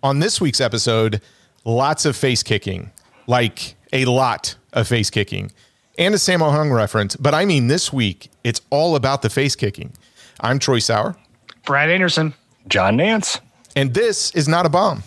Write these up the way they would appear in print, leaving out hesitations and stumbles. On this week's episode, lots of face kicking, like a lot of face kicking, and a Sammo Hung reference. But I mean, this week, it's all about the face kicking. I'm Troy Sauer. Brad Anderson. John Nance. And this is Not a Bomb.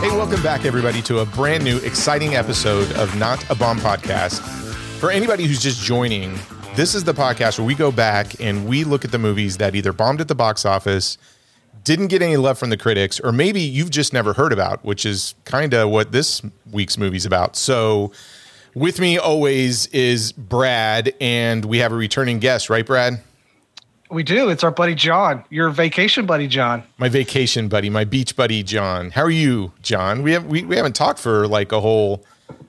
Hey, welcome back, everybody, to a brand new, exciting episode of Not a Bomb Podcast. For anybody who's just joining, this is the podcast where we go back and we look at the movies that either bombed at the box office, didn't get any love from the critics, or maybe you've just never heard about, which is kind of what this week's movie's about. So with me always is Brad, and we have a returning guest, right, Brad? We do. It's our buddy, John. Your vacation buddy, John. My vacation buddy, my beach buddy, John. How are you, John? We haven't talked for like a whole,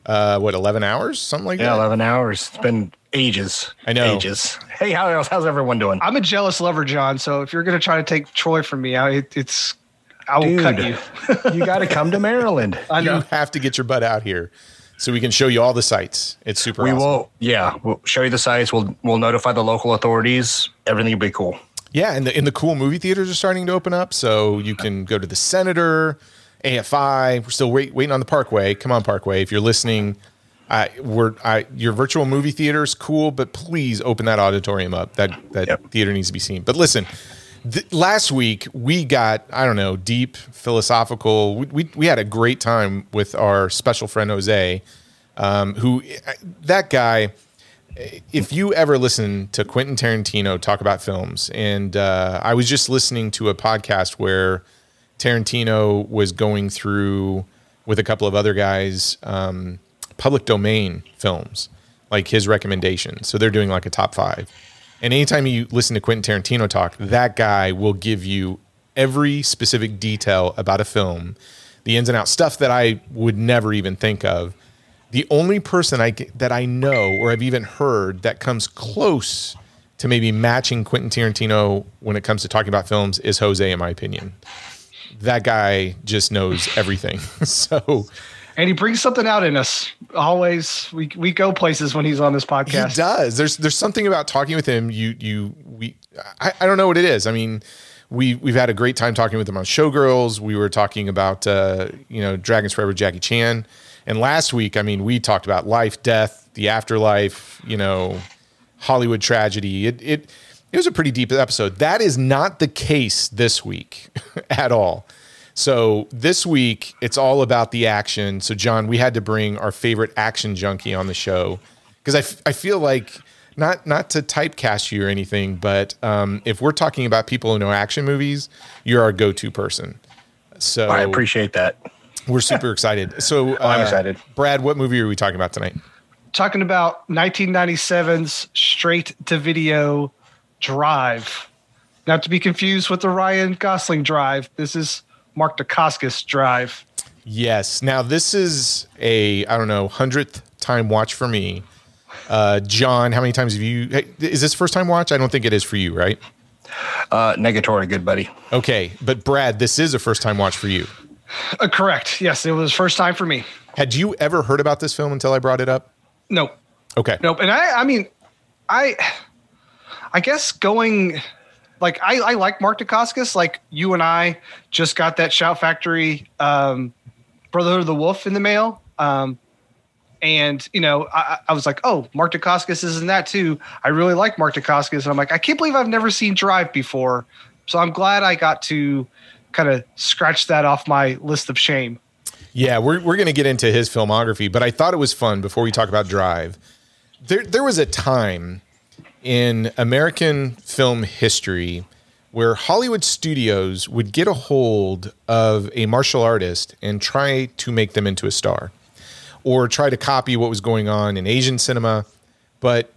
11 hours? Something like that? Yeah, 11 hours. It's been ages. I know. Ages. Hey, how's everyone doing? I'm a jealous lover, John. So if you're going to try to take Troy from me, I will cut you. You got to come to Maryland. I know. You have to get your butt out here so we can show you all the sites. It's super awesome. We will. Yeah. We'll show you the sites. We'll notify the local authorities. Everything will be cool. Yeah. And the cool movie theaters are starting to open up. So you can go to the Senator, AFI. We're still waiting on the Parkway. Come on, Parkway. If you're listening, your virtual movie theater is cool, but please open that auditorium up. That theater needs to be seen. But listen, last week we got, I don't know, deep, philosophical. We had a great time with our special friend, Jose, that guy. If you ever listen to Quentin Tarantino talk about films, and I was just listening to a podcast where Tarantino was going through with a couple of other guys, public domain films, like his recommendations. So they're doing like a top 5. And anytime you listen to Quentin Tarantino talk, that guy will give you every specific detail about a film, the ins and outs, stuff that I would never even think of. The only person that I know or I've even heard that comes close to maybe matching Quentin Tarantino when it comes to talking about films is Jose, in my opinion. That guy just knows everything. So, and he brings something out in us. Always, we go places when he's on this podcast. He does. There's something about talking with him. I don't know what it is. I mean, we've had a great time talking with him on Showgirls. We were talking about Dragons Forever, Jackie Chan. And last week, I mean, we talked about life, death, the afterlife, Hollywood tragedy. It was a pretty deep episode. That is not the case this week at all. So this week, it's all about the action. So, John, we had to bring our favorite action junkie on the show because I feel like, not to typecast you or anything, but if we're talking about people who know action movies, you're our go-to person. So I appreciate that. We're super excited. So I'm excited. Brad, what movie are we talking about tonight? Talking about 1997's straight-to-video Drive. Not to be confused with the Ryan Gosling Drive. This is Mark Dacascos Drive. Yes. Now, this is a, 100th time watch for me. John, how many times have you... Is this first time watch? I don't think it is for you, right? Negatory, good buddy. Okay. But Brad, this is a first time watch for you. Correct. Yes, it was first time for me. Had you ever heard about this film until I brought it up? No. Okay. Nope. And I guess going like I like Mark Dacascos. Like you and I just got that Shout Factory Brotherhood of the Wolf in the mail. And I was like, oh, Mark Dacascos is in that too. I really like Mark Dacascos, and I'm like, I can't believe I've never seen Drive before. So I'm glad I got to kind of scratch that off my list of shame. Yeah, we're going to get into his filmography, but I thought it was fun before we talk about Drive. There was a time in American film history where Hollywood studios would get a hold of a martial artist and try to make them into a star or try to copy what was going on in Asian cinema. But,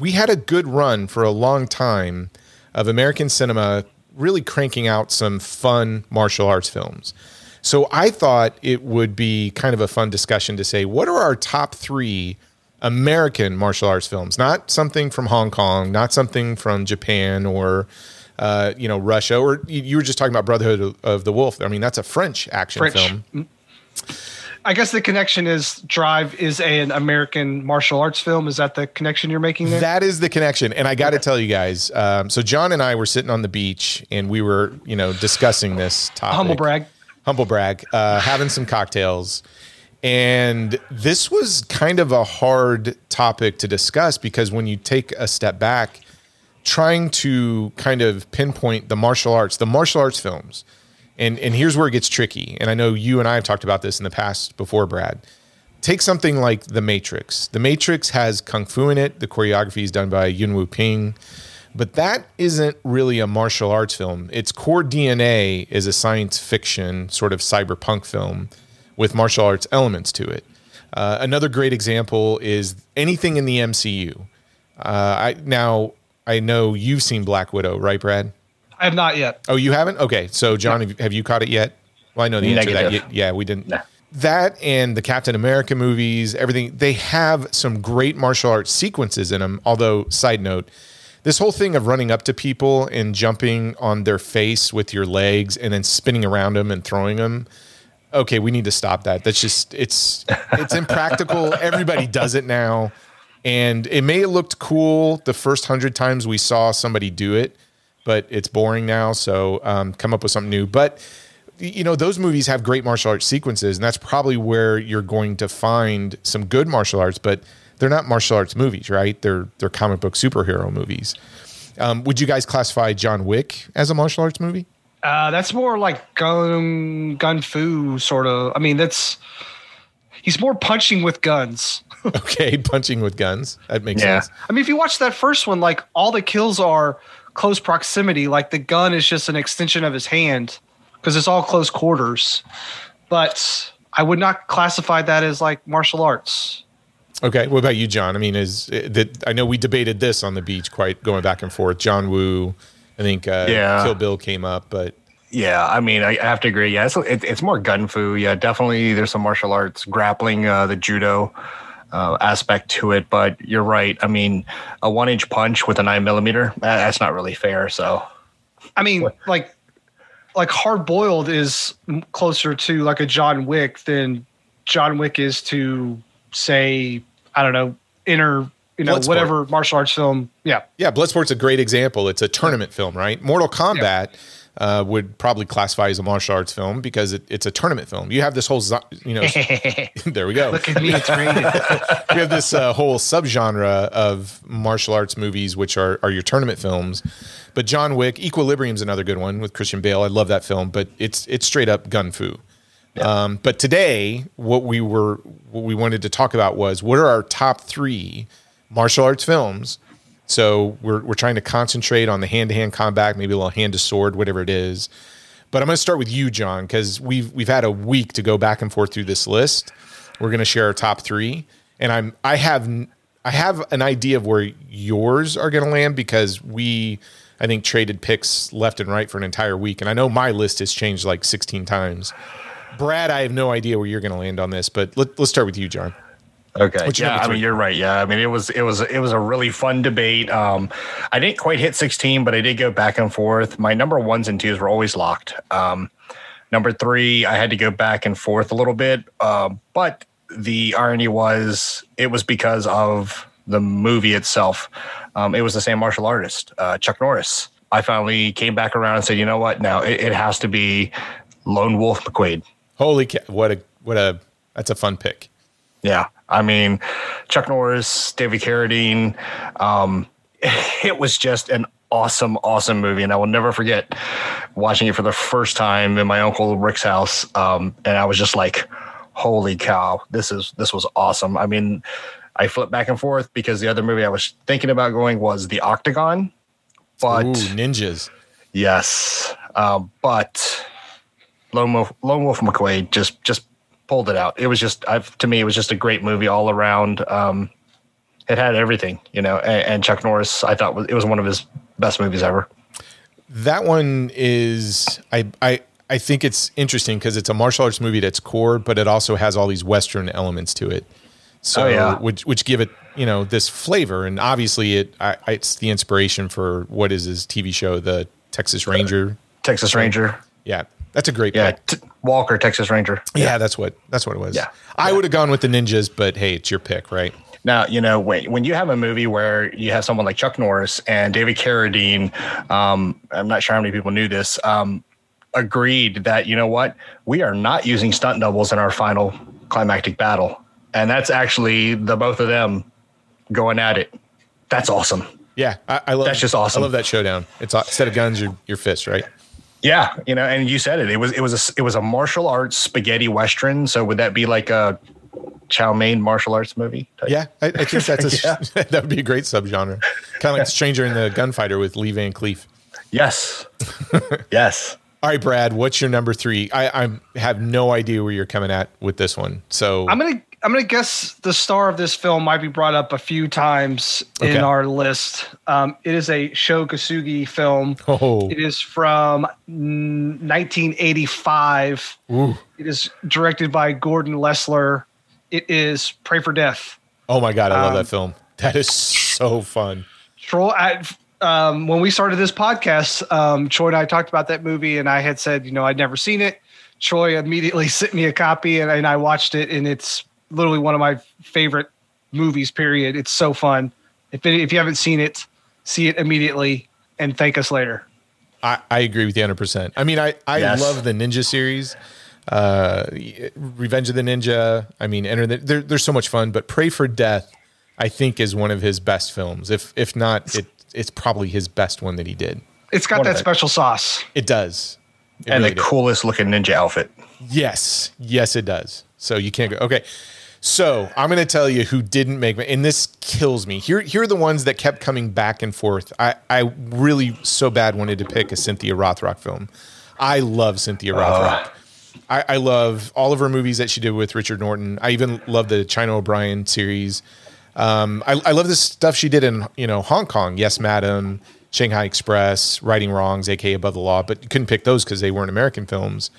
we had a good run for a long time of American cinema really cranking out some fun martial arts films. So I thought it would be kind of a fun discussion to say, what are our top three American martial arts films? Not something from Hong Kong, not something from Japan or, Russia, or you were just talking about Brotherhood of the Wolf. I mean, that's a French film. I guess the connection is Drive is an American martial arts film. Is that the connection you're making there? That is the connection. And I got to tell you guys, so John and I were sitting on the beach and we were, discussing this topic. Humble brag, having some cocktails. And this was kind of a hard topic to discuss because when you take a step back, trying to kind of pinpoint the martial arts films. And here's where it gets tricky. And I know you and I have talked about this in the past before, Brad. Take something like The Matrix. The Matrix has Kung Fu in it. The choreography is done by Yuen Woo Ping. But that isn't really a martial arts film. Its core DNA is a science fiction sort of cyberpunk film with martial arts elements to it. Another great example is anything in the MCU. I know you've seen Black Widow, right, Brad? I have not yet. Oh, you haven't? Okay. So, John, have you caught it yet? Well, I know the answer to that. Yeah, we didn't. Nah. That and the Captain America movies, everything, they have some great martial arts sequences in them. Although, side note, this whole thing of running up to people and jumping on their face with your legs and then spinning around them and throwing them, okay, we need to stop that. That's just, it's impractical. Everybody does it now. And it may have looked cool the first 100 times we saw somebody do it, but it's boring now. So come up with something new. But, those movies have great martial arts sequences, and that's probably where you're going to find some good martial arts, but they're not martial arts movies, right? They're comic book superhero movies. Would you guys classify John Wick as a martial arts movie? That's more like gun fu sort of. I mean, he's more punching with guns. Okay, punching with guns. That makes sense. I mean, if you watch that first one, like all the kills are close proximity, like the gun is just an extension of his hand because it's all close quarters. But I would not classify that as like martial arts. Okay, what about you, John? I mean, I know we debated this on the beach, quite going back and forth. John Woo, I think Kill Bill came up, but yeah, I mean, I have to agree. Yeah, it's more gun fu. Yeah, definitely. There's some martial arts grappling, the judo aspect to it, but you're right. I mean, a 1-inch punch with a 9mm, that's not really fair. So, I mean, like Hard Boiled is closer to like a John Wick than John Wick is to say, I don't know, whatever martial arts film. Yeah. Yeah. Bloodsport's a great example. It's a tournament film, right? Mortal Kombat would probably classify as a martial arts film because it's a tournament film. You have this whole, there we go. Look at me, it's rated. You have this whole subgenre of martial arts movies, which are your tournament films. But John Wick, Equilibrium is another good one with Christian Bale. I love that film, but it's straight up gun fu. Yeah. But today, what we wanted to talk about was what are our top three martial arts films. So we're trying to concentrate on the hand-to-hand combat, maybe a little hand-to-sword, whatever it is. But I'm going to start with you, John, because we've had a week to go back and forth through this list. We're going to share our top three, and I have an idea of where yours are going to land because I think traded picks left and right for an entire week, and I know my list has changed like 16 times. Brad, I have no idea where you're going to land on this, but let's start with you, John. Okay. Yeah, I mean, you're right. Yeah, I mean, it was a really fun debate. I didn't quite hit 16, but I did go back and forth. My number 1s and 2s were always locked. Number 3, I had to go back and forth a little bit. But the irony was it was because of the movie itself. It was the same martial artist, Chuck Norris. I finally came back around and said, you know what? No, it has to be Lone Wolf McQuade. Holy cow! What a that's a fun pick. Yeah. I mean, Chuck Norris, David Carradine, it was just an awesome, awesome movie. And I will never forget watching it for the first time in my Uncle Rick's house. And I was just like, holy cow, this was awesome. I mean, I flipped back and forth because the other movie I was thinking about going was The Octagon. But ninjas. Yes. But Lone Wolf McQuade just pulled it out. It was just, to me, it was just a great movie all around. It had everything, and Chuck Norris, I thought it was one of his best movies ever. That one is, I I think it's interesting because it's a martial arts movie at its core, but it also has all these Western elements to it. So, which give it, you know, this flavor. And obviously it's the inspiration for what is his TV show, the Texas Ranger. Texas Ranger. Yeah. That's a great pick. Walker, Texas Ranger. Yeah, yeah. That's what it was. Yeah. I would have gone with the ninjas, but hey, it's your pick, right? Now, you know, when you have a movie where you have someone like Chuck Norris and David Carradine, I'm not sure how many people knew this, agreed that, you know what, we are not using stunt doubles in our final climactic battle. And that's actually the both of them going at it. That's awesome. Yeah, I love that's just awesome. I love that showdown. It's a set of guns, your fist, right? Yeah, you know, and you said it. It was a martial arts spaghetti western. So would that be like a chow mein martial arts movie type? Yeah, I think that's that would be a great subgenre. Kind of like Stranger in the Gunfighter with Lee Van Cleef. Yes. Yes. All right, Brad, what's your number three? I have no idea where you're coming at with this one. So I'm gonna guess the star of this film might be brought up a few times in our list. It is a Sho Kosugi film. Oh. It is from 1985. Ooh. It is directed by Gordon Lessler. It is Pray for Death. Oh my God, I love that film. That is so fun. When we started this podcast, Troy and I talked about that movie, and I had said, you know, I'd never seen it. Troy immediately sent me a copy, and I watched it, and it's literally one of my favorite movies, period. It's so fun. If you haven't seen it, see it immediately and thank us later. I agree with you 100%. I mean, I love the Ninja series, Revenge of the Ninja. I mean, they're so much fun, but Pray for Death, I think, is one of his best films. If not, it's probably his best one that he did. It's got that special sauce. It does. And really the coolest looking ninja outfit. Yes. Yes, it does. So you can't go. Okay. So I'm going to tell you who didn't make it. And this kills me. Here are the ones that kept coming back and forth. I really so bad wanted to pick a Cynthia Rothrock film. I love Cynthia Rothrock. I love all of her movies that she did with Richard Norton. I even love the China O'Brien series. I love the stuff she did in, you know, Hong Kong. Yes, Madam, Shanghai Express, Righting Wrongs, a.k.a. Above the Law. But you couldn't pick those because they weren't American films.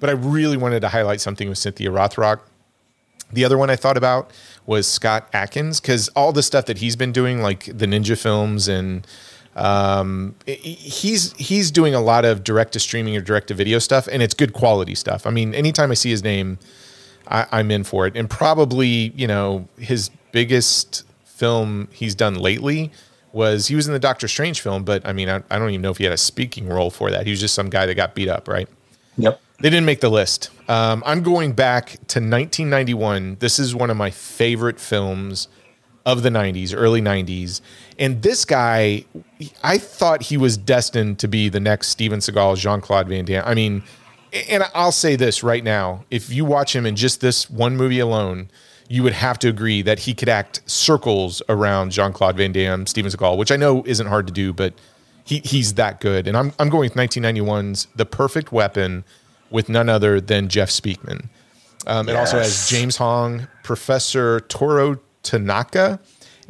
But I really wanted to highlight something with Cynthia Rothrock. The other one I thought about was Scott Adkins, because all the stuff that he's been doing, like the ninja films, and he's doing a lot of direct-to-streaming or direct-to-video stuff, and it's good quality stuff. I mean, anytime I see his name, I'm in for it. And probably, you know, his biggest film he's done lately was he was in the Doctor Strange film, but I mean, I don't even know if he had a speaking role for that. He was just some guy that got beat up, right? Yep. They didn't make the list. I'm going back to 1991. This is one of my favorite films of the 90s, early 90s. And this guy, I thought he was destined to be the next Steven Seagal, Jean-Claude Van Damme. I mean, and I'll say this right now. If you watch him in just this one movie alone, you would have to agree that he could act circles around Jean-Claude Van Damme, Steven Seagal, which I know isn't hard to do, but he's that good. And I'm going with 1991's The Perfect Weapon with none other than Jeff Speakman. It also has James Hong, Professor Toru Tanaka,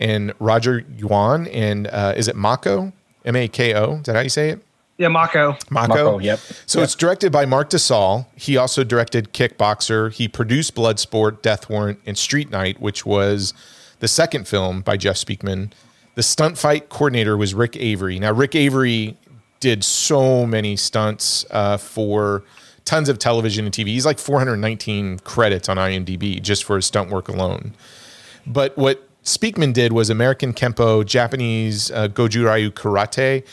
and Roger Yuan, and is it Mako? M-A-K-O? Is that how you say it? Yeah, Mako. Yep. So it's directed by Mark DeSalle. He also directed Kickboxer. He produced Bloodsport, Death Warrant, and Street Knight, which was the second film by Jeff Speakman. The stunt fight coordinator was Rick Avery. Now, Rick Avery did so many stunts for tons of television and TV. He's like 419 credits on IMDb just for his stunt work alone. But what Speakman did was American Kenpo, Japanese Goju Ryu Karate.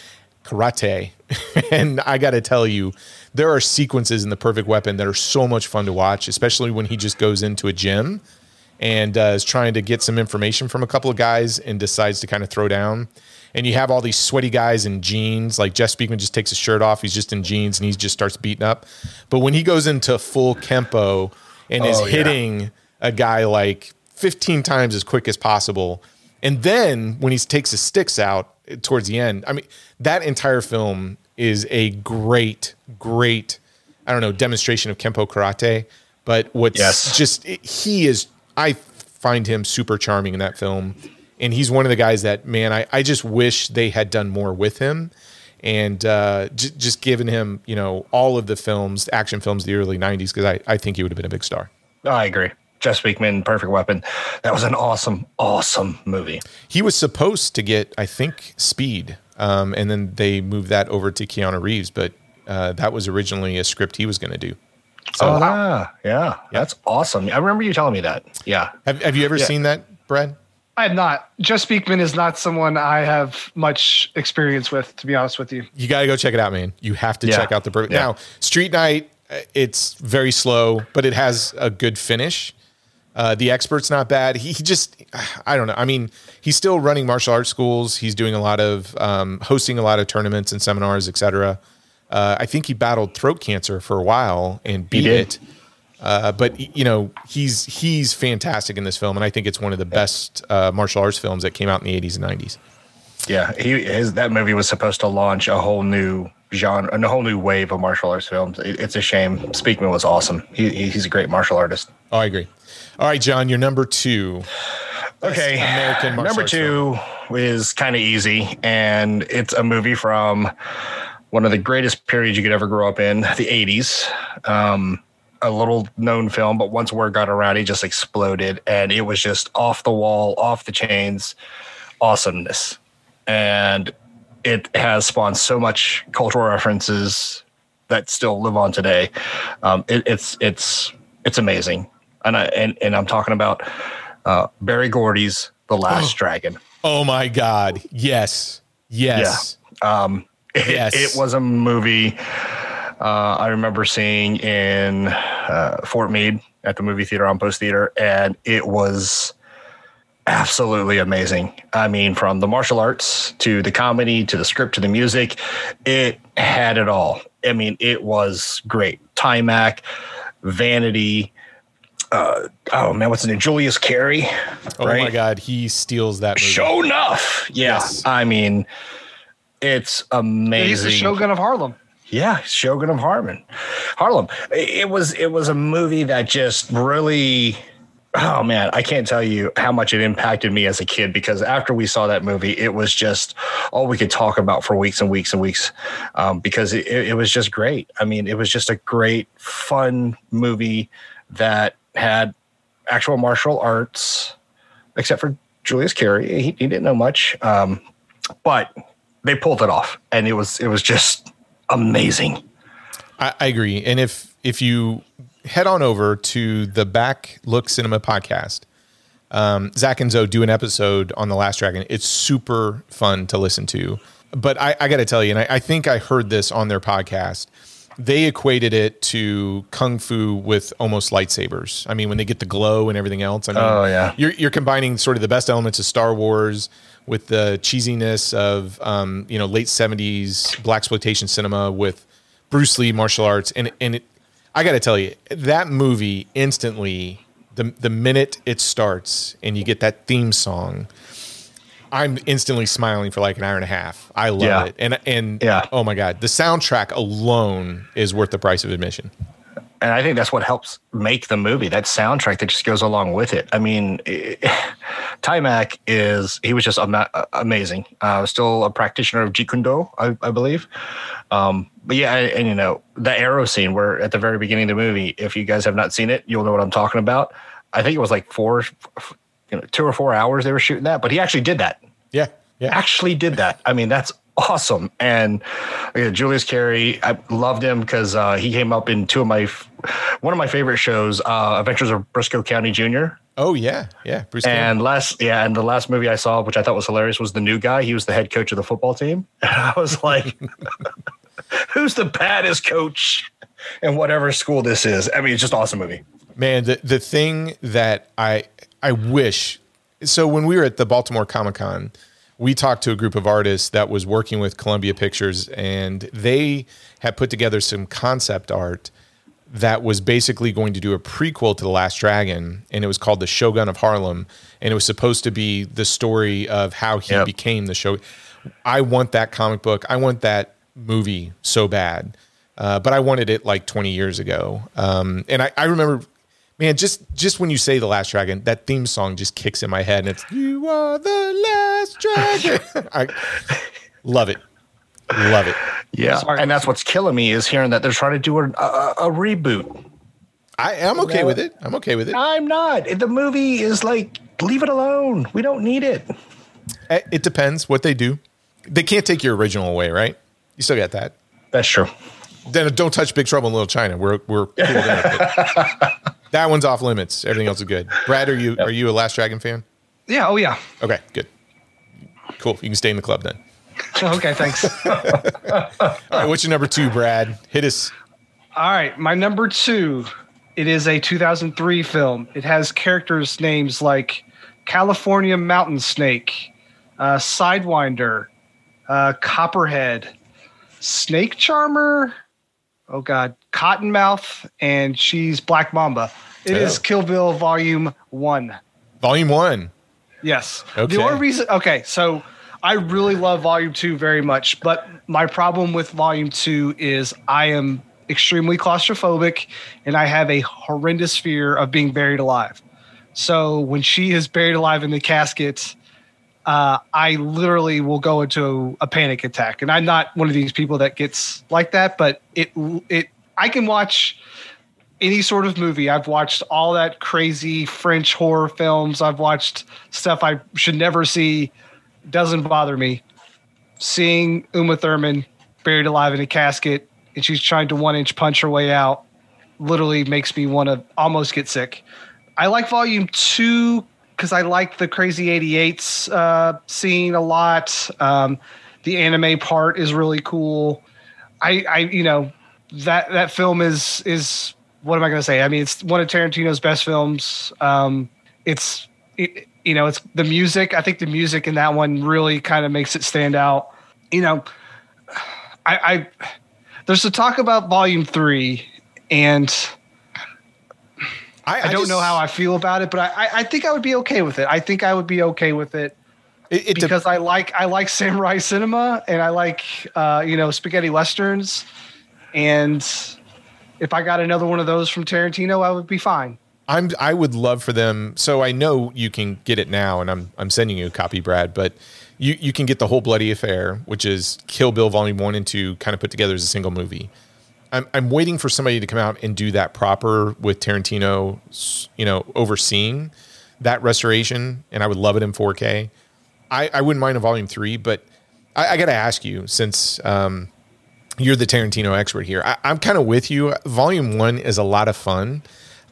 And I got to tell you, there are sequences in The Perfect Weapon that are so much fun to watch, especially when he just goes into a gym and is trying to get some information from a couple of guys and decides to kind of throw down. And you have all these sweaty guys in jeans. Like Jeff Speakman just takes his shirt off. He's just in jeans and he just starts beating up. But when he goes into full Kenpo and is hitting a guy like 15 times as quick as possible, and then when he takes his sticks out towards the end, I mean, that entire film is a great, I don't know, demonstration of Kenpo karate. But I find him super charming in that film. And he's one of the guys that, man, I just wish they had done more with him. and just giving him, you know, all of the films, action films of the early 90s, because I think he would have been a big star. I agree. Jess Speakman, Perfect Weapon. That was an awesome, awesome movie. He was supposed to get, I think, Speed, and then they moved that over to Keanu Reeves, but that was originally a script he was going to do. So, yeah, that's awesome. I remember you telling me that. Yeah. Have you ever seen that, Brad? I have not. Jess Speakman is not someone I have much experience with, to be honest with you. You got to go check it out, man. You have to check out the Perfect. Yeah. Now, Street Night, it's very slow, but it has a good finish. The Expert's not bad. He just, I don't know. I mean, he's still running martial arts schools. He's doing a lot of, hosting a lot of tournaments and seminars, et cetera. I think he battled throat cancer for a while and beat it. But you know, he's fantastic in this film. And I think it's one of the best martial arts films that came out in the 80s and 90s. Yeah. That movie was supposed to launch a whole new genre, a whole new wave of martial arts films. It's a shame. Speakman was awesome. He's a great martial artist. Oh, I agree. All right, John, you're number two. Okay. American martial arts film. Is kind of easy. And it's a movie from one of the greatest periods you could ever grow up in, the 80s. A little known film, but once word got around, it just exploded. And it was just off the wall, off the chains, awesomeness. And it has spawned so much cultural references that still live on today. It's amazing. And I'm talking about Barry Gordy's The Last Dragon. Oh my God. Yes. Yeah. It was a movie I remember seeing in Fort Meade at the movie theater on Post Theater, and it was absolutely amazing. I mean, from the martial arts to the comedy to the script to the music, it had it all. I mean, it was great. Timac, Vanity, what's his name? Julius Carey. Right? Oh my God, he steals that movie. Show enough. Yeah. Yes. I mean, it's amazing. He's the Shogun of Harlem. Yeah, Shogun of Harlem. It was a movie that just really, oh man, I can't tell you how much it impacted me as a kid, because after we saw that movie, it was just all we could talk about for weeks and weeks and weeks, because it was just great. I mean, it was just a great, fun movie that had actual martial arts, except for Julius Carey. He didn't know much, but they pulled it off, and it was just amazing. I agree. And if you head on over to the Back Look Cinema podcast, Zach and Zoe do an episode on The Last Dragon. It's super fun to listen to. But I got to tell you, and I think I heard this on their podcast, they equated it to kung fu with almost lightsabers. I mean, when they get the glow and everything else, I mean, you're combining sort of the best elements of Star Wars with the cheesiness of, late 70s blaxploitation cinema with Bruce Lee martial arts. And I got to tell you, that movie instantly, the minute it starts and you get that theme song, I'm instantly smiling for like an hour and a half. I love it. And oh my God, the soundtrack alone is worth the price of admission. And I think that's what helps make the movie, that soundtrack that just goes along with it. I mean, Timac was just amazing. Still a practitioner of Jeet Kune Do, I believe. But yeah, and you know, the arrow scene where at the very beginning of the movie, if you guys have not seen it, you'll know what I'm talking about. I think it was like 2 or 4 hours they were shooting that, but he actually did that. Actually did that. I mean, that's awesome. And Julius Carey, I loved him because he came up in one of my favorite shows, Adventures of Briscoe County Jr. Oh yeah, Bruce and Campbell. The last movie I saw, which I thought was hilarious, was The New Guy. He was the head coach of the football team, and I was like, "Who's the baddest coach in whatever school this is?" I mean, it's just an awesome movie. Man, the thing that I wish. So when we were at the Baltimore Comic-Con, we talked to a group of artists that was working with Columbia Pictures, and they had put together some concept art that was basically going to do a prequel to The Last Dragon, and it was called The Shogun of Harlem, and it was supposed to be the story of how he became the Shogun. I want that comic book. I want that movie so bad, but I wanted it like 20 years ago. And I remember... Man, just when you say The Last Dragon, that theme song just kicks in my head, and it's, you are the last dragon. I love it. Love it. Yeah. Sorry. And that's what's killing me is hearing that they're trying to do a reboot. I am okay with it. I'm okay with it. I'm not. The movie is like, leave it alone. We don't need it. It depends what they do. They can't take your original away, right? You still got that. That's true. Then don't touch Big Trouble in Little China. We're cool that one's off limits. Everything else is good. Brad, are you a Last Dragon fan? Yeah. Oh yeah. Okay. Good. Cool. You can stay in the club then. Okay. Thanks. All right. What's your number two, Brad? Hit us. All right. My number two. It is a 2003 film. It has characters' names like California Mountain Snake, Sidewinder, Copperhead, Snake Charmer, oh God, Cottonmouth, and she's Black Mamba. It is Kill Bill Volume 1. Volume 1? Yes. Okay. The only reason, okay, so I really love Volume 2 very much, but my problem with Volume 2 is I am extremely claustrophobic, and I have a horrendous fear of being buried alive. So when she is buried alive in the casket, I literally will go into a panic attack. And I'm not one of these people that gets like that, but I can watch any sort of movie. I've watched all that crazy French horror films. I've watched stuff I should never see. Doesn't bother me. Seeing Uma Thurman buried alive in a casket and she's trying to one-inch punch her way out literally makes me want to almost get sick. I like Volume 2 because I like the Crazy 88s scene a lot. The anime part is really cool. I you know, that film is what am I going to say? I mean, it's one of Tarantino's best films. It's the music. I think the music in that one really kind of makes it stand out. You know, I there's the talk about Volume 3, and I don't know how I feel about it, but I think I would be okay with it. I think I would be okay with it, because I like samurai cinema, and I like spaghetti westerns, and if I got another one of those from Tarantino, I would be fine. I would love for them. So I know you can get it now, and I'm sending you a copy, Brad, but. You can get the whole Bloody Affair, which is Kill Bill Volume 1 and 2 kind of put together as a single movie. I'm waiting for somebody to come out and do that proper with Tarantino, overseeing that restoration, and I would love it in 4K. I wouldn't mind a Volume 3, but I got to ask you, since you're the Tarantino expert here, I'm kind of with you. Volume 1 is a lot of fun,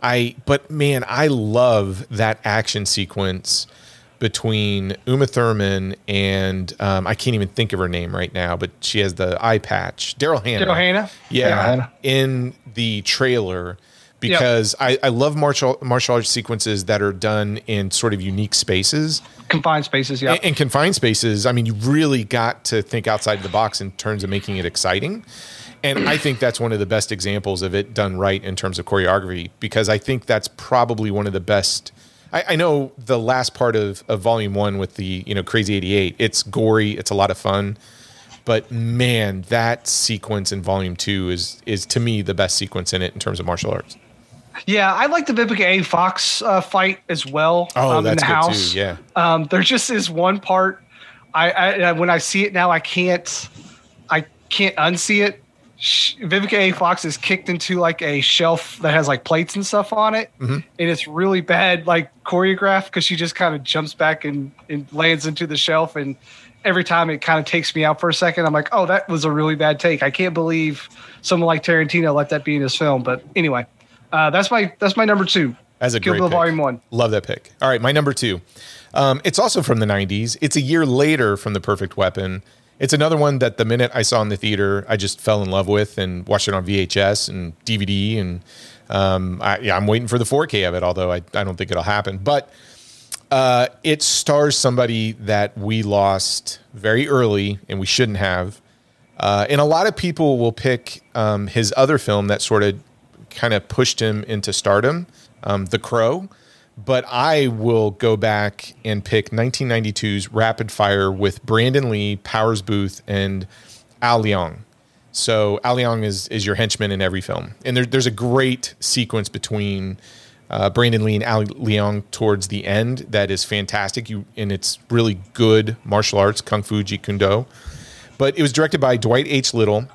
but man, I love that action sequence between Uma Thurman and I can't even think of her name right now, but she has the eye patch. Daryl Hannah. Yeah, in the trailer, because I love martial arts sequences that are done in sort of unique spaces. Confined spaces, yeah. And confined spaces, I mean, you really got to think outside the box in terms of making it exciting. And I think that's one of the best examples of it done right in terms of choreography, because I think that's probably one of the best... I know the last part of Volume 1 with the Crazy 88, it's gory, it's a lot of fun, but man, that sequence in Volume 2 is to me the best sequence in it in terms of martial arts. Yeah, I like the Vivica A. Fox fight as well. Oh, that's in the house. Too, yeah. There just is one part. I when I see it now, I can't unsee it. Vivica A. Fox is kicked into like a shelf that has like plates and stuff on it. Mm-hmm. And it's really bad, like choreographed, because she just kind of jumps back and lands into the shelf. And every time it kind of takes me out for a second. I'm like, oh, that was a really bad take. I can't believe someone like Tarantino let that be in his film. But anyway, that's my number two. As a Kill Bill Volume 1. Love that pick. All right, my number two. It's also from the 90s. It's a year later from The Perfect Weapon. It's another one that the minute I saw in the theater, I just fell in love with and watched it on VHS and DVD. And I'm waiting for the 4K of it, although I don't think it'll happen. But it stars somebody that we lost very early and we shouldn't have. And a lot of people will pick his other film that sort of kind of pushed him into stardom, The Crow. But I will go back and pick 1992's Rapid Fire with Brandon Lee, Powers Booth, and Al Leong. So Al Leong is your henchman in every film. And there's a great sequence between Brandon Lee and Al Leong towards the end that is fantastic. And it's really good martial arts, Kung Fu, Jeet Kune Do. But it was directed by Dwight H. Little.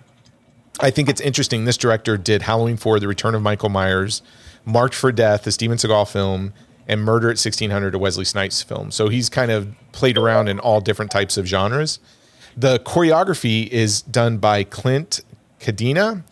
I think it's interesting. This director did Halloween 4, The Return of Michael Myers, Marked for Death, the Steven Seagal film, and Murder at 1600, a Wesley Snipes film. So he's kind of played around in all different types of genres. The choreography is done by Clint Cadena.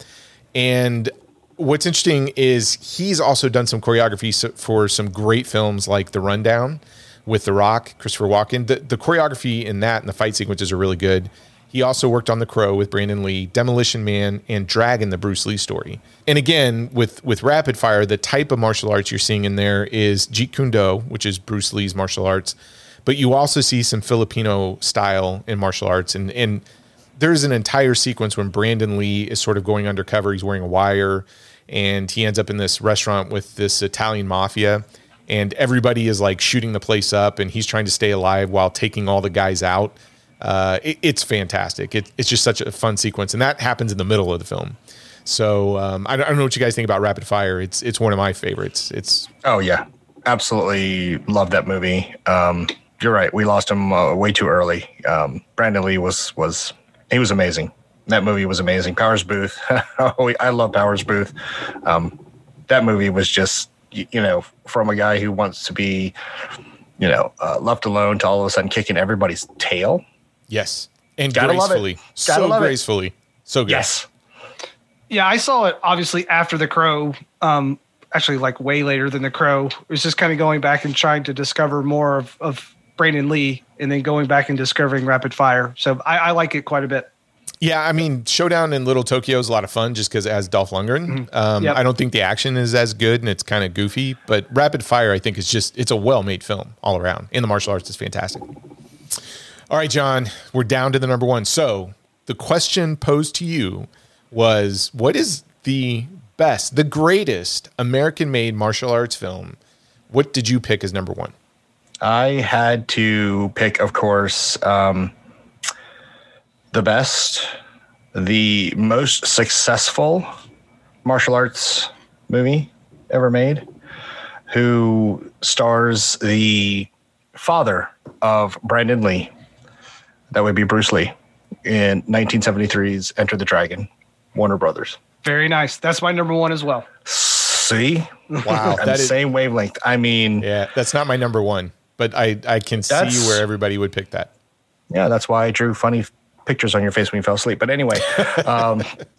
And what's interesting is he's also done some choreography for some great films like The Rundown with The Rock, Christopher Walken. The choreography in that and the fight sequences are really good. He also worked on The Crow with Brandon Lee, Demolition Man, and Dragon, the Bruce Lee story. And again, with Rapid Fire, the type of martial arts you're seeing in there is Jeet Kune Do, which is Bruce Lee's martial arts. But you also see some Filipino style in martial arts. And there's an entire sequence when Brandon Lee is sort of going undercover. He's wearing a wire, and he ends up in this restaurant with this Italian mafia. And everybody is like shooting the place up, and he's trying to stay alive while taking all the guys out. It's fantastic. It's just such a fun sequence, and that happens in the middle of the film. So I don't know what you guys think about Rapid Fire. It's one of my favorites. Oh yeah, absolutely love that movie. You're right, we lost him way too early. Brandon Lee was amazing. That movie was amazing. Powers Booth. I love Powers Booth. That movie was just, you know, from a guy who wants to be, you know, left alone to all of a sudden kicking everybody's tail. Yes. And gracefully. So gracefully. So good. Yes. Yeah, I saw it obviously after The Crow, actually like way later than The Crow. It was just kind of going back and trying to discover more of Brandon Lee and then going back and discovering Rapid Fire. So I like it quite a bit. Yeah, I mean, Showdown in Little Tokyo is a lot of fun just because it has Dolph Lundgren. Yep. I don't think the action is as good, and it's kind of goofy. But Rapid Fire, I think, is just, it's a well-made film all around. And the martial arts is fantastic. All right, John, we're down to the number one. So the question posed to you was, what is the best, the greatest American-made martial arts film? What did you pick as number one? I had to pick, of course, the best, the most successful martial arts movie ever made, who stars the father of Brandon Lee. That would be Bruce Lee in 1973's Enter the Dragon, Warner Brothers. Very nice. That's my number one as well. See? Wow. That is, same wavelength. I mean. Yeah, that's not my number one, but I can see where everybody would pick that. Yeah, that's why I drew funny pictures on your face when you fell asleep. But anyway,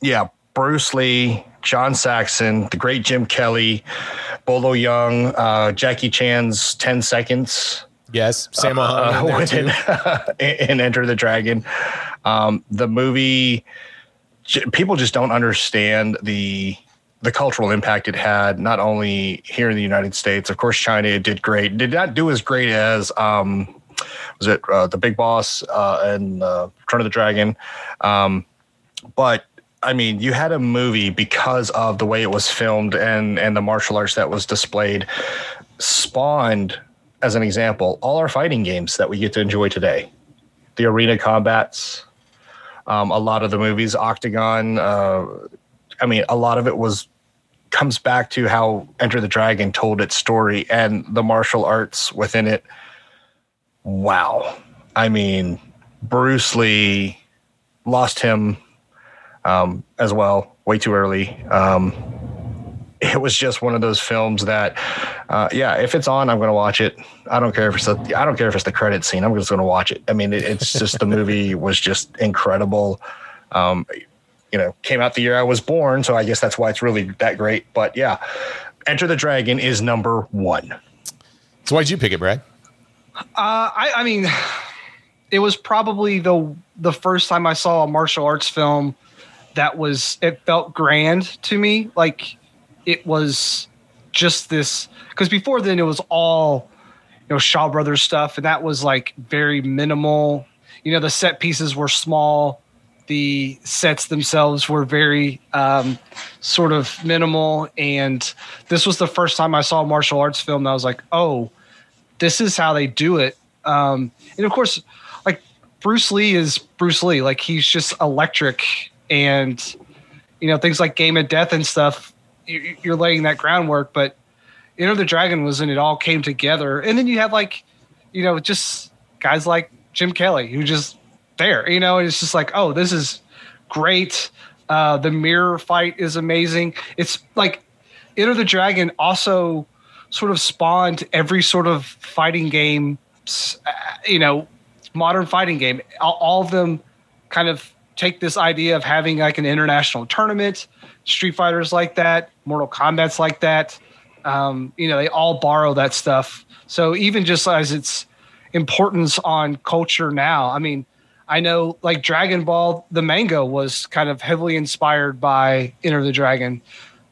yeah, Bruce Lee, John Saxon, the great Jim Kelly, Bolo Young, Jackie Chan's 10 Seconds. Yes, Sammo in Enter the Dragon. The movie, people just don't understand the cultural impact it had, not only here in the United States. Of course, China, it did great. Did not do as great as... was it The Big Boss and Return of the Dragon? But, I mean, you had a movie because of the way it was filmed and the martial arts that was displayed spawned, as an example, all our fighting games that we get to enjoy today. The arena combats, a lot of the movies, Octagon. I mean, a lot of it comes back to how Enter the Dragon told its story and the martial arts within it. Wow. I mean, Bruce Lee, lost him as well, way too early. It was just one of those films that, yeah, if it's on, I'm going to watch it. I don't care if it's the credit scene. I'm just going to watch it. I mean, it's just the movie was just incredible. You know, came out the year I was born, so I guess that's why it's really that great. But yeah, Enter the Dragon is number one. So why'd you pick it, Brad? I mean, it was probably the first time I saw a martial arts film that it felt grand to me. Like it was just this, because before then it was all, you know, Shaw Brothers stuff. And that was like very minimal, you know, the set pieces were small. The sets themselves were very sort of minimal. And this was the first time I saw a martial arts film that I was like, oh, this is how they do it. And of course, like Bruce Lee is Bruce Lee. Like he's just electric, and, you know, things like Game of Death and stuff, you're laying that groundwork, but Enter the Dragon was when it all came together. And then you have like, you know, just guys like Jim Kelly, who just there, you know, and it's just like, oh, this is great. The mirror fight is amazing. It's like Enter the Dragon also sort of spawned every sort of fighting game, you know, modern fighting game. All of them kind of take this idea of having like an international tournament. Street Fighter's like that. Mortal Kombat's like that. You know, they all borrow that stuff. So even just as its importance on culture now, I mean, I know like Dragon Ball, the manga was kind of heavily inspired by Enter the Dragon.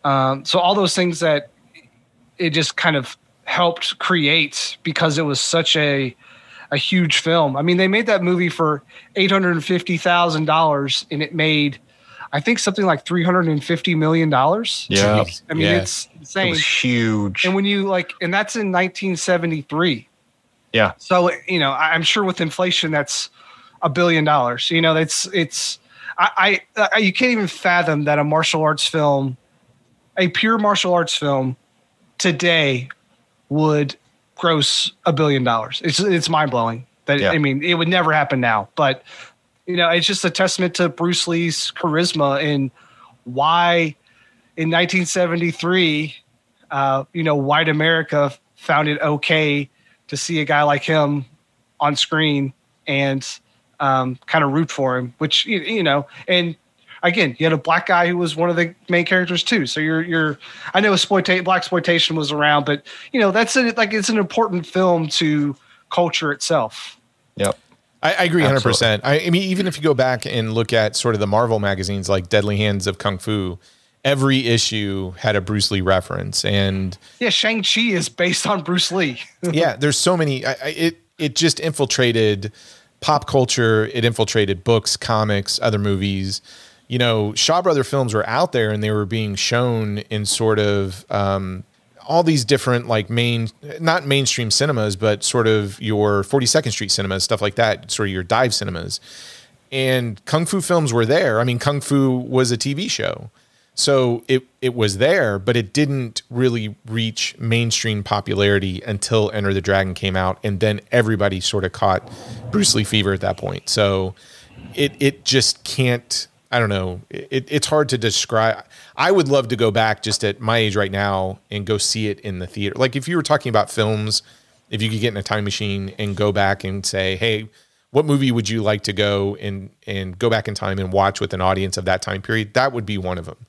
So all those things that it just kind of helped create because it was such a huge film. I mean, they made that movie for $850,000 and it made, I think, something like $350 million. Yeah. I mean, it's insane. It was huge. And when you like, and that's in 1973. Yeah. So, you know, I'm sure with inflation, that's $1 billion. You know, it's, I you can't even fathom that a martial arts film, a pure martial arts film today would gross $1 billion. It's mind blowing that, I mean, it would never happen now, but you know, it's just a testament to Bruce Lee's charisma and why in 1973, you know, white America found it okay to see a guy like him on screen and kind of root for him, which, you know, and again, you had a black guy who was one of the main characters too. So you're I know blaxploitation was around, but you know, that's it's an important film to culture itself. Yep. I agree 100%. I mean, even if you go back and look at sort of the Marvel magazines, like Deadly Hands of Kung Fu, every issue had a Bruce Lee reference. And yeah, Shang-Chi is based on Bruce Lee. Yeah. There's so many, it just infiltrated pop culture. It infiltrated books, comics, other movies. You know, Shaw Brother films were out there and they were being shown in sort of all these different like not mainstream cinemas, but sort of your 42nd Street cinemas, stuff like that, sort of your dive cinemas. And Kung Fu films were there. I mean, Kung Fu was a TV show. So it was there, but it didn't really reach mainstream popularity until Enter the Dragon came out. And then everybody sort of caught Bruce Lee fever at that point. So it just can't, I don't know. It's hard to describe. I would love to go back just at my age right now and go see it in the theater. Like if you were talking about films, if you could get in a time machine and go back and say, hey, what movie would you like to go and go back in time and watch with an audience of that time period? That would be one of them.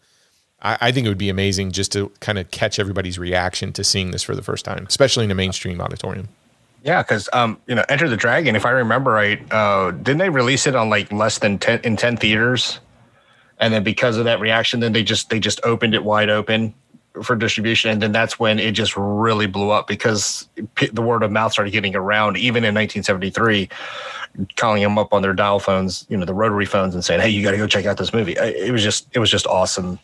I think it would be amazing just to kind of catch everybody's reaction to seeing this for the first time, especially in a mainstream auditorium. Yeah, because, you know, Enter the Dragon, if I remember right, didn't they release it on like less than 10 theaters? And then because of that reaction, then they just opened it wide open for distribution. And then that's when it just really blew up because the word of mouth started getting around, even in 1973, calling them up on their dial phones, you know, the rotary phones and saying, hey, you got to go check out this movie. It was just awesome.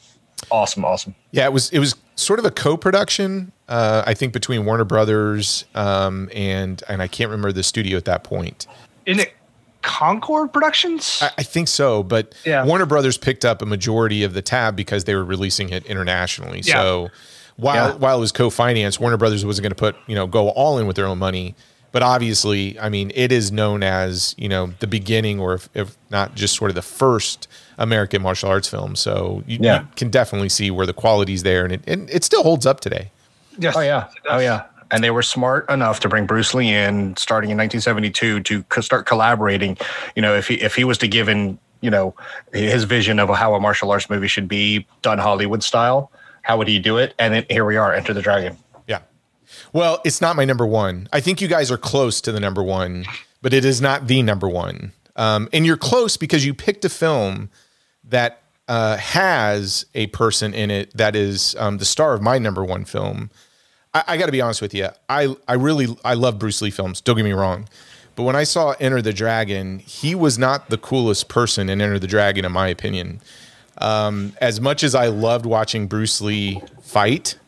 Awesome. Awesome. Yeah, it was sort of a co-production, I think, between Warner Brothers and I can't remember the studio at that point. Isn't it Concord Productions? I think so. But yeah. Warner Brothers picked up a majority of the tab because they were releasing it internationally. Yeah. So while it was co-financed, Warner Brothers wasn't going to put, you know, go all in with their own money. But obviously, I mean, it is known as, you know, the beginning or if not just sort of the first American martial arts film. So you can definitely see where the quality's there and it still holds up today. Yes. Oh, yeah. Oh, yeah. And they were smart enough to bring Bruce Lee in starting in 1972 to start collaborating. You know, if he was to give in, you know, his vision of how a martial arts movie should be done Hollywood style, how would he do it? And then here we are, Enter the Dragon. Well, it's not my number one. I think you guys are close to the number one, but it is not the number one. And you're close because you picked a film that has a person in it that is the star of my number one film. I got to be honest with you. I really love Bruce Lee films. Don't get me wrong. But when I saw Enter the Dragon, he was not the coolest person in Enter the Dragon, in my opinion. As much as I loved watching Bruce Lee fight,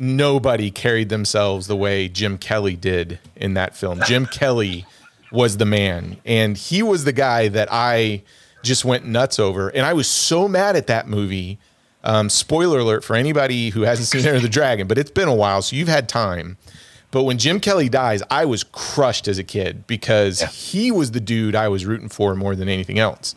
nobody carried themselves the way Jim Kelly did in that film. Jim Kelly was the man, and he was the guy that I just went nuts over. And I was so mad at that movie. Spoiler alert for anybody who hasn't seen Enter the Dragon, but it's been a while, so you've had time. But when Jim Kelly dies, I was crushed as a kid because he was the dude I was rooting for more than anything else.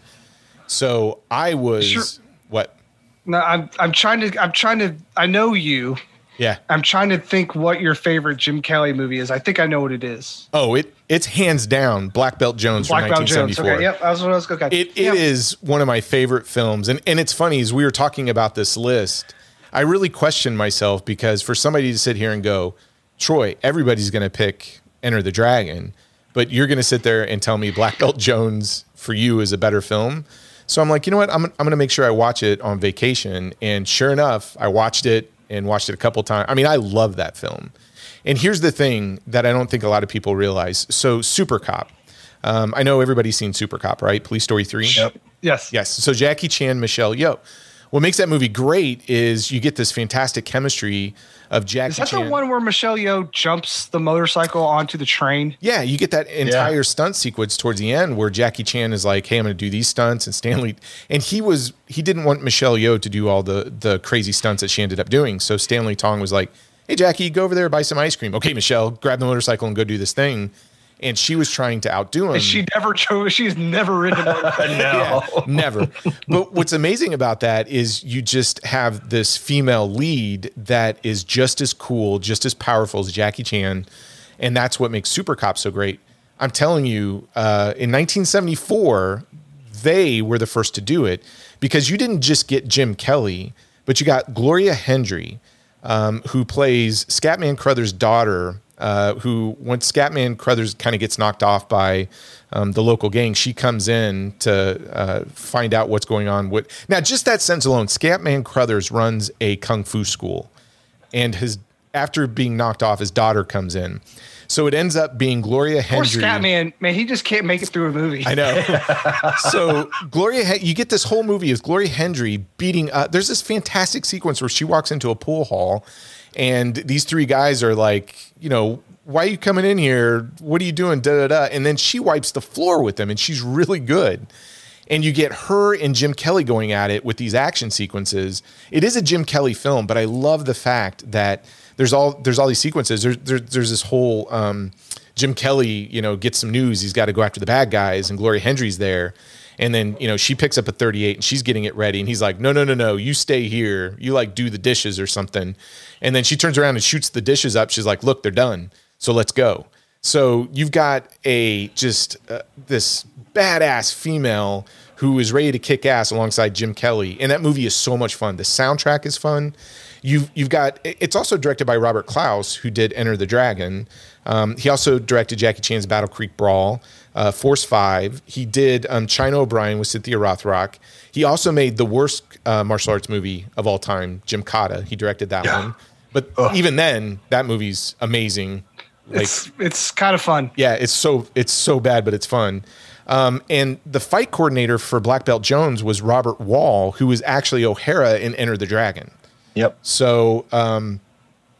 So I was what? No, I'm trying to I know you. Yeah. I'm trying to think what your favorite Jim Kelly movie is. I think I know what it is. Oh, it's hands down Black Belt Jones from 1974. Jones. Okay, yep, that's what I was going to It is one of my favorite films. And it's funny, as we were talking about this list, I really questioned myself because for somebody to sit here and go, Troy, everybody's going to pick Enter the Dragon, but you're going to sit there and tell me Black Belt Jones for you is a better film. So I'm like, you know what? I'm going to make sure I watch it on vacation. And sure enough, I watched it. And watched it a couple times. I mean, I love that film. And here's the thing that I don't think a lot of people realize. So Super Cop. I know everybody's seen Super Cop, right? Police Story 3? Yep. Yes. Yes. So Jackie Chan, Michelle Yeoh. What makes that movie great is you get this fantastic chemistry of Jackie Chan. Is that the one where Michelle Yeoh jumps the motorcycle onto the train? Yeah, you get that entire stunt sequence towards the end where Jackie Chan is like, hey, I'm going to do these stunts. And Stanley, and he didn't want Michelle Yeoh to do all the crazy stunts that she ended up doing. So Stanley Tong was like, hey, Jackie, go over there, buy some ice cream. Okay, Michelle, grab the motorcycle and go do this thing. And she was trying to outdo him. And she never chose. She's never ridden a motorcycle. No, never. But what's amazing about that is you just have this female lead that is just as cool, just as powerful as Jackie Chan. And that's what makes Super Cop so great. I'm telling you, in 1974, they were the first to do it because you didn't just get Jim Kelly, but you got Gloria Hendry, who plays Scatman Crothers' daughter, who once Scatman Crothers kind of gets knocked off by the local gang, she comes in to find out what's going on. Now, just that sense alone, Scatman Crothers runs a kung fu school, and after being knocked off, his daughter comes in. So it ends up being Gloria Hendry. Poor Scatman, man, he just can't make it through a movie. I know. So you get this whole movie of Gloria Hendry beating up. There's this fantastic sequence where she walks into a pool hall, and these three guys are like, you know, why are you coming in here? What are you doing? Da da da. And then she wipes the floor with them, and she's really good. And you get her and Jim Kelly going at it with these action sequences. It is a Jim Kelly film, but I love the fact that there's all these sequences. There's this whole Jim Kelly, you know, gets some news. He's got to go after the bad guys, and Gloria Hendry's there. And then, you know, she picks up a 38 and she's getting it ready. And he's like, no, you stay here. You like do the dishes or something. And then she turns around and shoots the dishes up. She's like, look, they're done. So let's go. So you've got this badass female who is ready to kick ass alongside Jim Kelly. And that movie is so much fun. The soundtrack is fun. You've got, it's also directed by Robert Klaus, who did Enter the Dragon. He also directed Jackie Chan's Battle Creek Brawl, Force 5. He did China O'Brien with Cynthia Rothrock. He also made the worst martial arts movie of all time, Gymkata. He directed that one. But even then, that movie's amazing. Like, it's kind of fun. Yeah, it's so bad, but it's fun. And the fight coordinator for Black Belt Jones was Robert Wall, who was actually O'Hara in Enter the Dragon. Yep. So, and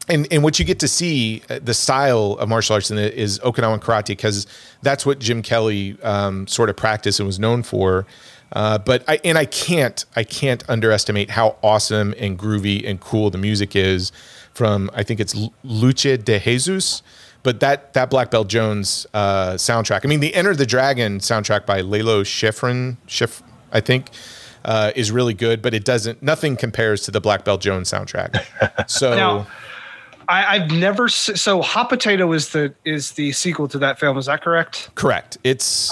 what you get to see, the style of martial arts in it is Okinawan karate, because that's what Jim Kelly sort of practiced and was known for. But I can't underestimate how awesome and groovy and cool the music is from, I think it's Lucha de Jesus, but that Black Belt Jones soundtrack. I mean, the Enter the Dragon soundtrack by Lalo Schifrin, I think, is really good, but nothing compares to the Black Belt Jones soundtrack. So now, I've never Hot Potato is the sequel to that film. Is that correct? Correct.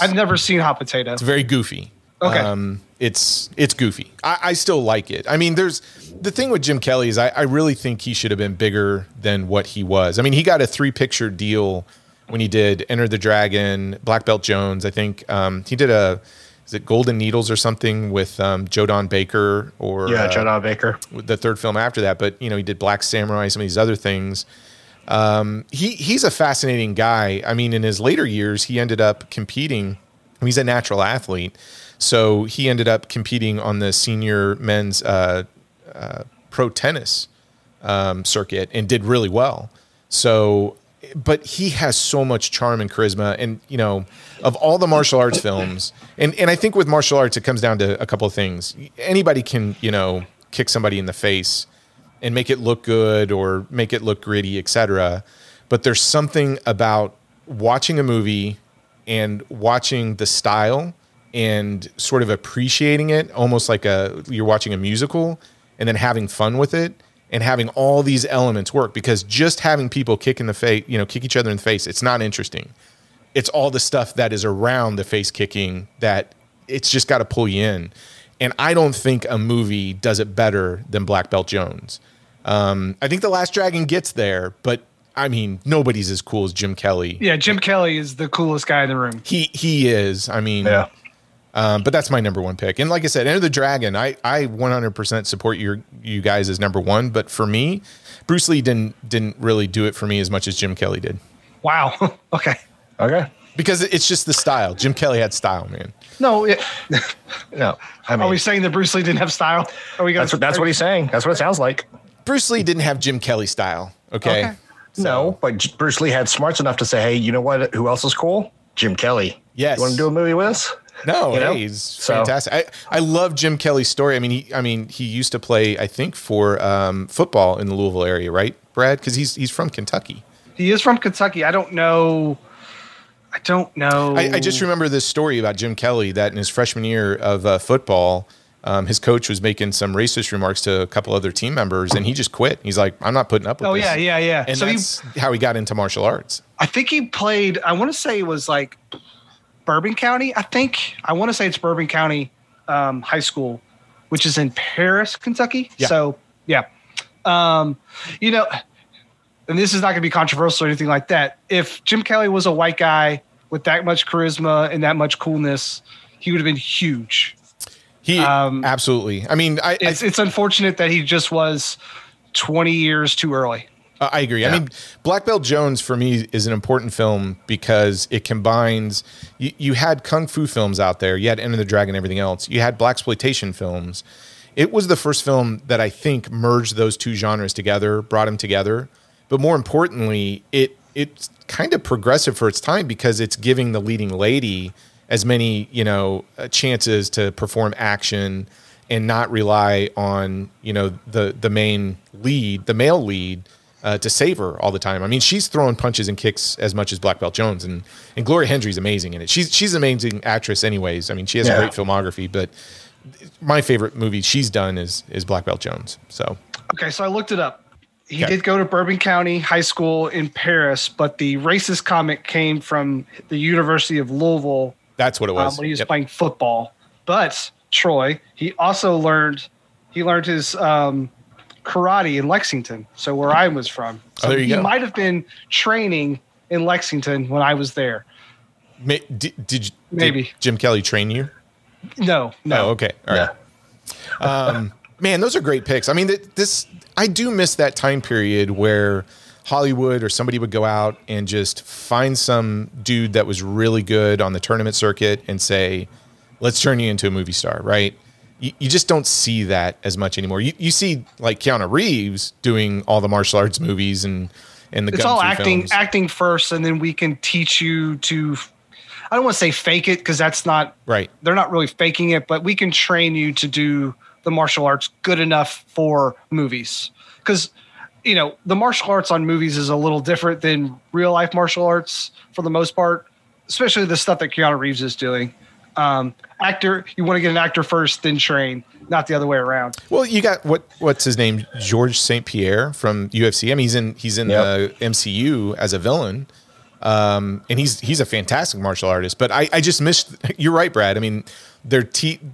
I've never seen Hot Potato. It's very goofy. Okay. It's goofy. I still like it. I mean, there's the thing with Jim Kelly is I really think he should have been bigger than what he was. I mean, he got a 3-picture deal when he did Enter the Dragon, Black Belt Jones. I think he did is it Golden Needles or something with Joe Don Baker or Joe Don Baker, the third film after that. But, you know, he did Black Samurai, some of these other things. He's a fascinating guy. I mean, in his later years, he ended up competing. He's a natural athlete. So he ended up competing on the senior men's pro tennis circuit and did really well. So, but he has so much charm and charisma, and, you know, of all the martial arts films, and I think with martial arts, it comes down to a couple of things. Anybody can, you know, kick somebody in the face and make it look good or make it look gritty, etc. but there's something about watching a movie and watching the style and sort of appreciating it, almost like you're watching a musical, and then having fun with it and having all these elements work. Because just having people kick each other in the face, it's not interesting. It's all the stuff that is around the face kicking that it's just got to pull you in. And I don't think a movie does it better than Black Belt Jones. I think The Last Dragon gets there, but I mean, nobody's as cool as Jim Kelly. Yeah, Jim Kelly is the coolest guy in the room. He is. I mean, yeah. But that's my number one pick. And like I said, Enter the Dragon, I 100% support you guys as number one. But for me, Bruce Lee didn't really do it for me as much as Jim Kelly did. Wow. Okay. Because it's just the style. Jim Kelly had style, man. No. I mean, are we saying that Bruce Lee didn't have style? That's what he's saying. That's what it sounds like. Bruce Lee didn't have Jim Kelly style. Okay. So. No, but Bruce Lee had smarts enough to say, "Hey, you know what? Who else is cool? Jim Kelly. Yes. You want to do a movie with us?" No, he's fantastic. I love Jim Kelly's story. I mean, he used to play, I think, for football in the Louisville area, right, Brad? Because he's from Kentucky. He is from Kentucky. I don't know. I just remember this story about Jim Kelly that in his freshman year of football, his coach was making some racist remarks to a couple other team members, and he just quit. He's like, I'm not putting up with this. Yeah. And so that's how he got into martial arts. I think he played, I want to say it was like Bourbon County. I want to say it's Bourbon County High School, which is in Paris, Kentucky. Yeah. So, yeah. And this is not going to be controversial or anything like that. If Jim Kelly was a white guy with that much charisma and that much coolness, he would have been huge. He absolutely. I mean, it's unfortunate that he just was 20 years too early. I agree. Yeah. I mean, Black Belt Jones for me is an important film because it combines. You had kung fu films out there. You had Enter the Dragon, everything else. You had blaxploitation films. It was the first film that I think merged those two genres together, brought them together. But more importantly, it's kind of progressive for its time because it's giving the leading lady as many, chances to perform action and not rely on, the main lead, the male lead, to save her all the time. I mean, she's throwing punches and kicks as much as Black Belt Jones, and Gloria Hendry's amazing in it. She's an amazing actress anyways. I mean, she has a great filmography, but my favorite movie she's done is Black Belt Jones. So okay, so I looked it up. He did go to Bourbon County High School in Paris, but the racist comment came from the University of Louisville. That's what it was. When he was playing football. But Troy, he also learned his karate in Lexington, so where I was from. So there you go. Might have been training in Lexington when I was there. Did Jim Kelly train you? No. Oh, okay. All right. No. Man, those are great picks. I mean, I do miss that time period where Hollywood or somebody would go out and just find some dude that was really good on the tournament circuit and say, let's turn you into a movie star, right? You just don't see that as much anymore. You see like Keanu Reeves doing all the martial arts movies and the gun fu films. It's all acting first, and then we can teach you to, I don't want to say fake it because that's not right. They're not really faking it, but we can train you to do the martial arts good enough for movies. Because, the martial arts on movies is a little different than real life martial arts for the most part, especially the stuff that Keanu Reeves is doing. You want to get an actor first, then train, not the other way around. Well, you got what's his name? Georges St. Pierre from UFC. I mean, he's in the MCU as a villain. And he's a fantastic martial artist, but I just missed, you're right, Brad. I mean, they're teaching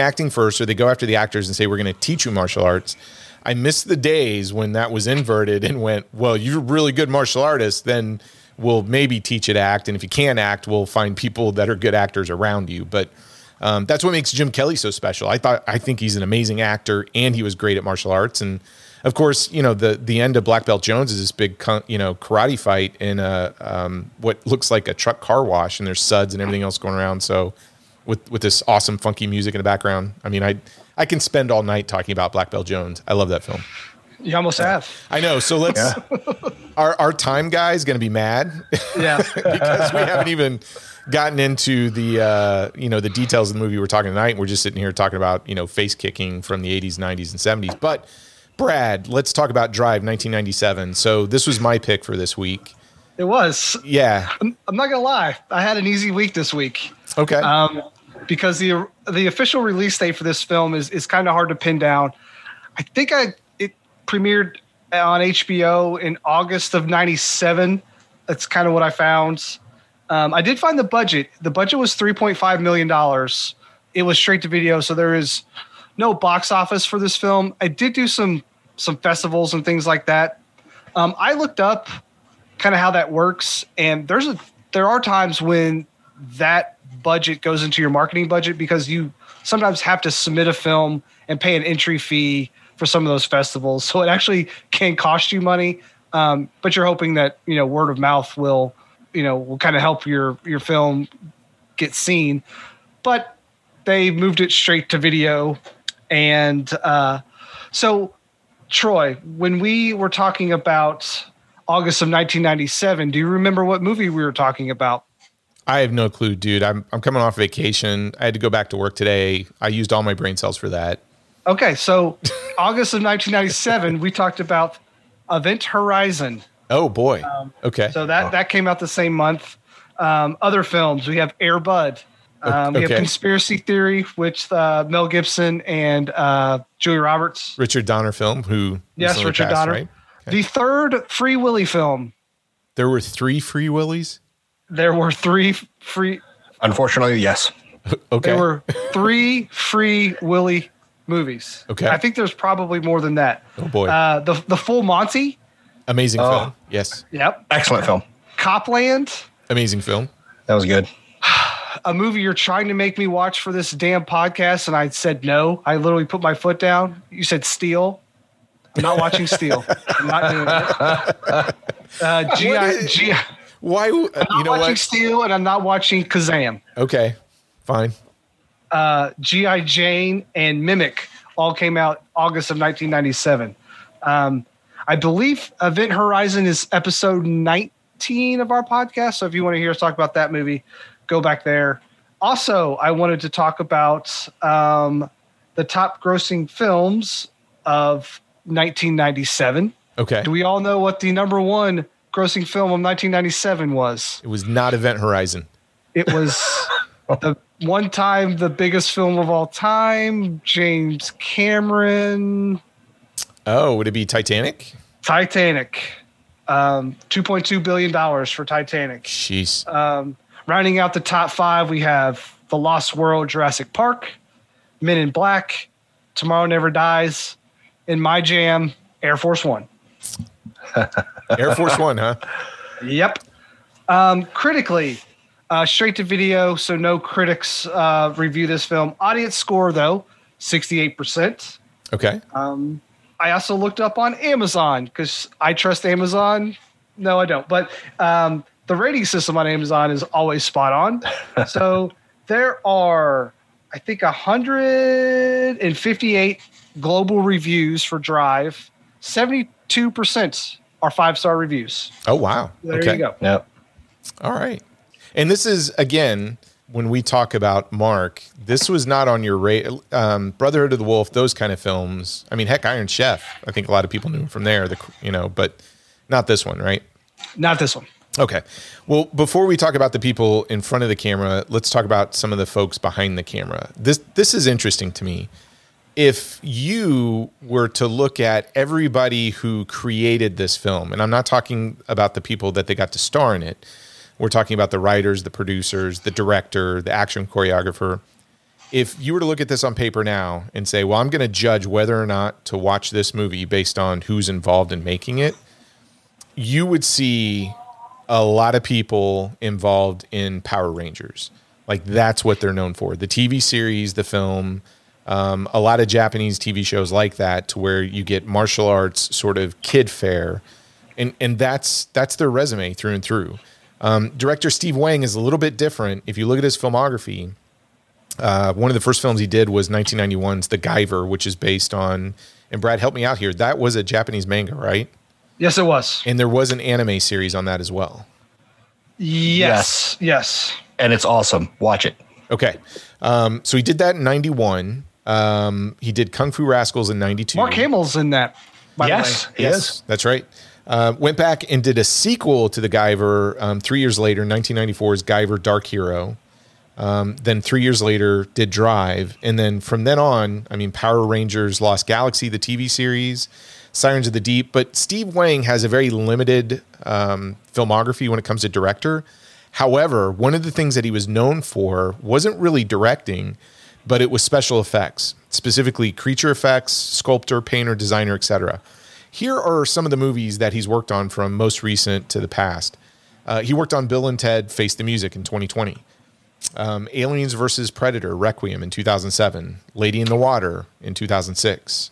acting first, or they go after the actors and say, we're going to teach you martial arts. I miss the days when that was inverted and went, well, you're a really good martial artist, then we'll maybe teach you to act. And if you can't act, we'll find people that are good actors around you. But that's what makes Jim Kelly so special. I think he's an amazing actor, and he was great at martial arts. And of course, the end of Black Belt Jones is this big, karate fight in what looks like a truck car wash, and there's suds and everything else going around. So with this awesome funky music in the background. I mean, I can spend all night talking about Black Belt Jones. I love that film. You almost have. I know. So let's our time guy is going to be mad. Yeah, because we haven't even gotten into the the details of the movie we're talking tonight. We're just sitting here talking about face kicking from the 80s, 90s, and 70s. But Brad, let's talk about Drive 1997. So this was my pick for this week. It was. Yeah. I'm not going to lie. I had an easy week this week. Okay. Because the official release date for this film is kind of hard to pin down. I think it premiered on HBO in August of 97. That's kind of what I found. I did find the budget. The budget was $3.5 million. It was straight to video, so there is no box office for this film. I did do some festivals and things like that. I looked up kind of how that works, and there are times when that budget goes into your marketing budget because you sometimes have to submit a film and pay an entry fee for some of those festivals. So it actually can cost you money, but you're hoping that, you know, word of mouth will kind of help your film get seen. But they moved it straight to video. And so, Troy, when we were talking about August of 1997, do you remember what movie we were talking about? I have no clue, dude. I'm coming off vacation. I had to go back to work today. I used all my brain cells for that. Okay, so August of 1997, we talked about Event Horizon. Oh, boy. Okay. So that came out the same month. Other films, we have Air Bud. We have Conspiracy Theory, which Mel Gibson and Julia Roberts. Richard Donner film, who... Yes, Richard passed, Donner. Right? Okay. The third Free Willy film. There were three Free Willies? There were three Free... Unfortunately, yes. Okay. There were three Free Willy movies. Okay. I think there's probably more than that. Oh, boy. The Full Monty. Amazing film. Yes. Yep. Excellent film. Copland. Amazing film. That was good. A movie you're trying to make me watch for this damn podcast, and I said no. I literally put my foot down. You said Steel. I'm not watching Steel. I'm not doing it. I'm not watching Steel, and I'm not watching Kazam. Okay, fine. G.I. Jane and Mimic all came out August of 1997. I believe Event Horizon is episode 19 of our podcast. So if you want to hear us talk about that movie, go back there. Also, I wanted to talk about the top grossing films of 1997. Okay. Do we all know what the number one grossing film of 1997 was? It was not Event Horizon. It was the biggest film of all time, James Cameron. Oh, would it be Titanic? Titanic. $2.2 billion for Titanic. Jeez. Rounding out the top five, we have The Lost World, Jurassic Park, Men in Black, Tomorrow Never Dies, and my jam, Air Force One. Air Force One, huh? Yep. Critically, straight to video, so no critics review this film. Audience score, though, 68%. Okay. I also looked up on Amazon because I trust Amazon. No, I don't. But... the rating system on Amazon is always spot on. So there are, I think, 158 global reviews for Drive. 72% are 5-star reviews. Oh, wow. There you go. Yep. All right. And this is, again, when we talk about Mark, this was not on your Brotherhood of the Wolf, those kind of films. I mean, heck, Iron Chef. I think a lot of people knew him from there, but not this one, right? Not this one. Okay. Well, before we talk about the people in front of the camera, let's talk about some of the folks behind the camera. This is interesting to me. If you were to look at everybody who created this film, and I'm not talking about the people that they got to star in it. We're talking about the writers, the producers, the director, the action choreographer. If you were to look at this on paper now and say, well, I'm going to judge whether or not to watch this movie based on who's involved in making it, you would see... a lot of people involved in Power Rangers. Like, that's what they're known for. The TV series, the film, a lot of Japanese TV shows like that, to where you get martial arts sort of kid fare. And that's their resume through and through. Director Steve Wang is a little bit different. If you look at his filmography, one of the first films he did was 1991's The Guyver, which is based on, and Brad, help me out here. That was a Japanese manga, right? Yes, it was. And there was an anime series on that as well. Yes. And it's awesome. Watch it. Okay. So he did that in 91. He did Kung Fu Rascals in 92. Mark Hamill's in that. by the way. Yes, that's right. Went back and did a sequel to the Guyver 3 years later, 1994's Guyver Dark Hero. Then 3 years later, did Drive. And then from then on, I mean, Power Rangers Lost Galaxy, the TV series, Sirens of the Deep. But Steve Wang has a very limited filmography when it comes to director. However, one of the things that he was known for wasn't really directing, but it was special effects, specifically creature effects, sculptor, painter, designer, etc. Here are some of the movies that he's worked on from most recent to the past. He worked on Bill and Ted Face the Music in 2020, Aliens vs. Predator Requiem in 2007, Lady in the Water in 2006.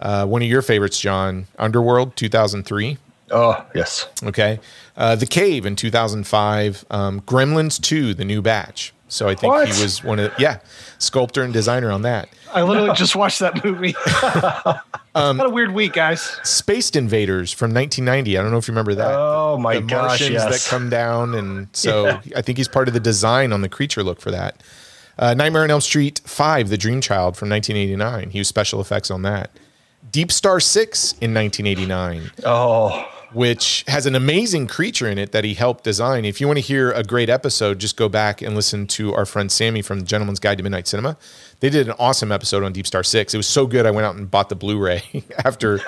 One of your favorites, John, Underworld 2003. Oh, yes. Okay. The Cave in 2005, Gremlins 2, The New Batch. So I think he was one of the, sculptor and designer on that. I literally just watched that movie. What a weird week, guys. Space Invaders from 1990. I don't know if you remember that. Oh, my gosh, Martians that come down. And so I think he's part of the design on the creature look for that. Nightmare on Elm Street 5, The Dream Child from 1989. He was special effects on that. Deep Star 6 in 1989. Oh, which has an amazing creature in it that he helped design. If you want to hear a great episode, just go back and listen to our friend Sammy from The Gentleman's Guide to Midnight Cinema. They did an awesome episode on Deep Star 6. It was so good, I went out and bought the Blu-ray after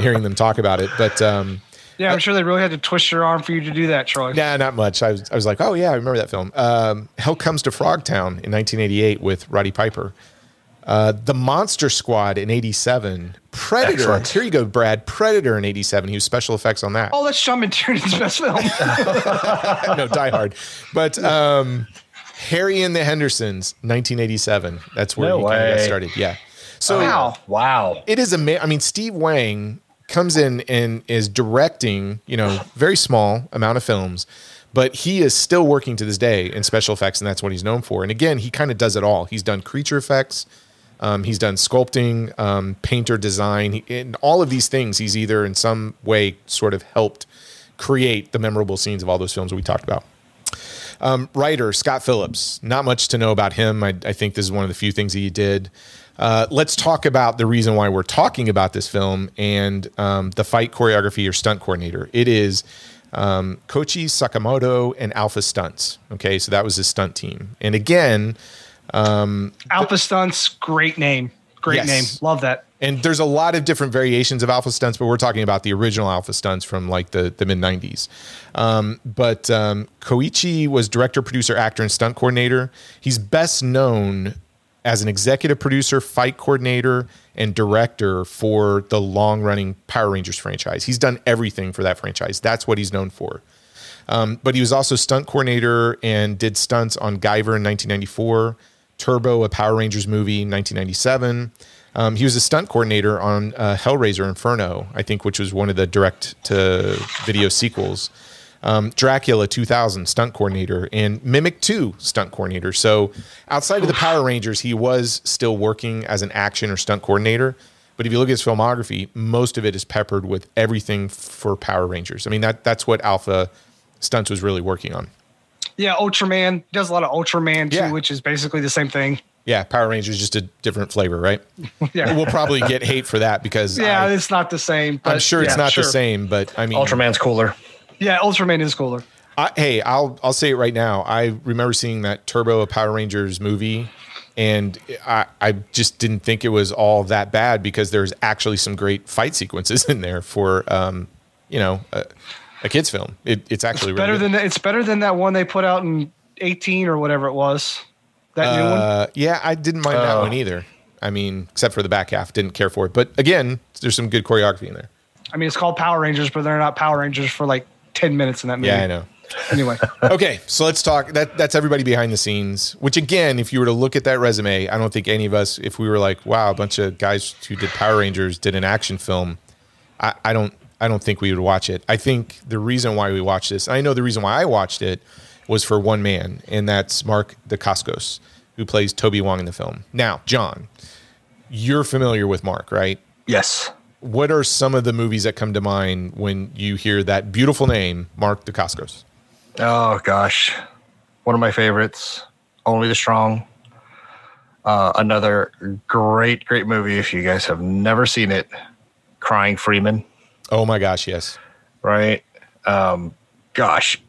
hearing them talk about it. But I'm sure they really had to twist your arm for you to do that, Troy. Nah, not much. I was like, oh, yeah, I remember that film. Hell Comes to Frogtown in 1988 with Roddy Piper. The Monster Squad in 87. Predator. Excellent. Here you go, Brad. Predator in 87. He was special effects on that. Oh, that's Sean McTiernan's best film. No, Die Hard. But Harry and the Hendersons, 1987. That's where he kind of got started. Yeah. So wow. It is amazing. I mean, Steve Wang comes in and is directing, very small amount of films, but he is still working to this day in special effects, and that's what he's known for. And again, he kind of does it all. He's done creature effects. He's done sculpting, painter design, and all of these things. He's either in some way sort of helped create the memorable scenes of all those films we talked about. Writer Scott Phillips, not much to know about him. I think this is one of the few things he did. Let's talk about the reason why we're talking about this film and the fight choreography or stunt coordinator. It is Koichi Sakamoto and Alpha Stunts. Okay, so that was his stunt team. And again, Alpha Stunts, great name. Great name. Love that. And there's a lot of different variations of Alpha Stunts, but we're talking about the original Alpha Stunts from like the mid-90s. But Koichi was director, producer, actor, and stunt coordinator. He's best known as an executive producer, fight coordinator, and director for the long-running Power Rangers franchise. He's done everything for that franchise. That's what he's known for. But he was also stunt coordinator and did stunts on Guyver in 1994, Turbo, a Power Rangers movie in 1997. He was a stunt coordinator on Hellraiser Inferno, I think, which was one of the direct-to-video sequels. Dracula 2000, stunt coordinator, and Mimic 2, stunt coordinator. So outside of the Power Rangers, he was still working as an action or stunt coordinator. But if you look at his filmography, most of it is peppered with everything for Power Rangers. I mean, that's what Alpha Stunts was really working on. Yeah, Ultraman. He does a lot of Ultraman, too, which is basically the same thing. Yeah, Power Rangers, just a different flavor, right? Yeah. We'll probably get hate for that because... Yeah, it's not the same. But I'm sure it's not the same, but I mean... Ultraman's cooler. Yeah, Ultraman is cooler. I'll say it right now. I remember seeing that Turbo, a Power Rangers movie, and I just didn't think it was all that bad because there's actually some great fight sequences in there for, a kid's film. It's actually really good. It's better than that one they put out in 18 or whatever it was. That new one? Yeah, I didn't mind that one either. I mean, except for the back half. Didn't care for it. But again, there's some good choreography in there. I mean, it's called Power Rangers, but they're not Power Rangers for like 10 minutes in that movie. Yeah, I know. Anyway. Okay, so let's talk. That's everybody behind the scenes, which again, if you were to look at that resume, I don't think any of us, if we were like, wow, a bunch of guys who did Power Rangers did an action film, I don't think we would watch it. I think the reason why we watched this, I know the reason why I watched it was for one man, and that's Mark Dacascos, who plays Toby Wong in the film. Now, John, you're familiar with Mark, right? Yes. What are some of the movies that come to mind when you hear that beautiful name, Mark Dacascos? Oh, gosh. One of my favorites, Only the Strong. Another great movie if you guys have never seen it. Crying Freeman. Oh my gosh, yes. Right? Gosh,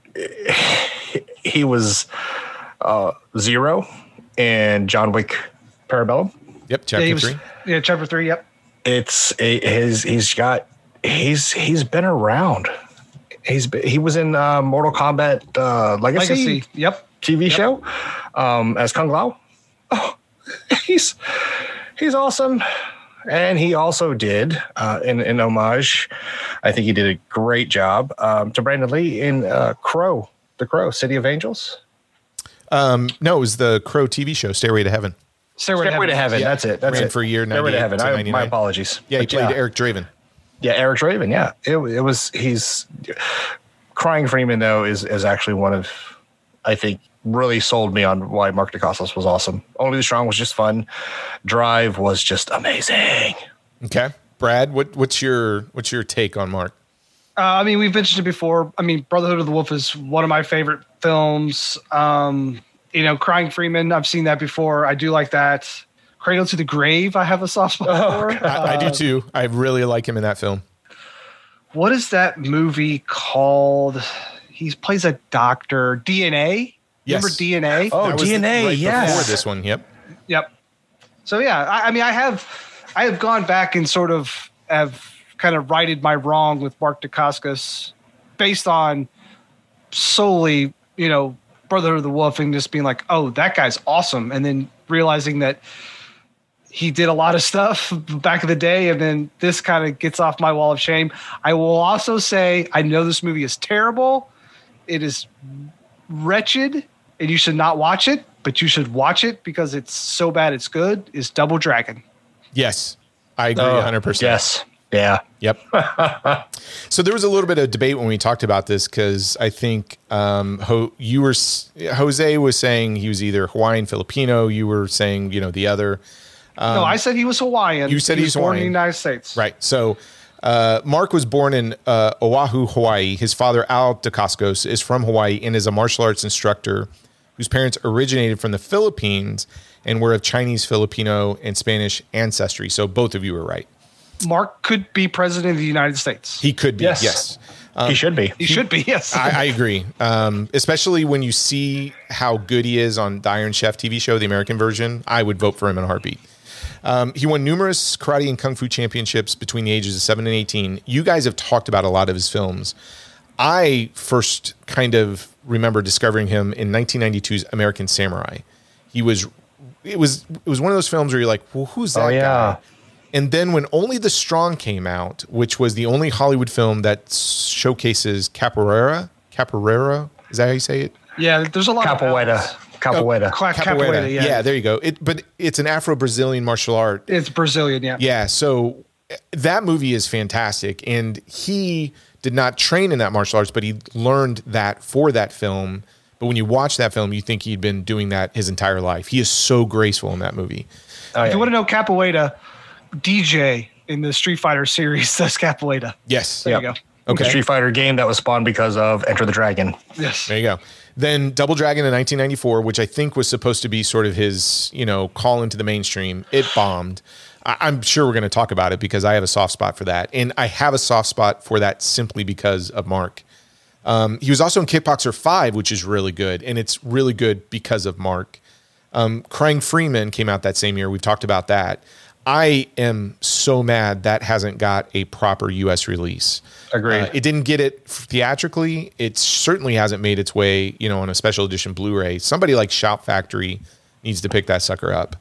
he was Zero in John Wick Parabellum. Yep, chapter 3. Yeah, chapter 3. Yep. He's been around. He was in Mortal Kombat Legacy. Yep. TV show as Kung Lao. Oh, he's awesome. And he also did, in homage, I think he did a great job, to Brandon Lee in The Crow, City of Angels. No, it was the Crow TV show, Stairway to Heaven. Stairway to Heaven. Yeah. That's it. Ran for a year, 98 to 99. My apologies. Yeah, he played Eric Draven. Yeah, Eric Draven, yeah. He's Crying Freeman, though, is actually one of, I think, really sold me on why Mark Dacascos was awesome. Only the Strong was just fun. Drive was just amazing. Okay. Brad, what's your take on Mark? I mean, we've mentioned it before. I mean, Brotherhood of the Wolf is one of my favorite films. Crying Freeman, I've seen that before. I do like that. Cradle to the Grave, I have a soft spot for. I do too. I really like him in that film. What is that movie called? He plays a doctor. DNA? Yes. Remember DNA? Oh, that DNA, right, yes. Before this one, yep. Yep. So, yeah, I have gone back and sort of have kind of righted my wrong with Mark Dacascos based on solely, Brotherhood of the Wolf and just being like, oh, that guy's awesome. And then realizing that he did a lot of stuff back in the day. And then this kind of gets off my wall of shame. I will also say, I know this movie is terrible. It is wretched and you should not watch it, but you should watch it because it's so bad it's good, is Double Dragon. Yes, I agree 100%. Yes. Yeah. Yep. So there was a little bit of debate when we talked about this because I think Jose was saying he was either Hawaiian, Filipino. You were saying, the other. No, I said he was Hawaiian. You said he was born in the United States. Right. So Mark was born in Oahu, Hawaii. His father, Al Dacascos, is from Hawaii and is a martial arts instructor whose parents originated from the Philippines and were of Chinese, Filipino, and Spanish ancestry. So both of you were right. Mark could be president of the United States. He could be, yes. He should be. He should be, yes. I agree. Especially when you see how good he is on the Iron Chef TV show, the American version, I would vote for him in a heartbeat. He won numerous karate and kung fu championships between the ages of 7 and 18. You guys have talked about a lot of his films. I first kind of remember discovering him in 1992's American Samurai. It was one of those films where you're like, well, who's that guy? And then when Only the Strong came out, which was the only Hollywood film that showcases capoeira, is that how you say it? Yeah, there's a lot of capoeira. Capoeira, yeah. Yeah, there you go. But it's an Afro-Brazilian martial art. It's Brazilian, yeah. Yeah, so that movie is fantastic. And he did not train in that martial arts, but he learned that for that film. But when you watch that film, you think he'd been doing that his entire life. He is so graceful in that movie. If you want to know capoeira, DJ in the Street Fighter series, that's capoeira. Yes. There you go. Okay. The Street Fighter game that was spawned because of Enter the Dragon. Yes. There you go. Then Double Dragon in 1994, which I think was supposed to be sort of his, call into the mainstream. It bombed. I'm sure we're going to talk about it because I have a soft spot for that. And I have a soft spot for that simply because of Mark. He was also in Kickboxer 5, which is really good. And it's really good because of Mark. Crying Freeman came out that same year. We've talked about that. I am so mad that hasn't got a proper U.S. release. Agreed. It didn't get it theatrically. It certainly hasn't made its way, on a special edition Blu-ray. Somebody like Shout Factory needs to pick that sucker up.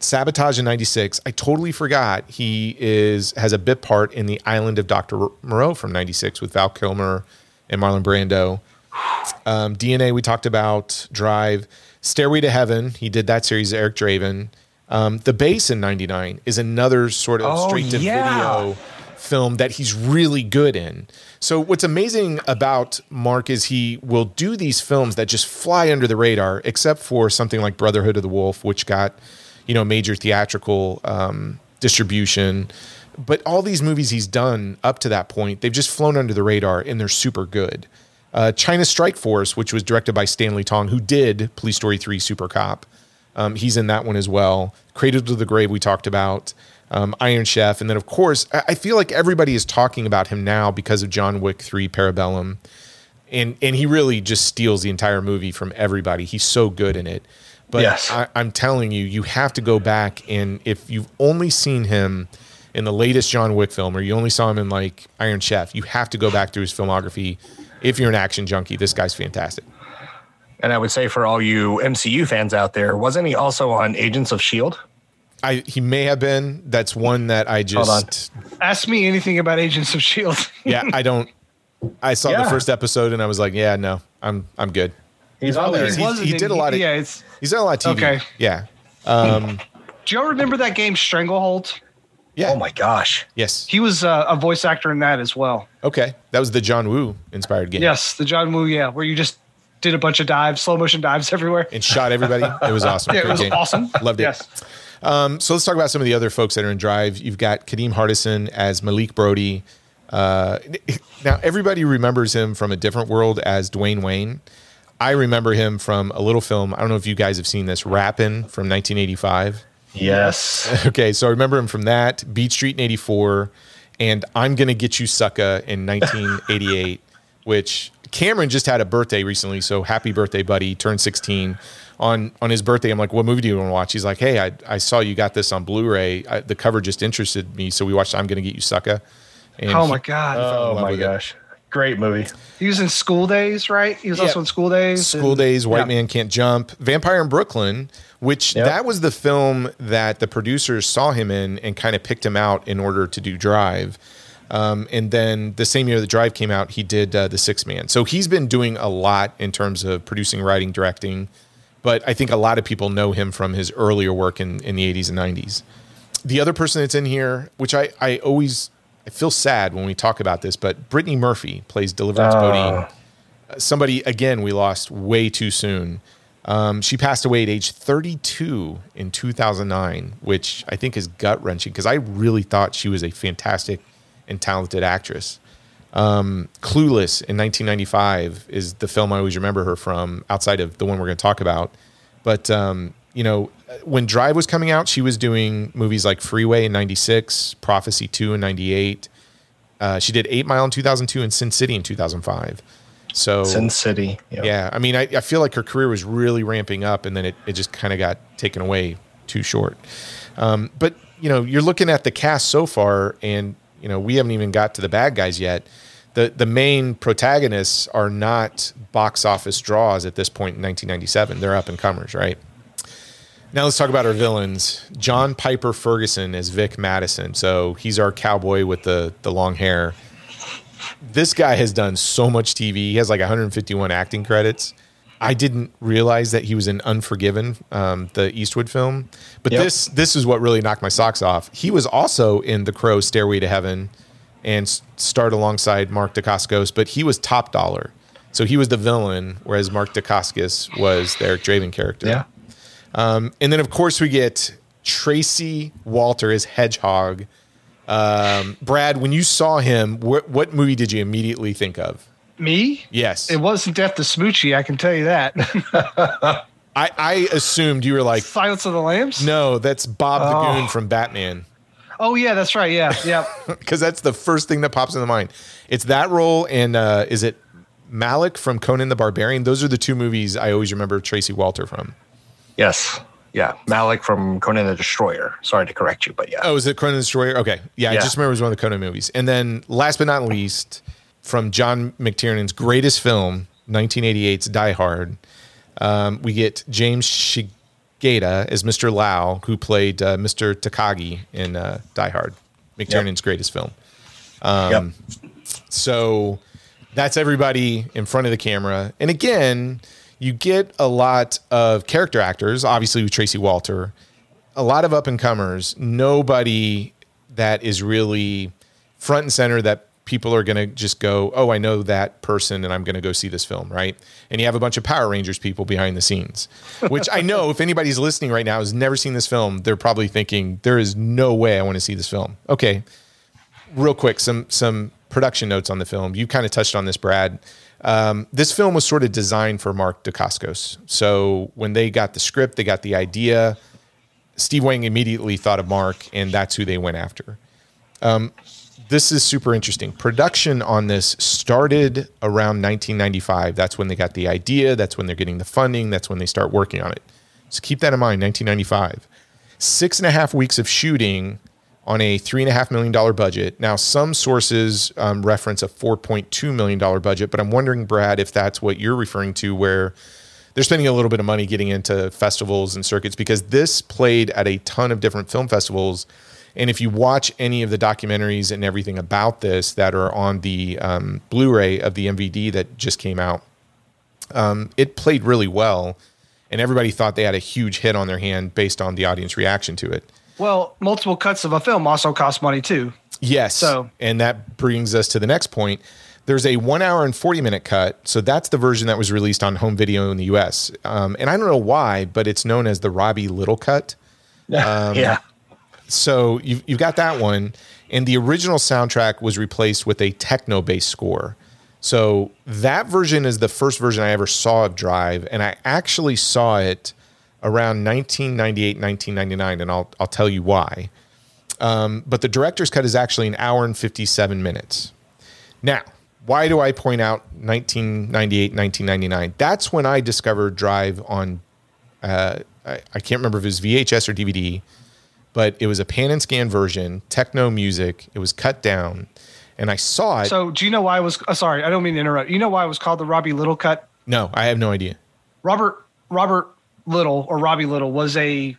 Sabotage in 96. I totally forgot he has a bit part in The Island of Dr. Moreau from 96 with Val Kilmer and Marlon Brando. DNA we talked about. Drive. Stairway to Heaven. He did that series with Eric Draven. The Base in 99 is another sort of straight-to-video film that he's really good in. So what's amazing about Mark is he will do these films that just fly under the radar, except for something like Brotherhood of the Wolf, which got, major theatrical distribution. But all these movies he's done up to that point, they've just flown under the radar, and they're super good. China Strike Force, which was directed by Stanley Tong, who did Police Story 3 Super Cop. He's in that one as well. Cradle to the Grave we talked about. Iron Chef. And then, of course, I feel like everybody is talking about him now because of John Wick 3 Parabellum. And he really just steals the entire movie from everybody. He's so good in it. But yes. I'm telling you, you have to go back. And if you've only seen him in the latest John Wick film, or you only saw him in like Iron Chef, you have to go back through his filmography. If you're an action junkie, this guy's fantastic. And I would say for all you MCU fans out there, wasn't he also on Agents of S.H.I.E.L.D.? He may have been. That's one that I just... Hold on. Ask me anything about Agents of S.H.I.E.L.D. Yeah, I don't... I saw the first episode and I was like, yeah, no, I'm good. He's on there. He did a lot of... Yeah, he's done a lot of TV. Okay. Yeah. Do y'all remember that game Stranglehold? Yeah. Oh, my gosh. Yes. He was a voice actor in that as well. Okay. That was the John Woo-inspired game. Yes, the John Woo, yeah, where you just... did a bunch of dives, slow motion dives everywhere. And shot everybody. It was awesome. Yeah, it was awesome. Loved it. Yes. So let's talk about some of the other folks that are in Drive. You've got Kadeem Hardison as Malik Brody. Now, everybody remembers him from A Different World as Dwayne Wayne. I remember him from a little film. I don't know if you guys have seen this, Rappin' from 1985. Yes. Okay, so I remember him from that, Beat Street in 84, and I'm Gonna Get You Sucka in 1988, which... Cameron just had a birthday recently, so happy birthday, buddy. Turned 16. On his birthday, I'm like, what movie do you want to watch? He's like, hey, I saw you got this on Blu-ray. The cover just interested me, so we watched I'm Gonna Get You Sucka. And oh, my gosh. Great movie. He was in School Days, right? He was also in School Days. White Man Can't Jump. Vampire in Brooklyn, which that was the film that the producers saw him in and kind of picked him out in order to do Drive. And then the same year the Drive came out, he did The Sixth Man. So he's been doing a lot in terms of producing, writing, directing. But I think a lot of people know him from his earlier work in the 80s and 90s. The other person that's in here, which I feel sad when we talk about this, but Brittany Murphy plays Deliverance Bodine. Somebody, again, we lost way too soon. She passed away at age 32 in 2009, which I think is gut-wrenching because I really thought she was a fantastic and talented actress. Clueless in 1995 is the film I always remember her from, outside of the one we're going to talk about. But, you know, when Drive was coming out, she was doing movies like Freeway in 96, Prophecy 2 in 98. She did 8 Mile in 2002 and Sin City in 2005. So Sin City. Yep. Yeah. I mean, I feel like her career was really ramping up and then it just kind of got taken away too short. But, you know, you're looking at the cast so far and, you know, we haven't even got to the bad guys yet. The main protagonists are not box office draws at this point in 1997. They're up and comers, right? Now let's talk about our villains. John Piper Ferguson as Vic Madison. So he's our cowboy with the long hair. This guy has done so much TV. He has like 151 acting credits. I didn't realize that he was in Unforgiven, the Eastwood film. But this is what really knocked my socks off. He was also in The Crow, Stairway to Heaven, and starred alongside Mark Dacascos, but he was top dollar. So he was the villain, whereas Mark Dacascos was the Eric Draven character. Yeah. And then, of course, we get Tracy Walter as Hedgehog. Brad, when you saw him, what movie did you immediately think of? Me? Yes. It wasn't Death to Smoochie, I can tell you that. I assumed you were like... Silence of the Lambs? No, that's Bob the Goon from Batman. Oh, yeah, that's right, yeah. Because that's the first thing that pops in the mind. It's that role, and is it Malik from Conan the Barbarian? Those are the two movies I always remember Tracy Walter from. Yes, yeah, Malik from Conan the Destroyer. Sorry to correct you, but yeah. Oh, is it Conan the Destroyer? Okay, yeah. I just remember it was one of the Conan movies. And then, last but not least... from John McTiernan's greatest film, 1988's Die Hard, we get James Shigeta as Mr. Lau, who played Mr. Takagi in Die Hard, McTiernan's greatest film. So that's everybody in front of the camera. And again, you get a lot of character actors, obviously with Tracy Walter, a lot of up-and-comers, nobody that is really front and center that people are going to just go, oh, I know that person and I'm going to go see this film, right? And you have a bunch of Power Rangers people behind the scenes, which I know if anybody's listening right now has never seen this film, they're probably thinking, there is no way I want to see this film. Okay, real quick, some production notes on the film. You kind of touched on this, Brad. This film was sort of designed for Mark Dacascos. So when they got the script, they got the idea. Steve Wang immediately thought of Mark, and that's who they went after. This is super interesting. Production on this started around 1995. That's when they got the idea. That's when they're getting the funding. That's when they start working on it. So keep that in mind, 1995. 6.5 weeks of shooting on a $3.5 million budget. Now, some sources reference a $4.2 million budget, but I'm wondering, Brad, if that's what you're referring to, where they're spending a little bit of money getting into festivals and circuits, because this played at a ton of different film festivals. And if you watch any of the documentaries and everything about this that are on the Blu-ray of the MVD that just came out, it played really well. And everybody thought they had a huge hit on their hand based on the audience reaction to it. Well, multiple cuts of a film also cost money too. Yes. So, and that brings us to the next point. There's a 1 hour and 40 minute cut. So that's the version that was released on home video in the US. And I don't know why, but it's known as the Robbie Little cut. Yeah. So you've got that one. And the original soundtrack was replaced with a techno based score. So that version is the first version I ever saw of Drive, and I actually saw it around 1998, 1999, and I'll tell you why. But the director's cut is actually an hour and 57 minutes. Now, why do I point out 1998, 1999? That's when I discovered Drive on, I can't remember if it was VHS or DVD, but it was a pan and scan version, techno music. It was cut down. And I saw it. So do you know why it was sorry, I don't mean to interrupt. You know why it was called the Robbie Little cut? No, I have no idea. Robert Little, or Robbie Little, was a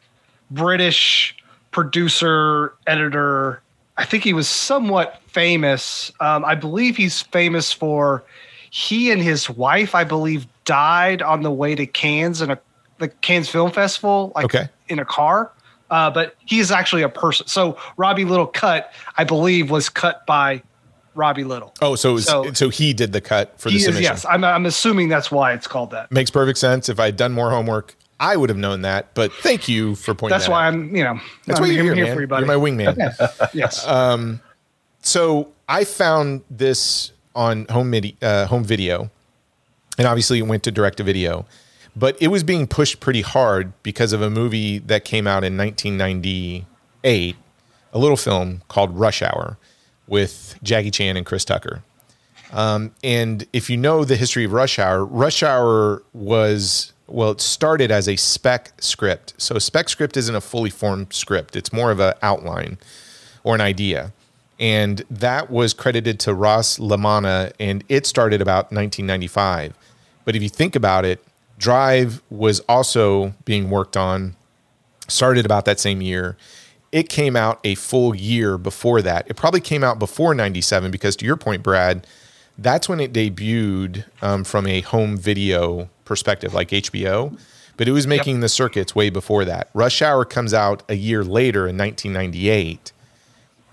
British producer, editor. I think he was somewhat famous. I believe he's famous for he and his wife, I believe, died on the way to Cannes in the Cannes Film Festival, in a car. But he is actually a person. So Robbie Little cut, I believe, was cut by Robbie Little. Oh, so he did the cut for the submission. Yes, I'm assuming that's why it's called that. Makes perfect sense. If I had done more homework, I would have known that. But thank you for pointing that out. That's why I'm here for you, buddy. You're my wingman. Yes. So I found this on home video, and obviously it went to direct-to-video. But it was being pushed pretty hard because of a movie that came out in 1998, a little film called Rush Hour, with Jackie Chan and Chris Tucker. And if you know the history of Rush Hour was, well, it started as a spec script. So a spec script isn't a fully formed script. It's more of an outline or an idea. And that was credited to Ross LaManna, and it started about 1995. But if you think about it, Drive was also being worked on, started about that same year. It came out a full year before that. It probably came out before 97 because, to your point, Brad, that's when it debuted from a home video perspective, like HBO. But it was making the circuits way before that. Rush Hour comes out a year later in 1998.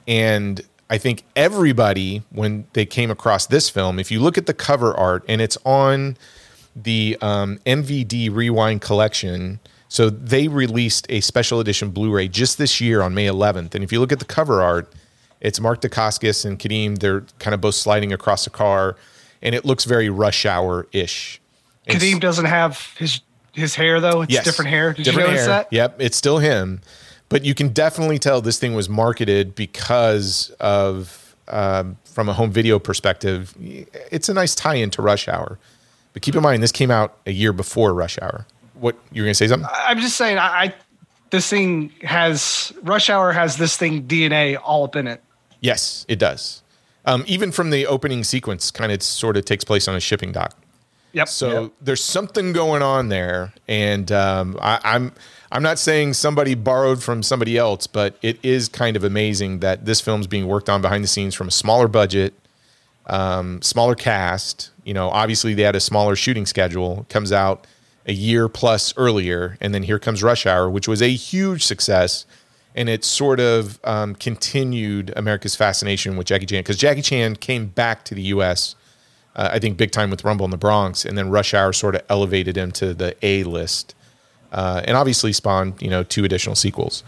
And I think everybody, when they came across this film, if you look at the cover art, and it's on the MVD Rewind collection. So they released a special edition Blu-ray just this year on May 11th. And if you look at the cover art, it's Mark Dacascos and Kadeem. They're kind of both sliding across a car, and it looks very Rush Hour-ish. Kadeem doesn't have his hair, though. It's different hair. Did you notice that? Yep, it's still him. But you can definitely tell this thing was marketed because of, from a home video perspective, it's a nice tie-in to Rush Hour. But keep in mind, this came out a year before Rush Hour. What, you were going to say something? I'm just saying, Rush Hour has this thing DNA all up in it. Yes, it does. Even from the opening sequence, sort of takes place on a shipping dock. Yep. So there's something going on there, and I'm not saying somebody borrowed from somebody else, but it is kind of amazing that this film's being worked on behind the scenes from a smaller budget, smaller cast. You know, obviously they had a smaller shooting schedule. It comes out a year plus earlier, and then here comes Rush Hour, which was a huge success, and it sort of continued America's fascination with Jackie Chan, because Jackie Chan came back to the U.S., I think, big time with Rumble in the Bronx, and then Rush Hour sort of elevated him to the A-list, and obviously spawned, you know, 2 additional sequels.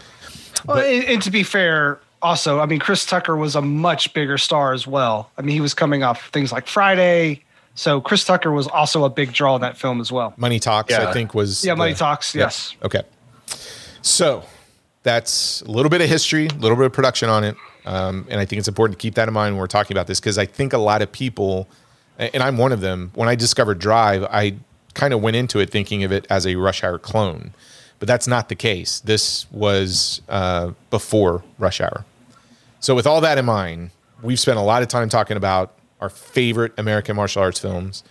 Well, but, and to be fair, also, I mean, Chris Tucker was a much bigger star as well. I mean, he was coming off things like Friday. So Chris Tucker was also a big draw in that film as well. Money Talks, I think, was... Yeah, Money Talks, yes. Okay. So that's a little bit of history, a little bit of production on it. And I think it's important to keep that in mind when we're talking about this, because I think a lot of people, and I'm one of them, when I discovered Drive, I kind of went into it thinking of it as a Rush Hour clone. But that's not the case. This was before Rush Hour. So with all that in mind, we've spent a lot of time talking about our favorite American martial arts films.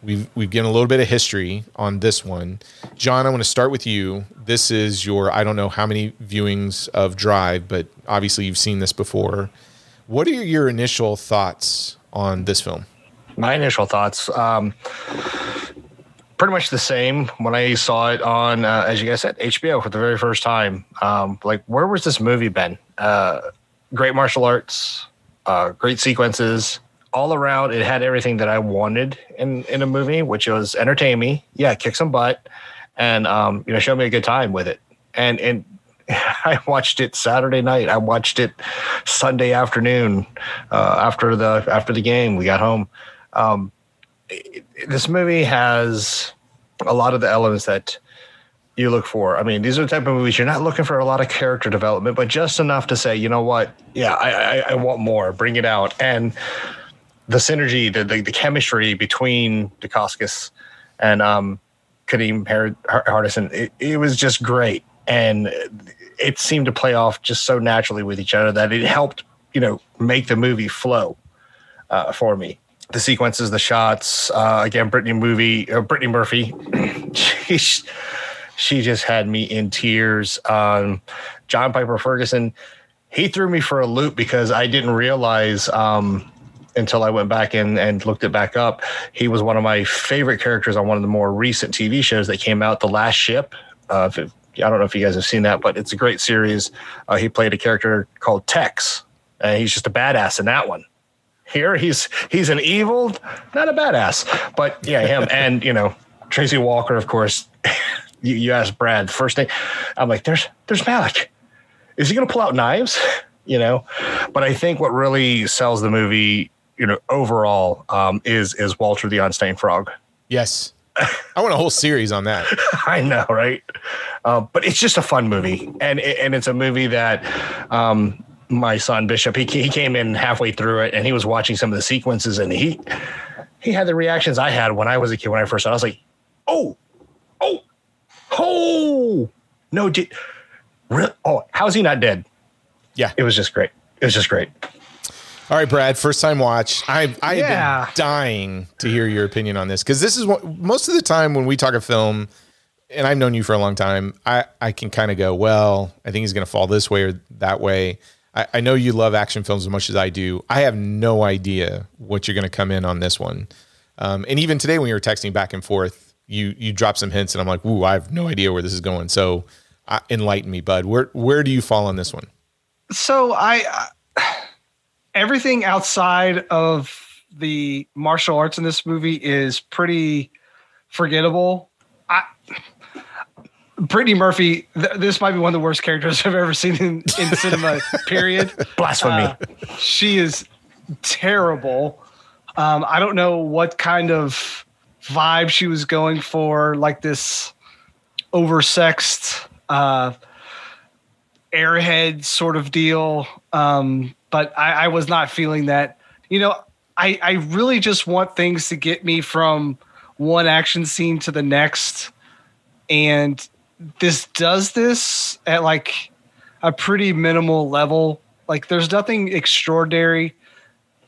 We've given a little bit of history on this one. John, I want to start with you. This is your, I don't know how many viewings of Drive, but obviously you've seen this before. What are your initial thoughts on this film? My initial thoughts, pretty much the same when I saw it on, as you guys said, HBO for the very first time. Like, where was this movie been? Great martial arts, great sequences. All around, it had everything that I wanted in a movie, which was entertain me, kick some butt, and show me a good time with it. And I watched it Saturday night. I watched it Sunday afternoon after the game. We got home. This movie has a lot of the elements that you look for. I mean, these are the type of movies you're not looking for a lot of character development, but just enough to say, you know what? Yeah, I want more. Bring it out. And the synergy, the chemistry between Dacascos and Kadeem Hardison, it was just great. And it seemed to play off just so naturally with each other that it helped, make the movie flow for me. The sequences, the shots, again, Brittany Murphy, she just had me in tears. John Piper Ferguson, he threw me for a loop because I didn't realize until I went back in and looked it back up. He was one of my favorite characters on one of the more recent TV shows that came out, The Last Ship. I don't know if you guys have seen that, but it's a great series. He played a character called Tex, and he's just a badass in that one. Here, he's an evil, not a badass, but yeah, him. And, Tracy Walker, of course. You asked Brad the first thing. I'm like, there's Malik. Is he going to pull out knives? But I think what really sells the movie, overall, is Walter the Unstained Frog. Yes. I want a whole series on that. I know, right? But it's just a fun movie. And it's a movie that my son, Bishop, he came in halfway through it, and he was watching some of the sequences, and he had the reactions I had when I was a kid, when I first saw it. I was like, oh, no, really? Oh, how's he not dead? Yeah. It was just great. All right, Brad, first time watch. I've been dying to hear your opinion on this, because this is what most of the time when we talk a film, and I've known you for a long time, I can kind of go, well, I think he's going to fall this way or that way. I know you love action films as much as I do. I have no idea what you're going to come in on this one. And even today when we were texting back and forth, you dropped some hints, and I'm like, ooh, I have no idea where this is going. So enlighten me, bud. Where do you fall on this one? So everything outside of the martial arts in this movie is pretty forgettable. Brittany Murphy, this might be one of the worst characters I've ever seen in cinema, period. Blasphemy. She is terrible. I don't know what kind of vibe she was going for, like this oversexed airhead sort of deal. But I was not feeling that. I really just want things to get me from one action scene to the next. And this does this at like a pretty minimal level. Like, there's nothing extraordinary.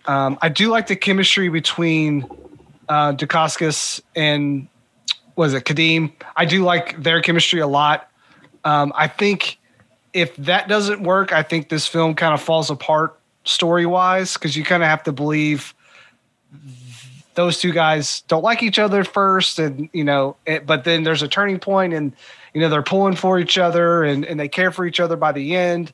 I do like the chemistry between Dacascos and Kadeem. I do like their chemistry a lot. I think if that doesn't work, I think this film kind of falls apart story-wise, because you kind of have to believe those two guys don't like each other first, and but then there's a turning point, and they're pulling for each other, and they care for each other by the end.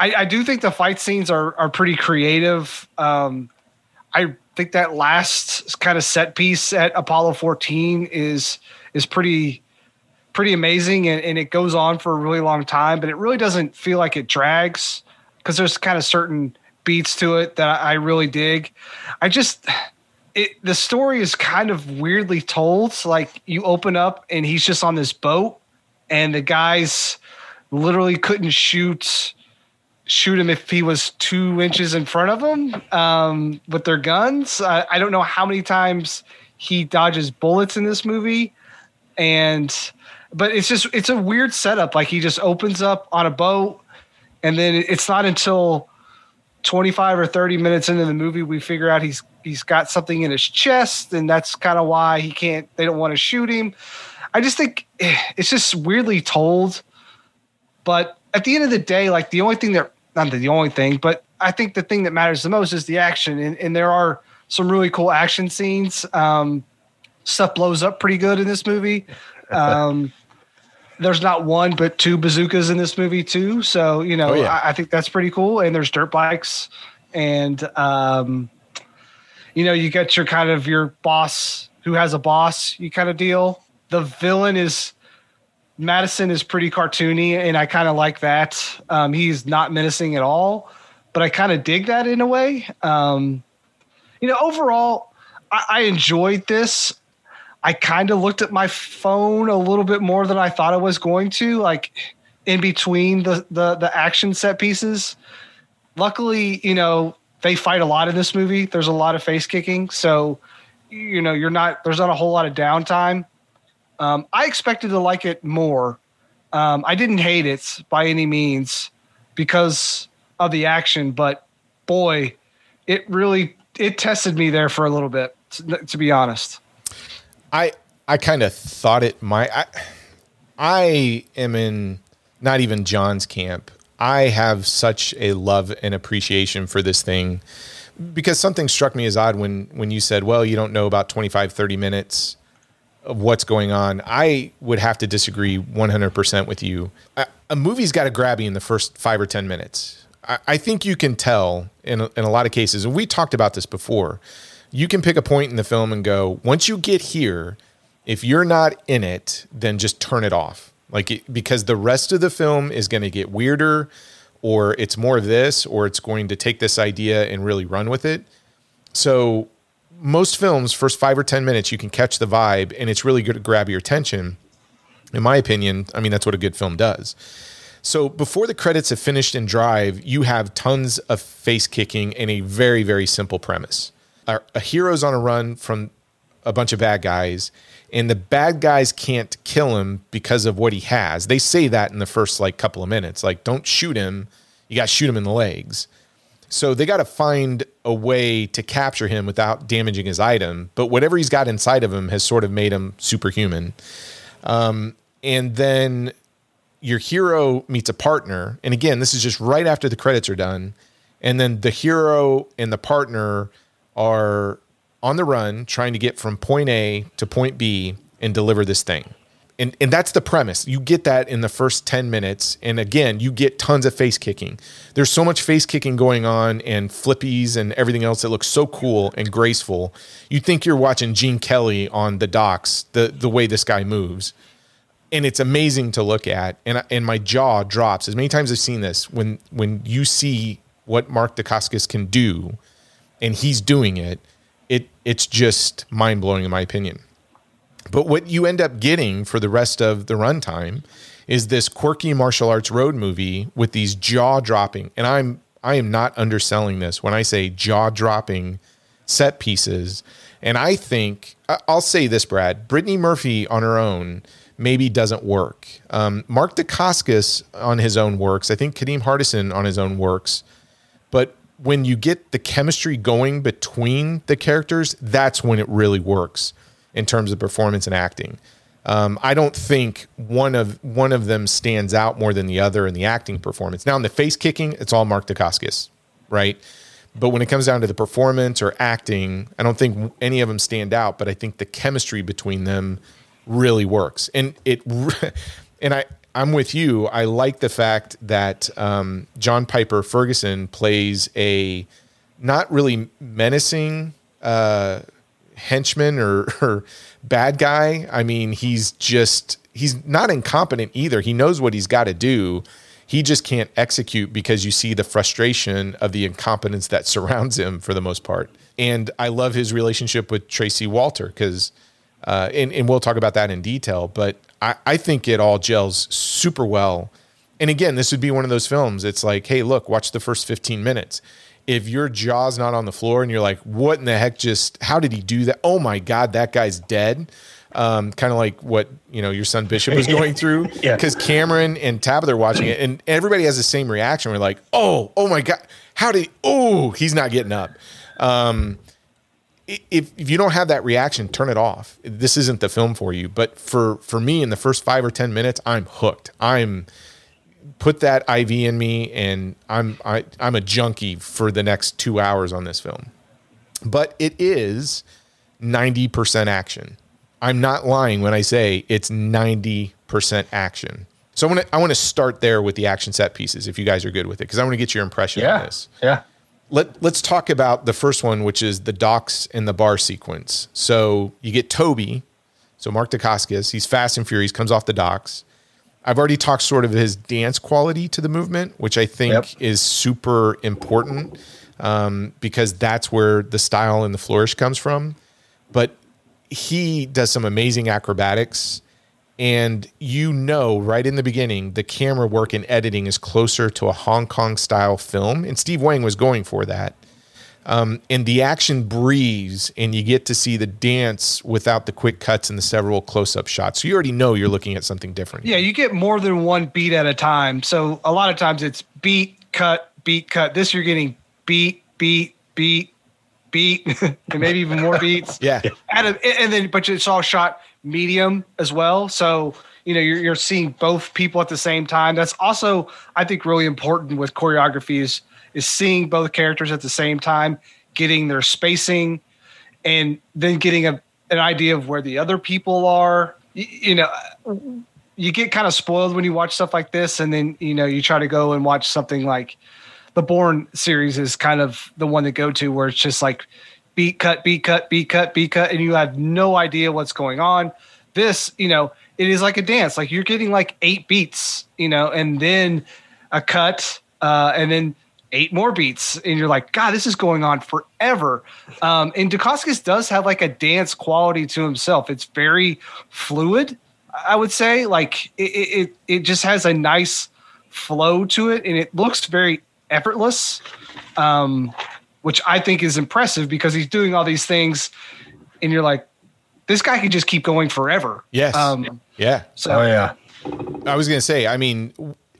I do think the fight scenes are pretty creative. I think that last kind of set piece at Apollo 14 is pretty amazing, and it goes on for a really long time, but it really doesn't feel like it drags, because there's kind of certain beats to it that I really dig. The story is kind of weirdly told. Like, you open up and he's just on this boat, and the guys literally couldn't shoot him if he was 2 inches in front of him with their guns. I don't know how many times he dodges bullets in this movie, but it's a weird setup. Like, he just opens up on a boat, and then it's not until 25 or 30 minutes into the movie we figure out he's got something in his chest, and that's kind of why they don't want to shoot him. I just think it's just weirdly told. But at the end of the day, like, I think the thing that matters the most is the action. And there are some really cool action scenes. Stuff blows up pretty good in this movie. There's not one, but two bazookas in this movie too. So, I think that's pretty cool. And there's dirt bikes, and you get your boss who has a boss, you kind of deal. The villain is Madison is pretty cartoony, and I kind of like that. He's not menacing at all, but I kind of dig that in a way. Overall, I enjoyed this. I kind of looked at my phone a little bit more than I thought I was going to, like in between the action set pieces. Luckily, they fight a lot in this movie. There's a lot of face kicking. So, there's not a whole lot of downtime. I expected to like it more. I didn't hate it by any means because of the action, but boy, it tested me there for a little bit, to be honest. I kind of thought it might. I am in not even John's camp. I have such a love and appreciation for this thing because something struck me as odd when you said, well, you don't know about 25, 30 minutes of what's going on. I would have to disagree 100% with you. A movie's got to grab you in the first 5 or 10 minutes. I think you can tell in a lot of cases, and we talked about this before, you can pick a point in the film and go, once you get here, if you're not in it, then just turn it off. Because the rest of the film is going to get weirder, or it's more of this, or it's going to take this idea and really run with it. So most films, first 5 or 10 minutes, you can catch the vibe, and it's really good to grab your attention. In my opinion, I mean, that's what a good film does. So before the credits have finished and drive, you have tons of face kicking and a very, very simple premise. A hero's on a run from a bunch of bad guys, and the bad guys can't kill him because of what he has. They say that in the first couple of minutes, don't shoot him. You got to shoot him in the legs. So they got to find a way to capture him without damaging his item. But whatever he's got inside of him has sort of made him superhuman. And then your hero meets a partner. And again, this is just right after the credits are done. And then the hero and the partner are on the run trying to get from point A to point B and deliver this thing. And that's the premise. You get that in the first 10 minutes. And again, you get tons of face kicking. There's so much face kicking going on and flippies and everything else that looks so cool and graceful. You think you're watching Gene Kelly on the docks, the way this guy moves. And it's amazing to look at. And my jaw drops. As many times I've seen this, when you see what Mark Dacascos can do, and he's doing it, it's just mind-blowing in my opinion. But what you end up getting for the rest of the runtime is this quirky martial arts road movie with these jaw-dropping, and I am not underselling this when I say jaw-dropping set pieces. And I think, I'll say this, Brad, Brittany Murphy on her own maybe doesn't work. Mark Dacascos on his own works. I think Kadeem Hardison on his own works. But when you get the chemistry going between the characters, that's when it really works in terms of performance and acting. I don't think one of them stands out more than the other in the acting performance. Now in the face kicking, it's all Mark Dacascos, right? But when it comes down to the performance or acting, I don't think any of them stand out, but I think the chemistry between them really works. And I'm with you. I like the fact that John Piper Ferguson plays a not really menacing henchman or bad guy. I mean, he's not incompetent either. He knows what he's got to do. He just can't execute because you see the frustration of the incompetence that surrounds him for the most part. And I love his relationship with Tracy Walter because and we'll talk about that in detail, but I think it all gels super well. And again, this would be one of those films. It's like, hey, look, watch the first 15 minutes. If your jaw's not on the floor and you're like, what in the heck just, how did he do that? Oh my God, that guy's dead. Kind of like what, you know, your son Bishop was going through, because Cameron and Tabitha are watching it and everybody has the same reaction. We're like, oh my God, how did, he's not getting up. If you don't have that reaction, turn it off. This isn't the film for you. But for me, in the first 5 or 10 minutes, I'm hooked. I'm put that IV in me, and I'm a junkie for the next 2 hours on this film. But it is 90% action. I'm not lying when I say it's 90% action. So I want to start there with the action set pieces, if you guys are good with it, because I want to get your impression on this. Yeah. Let's talk about the first one, which is the docks and the bar sequence. So you get Toby, so Mark Dacascos, he's fast and furious, comes off the docks. I've already talked sort of his dance quality to the movement, which I think is super important because that's where the style and the flourish comes from. But he does some amazing acrobatics. And you know, right in the beginning, the camera work and editing is closer to a Hong Kong style film. And Steve Wang was going for that. And the action breathes and you get to see the dance without the quick cuts and the several close-up shots. So you already know you're looking at something different. Yeah, you get more than one beat at a time. So a lot of times it's beat, cut, beat, cut. This you're getting beat, beat, beat, beat, and maybe even more beats. But it's all shot medium as well. So, you know, you're seeing both people at the same time. That's also, I think, really important with choreography is seeing both characters at the same time, getting their spacing, and then getting an idea of where the other people are. You know, you get kind of spoiled when you watch stuff like this, and then, you know, you try to go and watch something like the Bourne series is kind of the one to go to, where it's just like beat, cut, beat, cut, beat, cut, beat, cut, and you have no idea what's going on. This, you know, it is like a dance. Like you're getting like 8 beats, you know, and then a cut, and then 8 more beats, and you're like, God, this is going on forever. And Dacascos does have like a dance quality to himself. It's very fluid, I would say. Like it just has a nice flow to it, and it looks very effortless, which I think is impressive because he's doing all these things, and you're like, this guy can just keep going forever. Yes. So I was gonna say, I mean,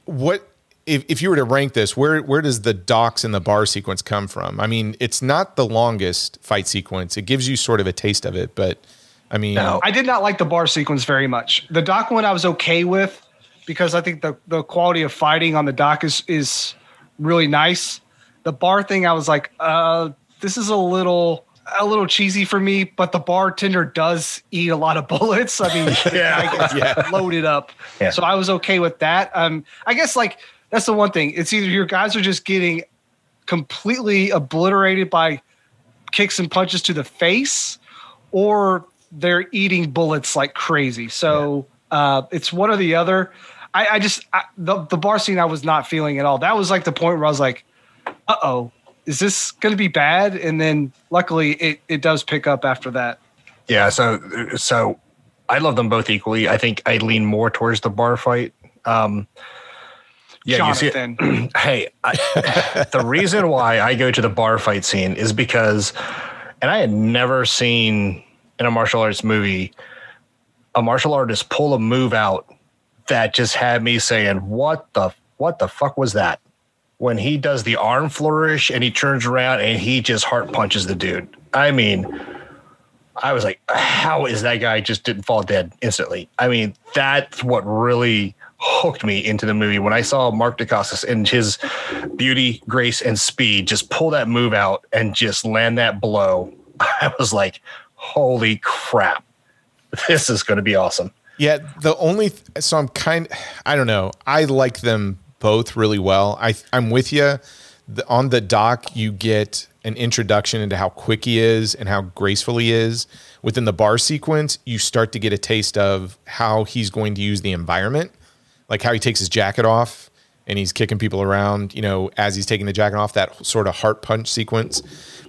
what? If you were to rank this, where does the docks and the bar sequence come from? I mean, it's not the longest fight sequence. It gives you sort of a taste of it, but I mean... No, I did not like the bar sequence very much. The dock one I was okay with because I think the quality of fighting on the dock is really nice. The bar thing, I was like, this is a little cheesy for me, but the bartender does eat a lot of bullets. I mean, loaded up. Yeah. So I was okay with that. I guess like... That's the one thing. It's either your guys are just getting completely obliterated by kicks and punches to the face, or they're eating bullets like crazy. So it's one or the other. The bar scene I was not feeling at all. That was like the point where I was like, uh-oh, is this going to be bad? And then luckily it does pick up after that. Yeah, so I love them both equally. I think I lean more towards the bar fight. Yeah, Jonathan. You see it. Hey, the reason why I go to the bar fight scene is because, and I had never seen in a martial arts movie, a martial artist pull a move out that just had me saying, what the fuck was that? When he does the arm flourish and he turns around and he just heart punches the dude. I mean, I was like, how is that guy just didn't fall dead instantly? I mean, that's what really hooked me into the movie when I saw Mark Dacascos and his beauty, grace, and speed just pull that move out and just land that blow. I was like, holy crap, this is going to be awesome. Yeah, I don't know. I like them both really well. I'm with you. On the dock, you get an introduction into how quick he is and how graceful he is. Within the bar sequence, you start to get a taste of how he's going to use the environment. Like how he takes his jacket off and he's kicking people around, you know, as he's taking the jacket off, that sort of heart punch sequence.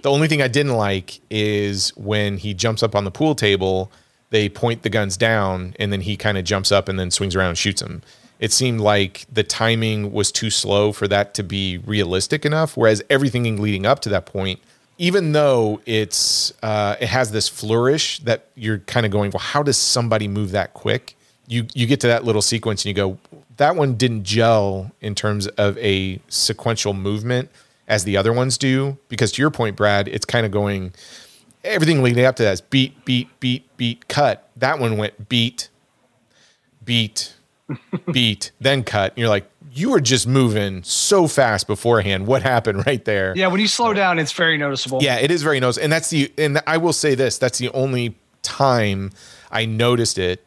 The only thing I didn't like is when he jumps up on the pool table, they point the guns down and then he kind of jumps up and then swings around and shoots him. it seemed like the timing was too slow for that to be realistic enough. Whereas everything leading up to that point, even though it's it has this flourish that you're kind of going, well, how does somebody move that quick? You get to that little sequence and you go, that one didn't gel in terms of a sequential movement as the other ones do. Because to your point, Brad, it's kind of going, everything leading up to that is beat, beat, beat, beat, cut. That one went beat, beat, beat, then cut. And you're like, you were just moving so fast beforehand. What happened right there? Yeah, when you slow down, it's very noticeable. Yeah, it is very noticeable. And and I will say this, that's the only time I noticed it,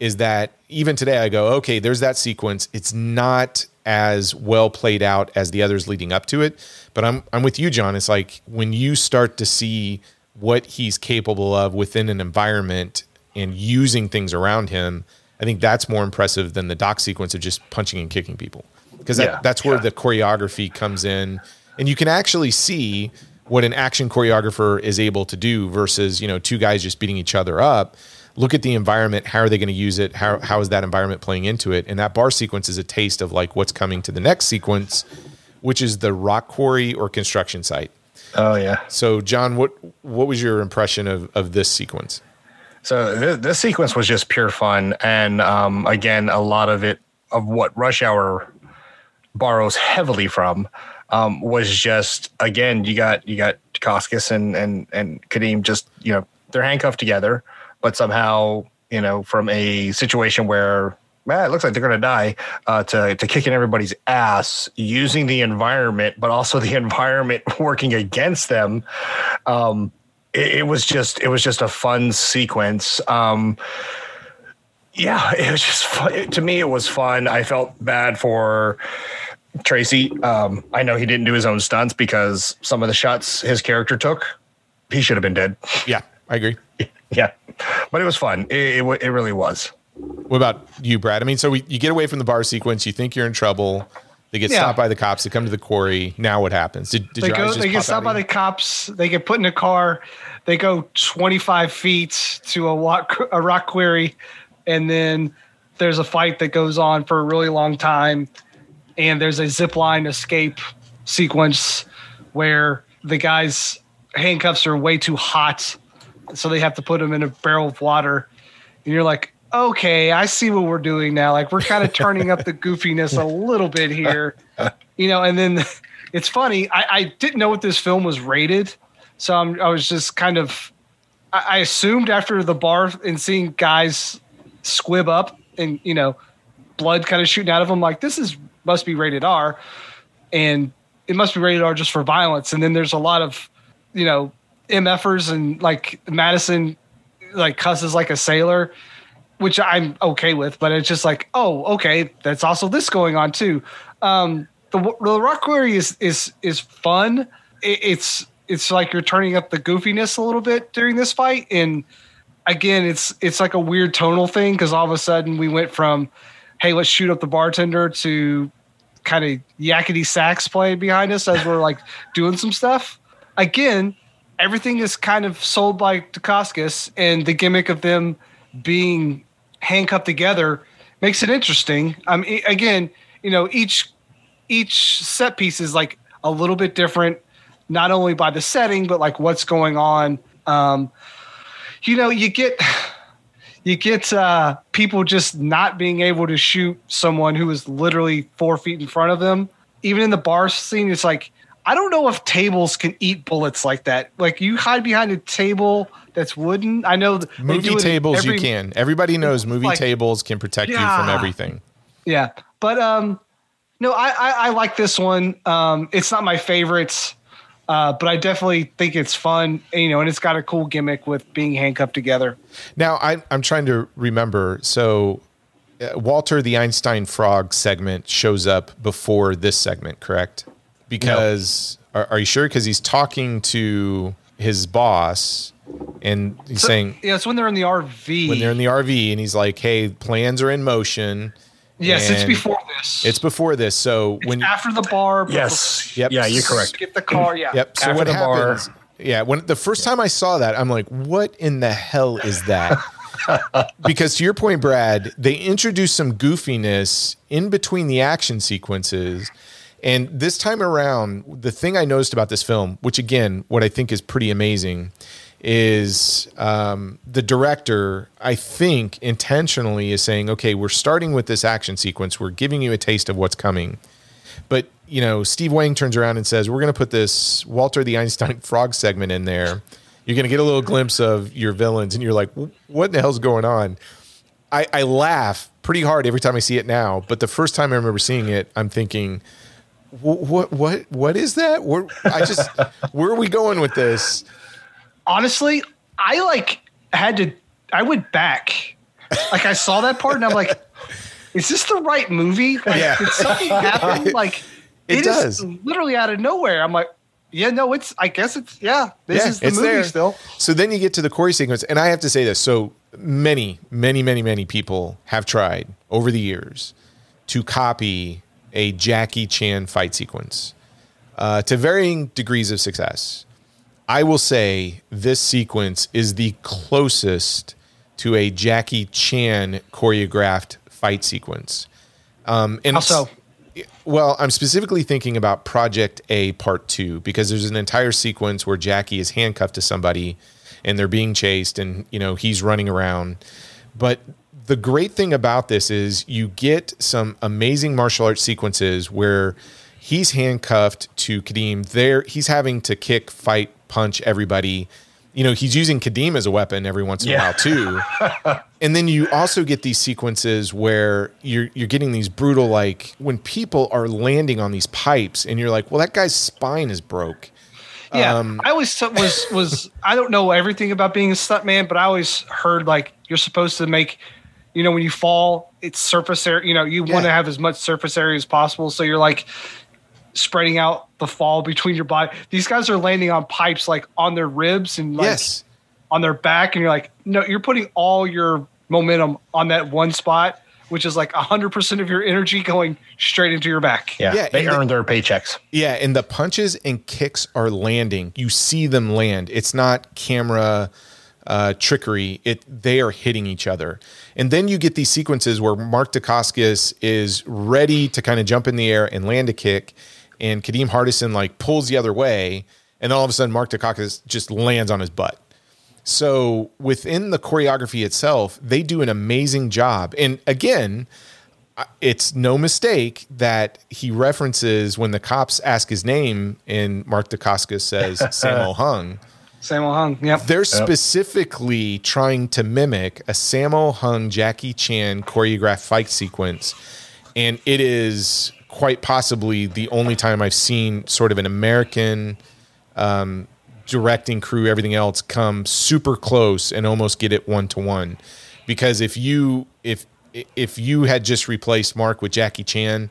is that even today I go, okay, there's that sequence. It's not as well played out as the others leading up to it. But I'm with you, John. It's like when you start to see what he's capable of within an environment and using things around him, I think that's more impressive than the doc sequence of just punching and kicking people. Because that's where the choreography comes in. And you can actually see what an action choreographer is able to do versus, two guys just beating each other up. Look at the environment. How are they going to use it? How is that environment playing into it? And that bar sequence is a taste of like what's coming to the next sequence, which is the rock quarry or construction site. Oh yeah. So John, what was your impression of this sequence? So this sequence was just pure fun. And again, a lot of what Rush Hour borrows heavily from was just, again, you got Koskis and Kadeem just, they're handcuffed together. But somehow, from a situation where it looks like they're going to die, to kicking everybody's ass, using the environment, but also the environment working against them. It was just a fun sequence. It was just fun. To me, it was fun. I felt bad for Tracy. I know he didn't do his own stunts because some of the shots his character took, he should have been dead. Yeah, I agree. Yeah, but it was fun. It really was. What about you, Brad? I mean, so you get away from the bar sequence. You think you're in trouble. They get stopped by the cops. They come to the quarry. Now what happens? They get stopped by the cops. They get put in a car. They go 25 feet to a rock quarry. And then there's a fight that goes on for a really long time. And there's a zipline escape sequence where the guy's handcuffs are way too hot, so they have to put them in a barrel of water. And you're like, okay, I see what we're doing now. Like, we're kind of turning up the goofiness a little bit here. And then it's funny. I didn't know what this film was rated. So I was just kind of – I assumed after the bar and seeing guys squib up and, blood kind of shooting out of them, like, this must be rated R. And it must be rated R just for violence. And then there's a lot of, MFers and like Madison like cusses like a sailor, which I'm okay with, but it's just like, oh, okay, that's also this going on too. The rock quarry is fun. It's like you're turning up the goofiness a little bit during this fight. And again, it's like a weird tonal thing, because all of a sudden we went from, hey, let's shoot up the bartender, to kind of yakety sax playing behind us as we're like doing some stuff. Again, everything is kind of sold by Dacascos, and the gimmick of them being handcuffed together makes it interesting. Again, each set piece is like a little bit different, not only by the setting, but like what's going on. You get people just not being able to shoot someone who is literally 4 feet in front of them. Even in the bar scene, it's like, I don't know if tables can eat bullets like that. Like, you hide behind a table that's wooden. I know movie tables you can. Everybody knows movie tables can protect you from everything. Yeah, but I like this one. It's not my favorite, but I definitely think it's fun. And it's got a cool gimmick with being handcuffed together. Now I'm trying to remember. So Walter the Einstein Frog segment shows up before this segment, correct? Because are you sure? Because he's talking to his boss and he's saying, it's when they're in the RV. When they're in the RV and he's like, hey, plans are in motion. Yes, it's before this. It's before this. So after the bar. Yes. Yep. Yeah, you're correct. Get the car. Yeah. Yep. So after the bar. Yeah. When the first time I saw that, I'm like, what in the hell is that? Because to your point, Brad, they introduced some goofiness in between the action sequences. And this time around, the thing I noticed about this film, which again, what I think is pretty amazing, is the director, I think, intentionally is saying, okay, we're starting with this action sequence. We're giving you a taste of what's coming. But, you know, Steve Wang turns around and says, we're going to put this Walter the Einstein Frog segment in there. You're going to get a little glimpse of your villains. And you're like, what in the hell's going on? I laugh pretty hard every time I see it now. But the first time I remember seeing it, I'm thinking, what is that? Where are we going with this? Honestly, I went back. Like, I saw that part and I'm like, is this the right movie? Like, yeah. Did something happen? Like, it is literally out of nowhere. I'm like, yeah, no, I guess this is the movie there. Still. So then you get to the Corey sequence. And I have to say this. So many, many, many, many people have tried over the years to copy a Jackie Chan fight sequence to varying degrees of success. I will say this sequence is the closest to a Jackie Chan choreographed fight sequence. And also, well, I'm specifically thinking about Project A Part 2, because there's an entire sequence where Jackie is handcuffed to somebody and they're being chased and, you know, he's running around. But the great thing about this is you get some amazing martial arts sequences where he's handcuffed to Kadeem. He's having to kick, fight, punch everybody. You know, he's using Kadeem as a weapon every once in a while too. And then you also get these sequences where you're getting these brutal, like when people are landing on these pipes and you're like, well, that guy's spine is broke. Yeah. I always was I don't know everything about being a stuntman, but I always heard like you're supposed to make, you know, when you fall, it's surface area, you know, you want to have as much surface area as possible. So you're like spreading out the fall between your body. These guys are landing on pipes like on their ribs and like on their back. And you're like, no, you're putting all your momentum on that one spot, which is like 100% of your energy going straight into your back. Yeah. They earn their paychecks. Yeah. And the punches and kicks are landing. You see them land. It's not camera trickery. They are hitting each other. And then you get these sequences where Mark Dacascos is ready to kind of jump in the air and land a kick. And Kadeem Hardison like pulls the other way, and all of a sudden Mark Dacascos just lands on his butt. So within the choreography itself, they do an amazing job. And again, it's no mistake that he references when the cops ask his name, and Mark Dacascos says Sammo Hung. Sammo Hung. Yep. They're specifically trying to mimic a Sammo Hung Jackie Chan choreographed fight sequence, and it is quite possibly the only time I've seen sort of an American directing crew, everything else, come super close and almost get it 1-to-1. Because if you had just replaced Mark with Jackie Chan,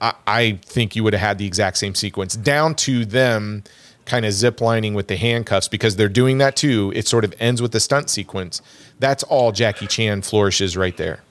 I think you would have had the exact same sequence, down to them kind of ziplining with the handcuffs, because they're doing that too. It sort of ends with the stunt sequence. That's all Jackie Chan flourishes right there.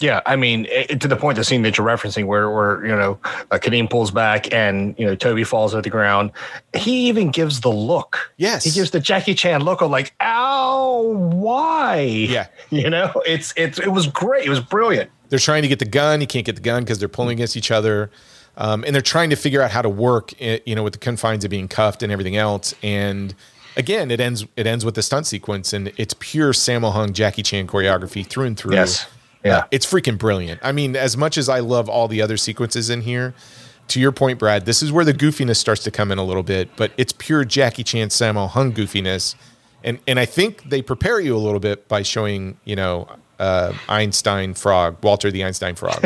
Yeah, I mean, to the point, the scene that you're referencing where you know, Kadeem pulls back and, you know, Toby falls at the ground. He even gives the look. Yes. He gives the Jackie Chan look of like, ow, why? Yeah. You know, it was great. It was brilliant. They're trying to get the gun. He can't get the gun because they're pulling against each other. And they're trying to figure out how to work, you know, with the confines of being cuffed and everything else. And again, it ends with the stunt sequence, and it's pure Sammo Hung Jackie Chan choreography through and through. Yes. Yeah, it's freaking brilliant. I mean, as much as I love all the other sequences in here, to your point, Brad, this is where the goofiness starts to come in a little bit, but it's pure Jackie Chan, Sammo Hung goofiness. And I think they prepare you a little bit by showing, you know, Einstein Frog, Walter the Einstein Frog,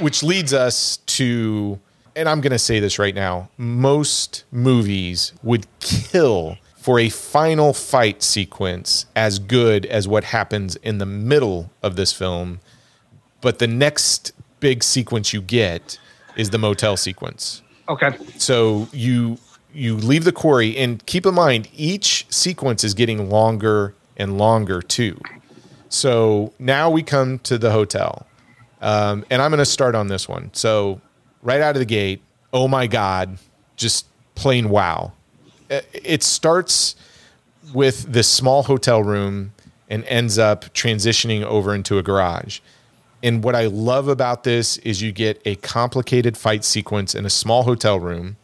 which leads us to, and I'm going to say this right now, most movies would kill for a final fight sequence as good as what happens in the middle of this film. But the next big sequence you get is the motel sequence. Okay. So you leave the quarry, and keep in mind, each sequence is getting longer and longer too. So now we come to the hotel. And I'm going to start on this one. So right out of the gate, oh my God, just plain wow. It starts with this small hotel room and ends up transitioning over into a garage. And what I love about this is you get a complicated fight sequence in a small hotel room.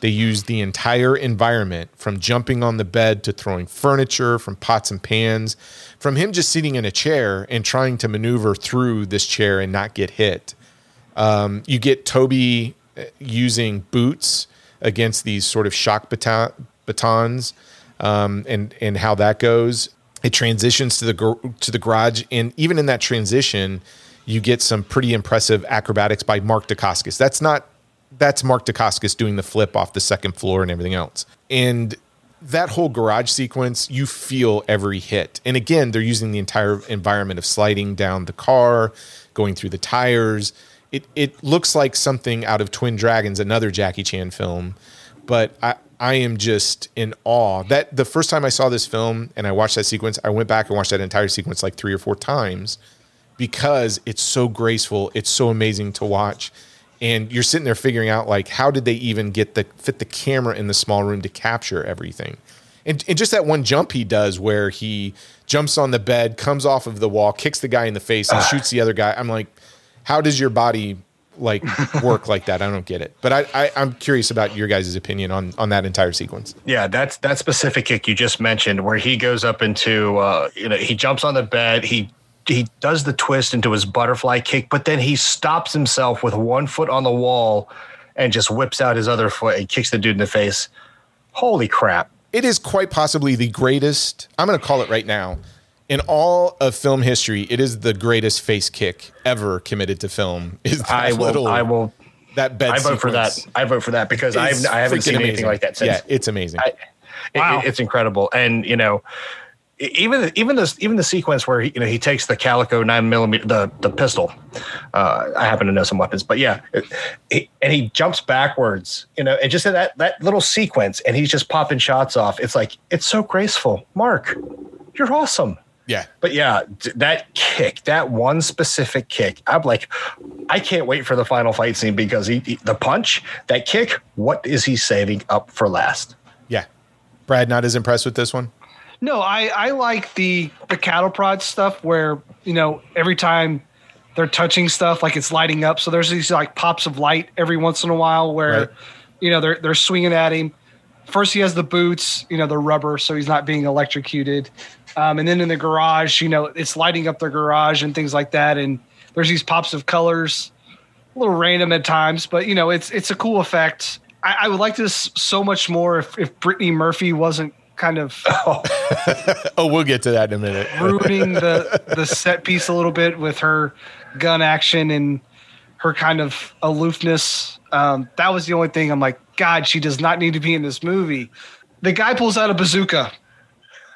They use the entire environment, from jumping on the bed to throwing furniture, from pots and pans, from him just sitting in a chair and trying to maneuver through this chair and not get hit. You get Toby using boots against these sort of shock batons, and how that goes. It transitions to the garage, and even in that transition, you get some pretty impressive acrobatics by Mark Dacascos. That's Mark Dacascos doing the flip off the second floor and everything else. And that whole garage sequence, you feel every hit. And again, they're using the entire environment of sliding down the car, going through the tires. It looks like something out of Twin Dragons, another Jackie Chan film. But I am just in awe. That the first time I saw this film and I watched that sequence, I went back and watched that entire sequence like 3 or 4 times, because it's so graceful. It's so amazing to watch. And you're sitting there figuring out, like, how did they even get fit the camera in the small room to capture everything? And just that one jump he does where he jumps on the bed, comes off of the wall, kicks the guy in the face, and shoots the other guy. I'm like, how does your body like work like that? I don't get it. But I'm curious about your guys' opinion on that entire sequence. Yeah, that's that specific kick you just mentioned where he goes up into he jumps on the bed, he does the twist into his butterfly kick, but then he stops himself with one foot on the wall and just whips out his other foot and kicks the dude in the face. Holy crap. It is quite possibly the greatest, I'm going to call it right now, in all of film history, it is the greatest face kick ever committed to film. Is that that bed sequence. I vote for that because I haven't seen anything like that since. Yeah, it's amazing. It's incredible. And, you know, even the sequence where he takes the Calico 9mm, the pistol. I happen to know some weapons, but yeah, and he jumps backwards, and just in that little sequence, and he's just popping shots off. It's like, it's so graceful. Mark, you're awesome. Yeah. But yeah, that kick, that one specific kick, I'm like, I can't wait for the final fight scene because the punch, that kick, what is he saving up for last? Yeah. Brad, not as impressed with this one? No, I like the cattle prod stuff where, every time they're touching stuff, like it's lighting up. So there's these like pops of light every once in a while where, right, they're swinging at him. First, he has the boots, they're rubber, so he's not being electrocuted. And then in the garage, it's lighting up their garage and things like that. And there's these pops of colors, a little random at times, but it's a cool effect. I would like this so much more if Brittany Murphy wasn't kind of we'll get to that in a minute. Ruining the set piece a little bit with her gun action and her kind of aloofness. That was the only thing I'm like, God, she does not need to be in this movie. The guy pulls out a bazooka.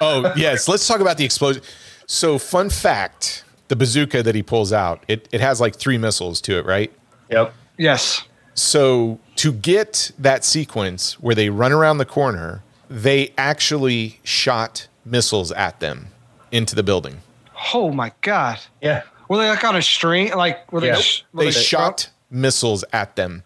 Oh, yes. Let's talk about the explosion. So, fun fact, the bazooka that he pulls out, it has like 3 missiles to it, right? Yep. Yes. So, to get that sequence where they run around the corner, they actually shot missiles at them into the building. Oh, my God. Yeah. Were they like on a string? Like, were they shot missiles at them.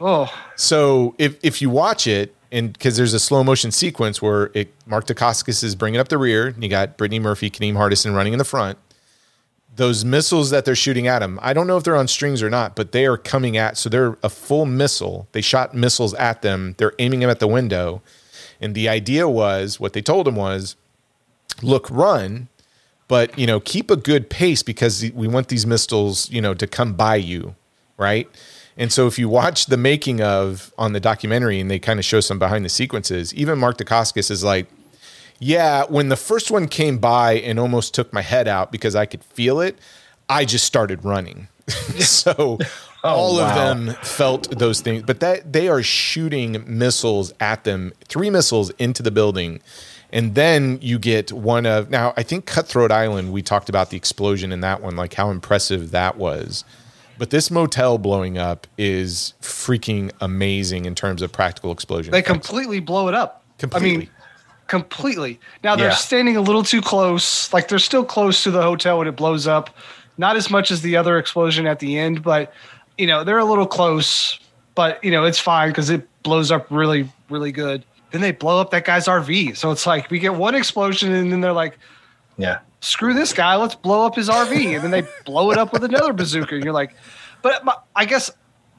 Oh. So, if you watch it, and because there's a slow motion sequence where Mark Dacascos is bringing up the rear, and you got Brittany Murphy, Kaneem Hardison running in the front. Those missiles that they're shooting at him, I don't know if they're on strings or not, but they are coming at. So they're a full missile. They shot missiles at them. They're aiming them at the window. And the idea was, what they told him was, look, run, but keep a good pace because we want these missiles, to come by you, right? And so if you watch the making of on the documentary and they kind of show some behind the sequences, even Mark Dacascos is like, yeah, when the first one came by and almost took my head out because I could feel it, I just started running. So all of them felt those things. But that they are shooting missiles at them, 3 missiles into the building. And then you get one of – now, I think Cutthroat Island, we talked about the explosion in that one, like how impressive that was. But this motel blowing up is freaking amazing in terms of practical explosion. They completely blow it up. Completely. I mean, completely. Now they're standing a little too close. Like they're still close to the hotel when it blows up. Not as much as the other explosion at the end, but they're a little close. But it's fine because it blows up really, really good. Then they blow up that guy's RV. So it's like we get one explosion and then they're like, yeah, screw this guy. Let's blow up his RV. And then they blow it up with another bazooka. And you're like, but I guess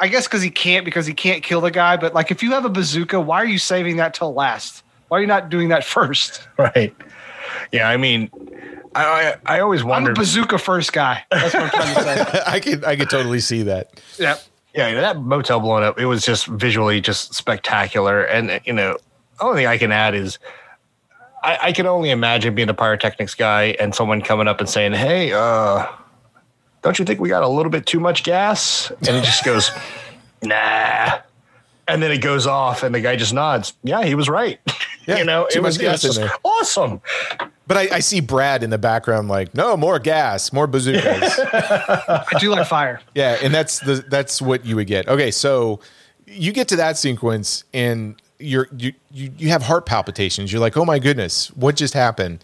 because he can't kill the guy. But like, if you have a bazooka, why are you saving that till last? Why are you not doing that first? Right. Yeah. I mean, I always wondered. I'm a bazooka first guy. That's what I'm trying to say. I could totally see that. Yeah. Yeah. You know, that motel blowing up, it was just visually just spectacular. And, you know, only thing I can add is I can only imagine being a pyrotechnics guy and someone coming up and saying, hey, don't you think we got a little bit too much gas? And it just goes, nah. And then it goes off and the guy just nods. Yeah, he was right. Yeah, you know, it was awesome. But I see Brad in the background like, no, more gas, more bazookas. I do like fire. Yeah, and that's what you would get. Okay, so you get to that sequence and you have heart palpitations. You're like, oh my goodness, what just happened?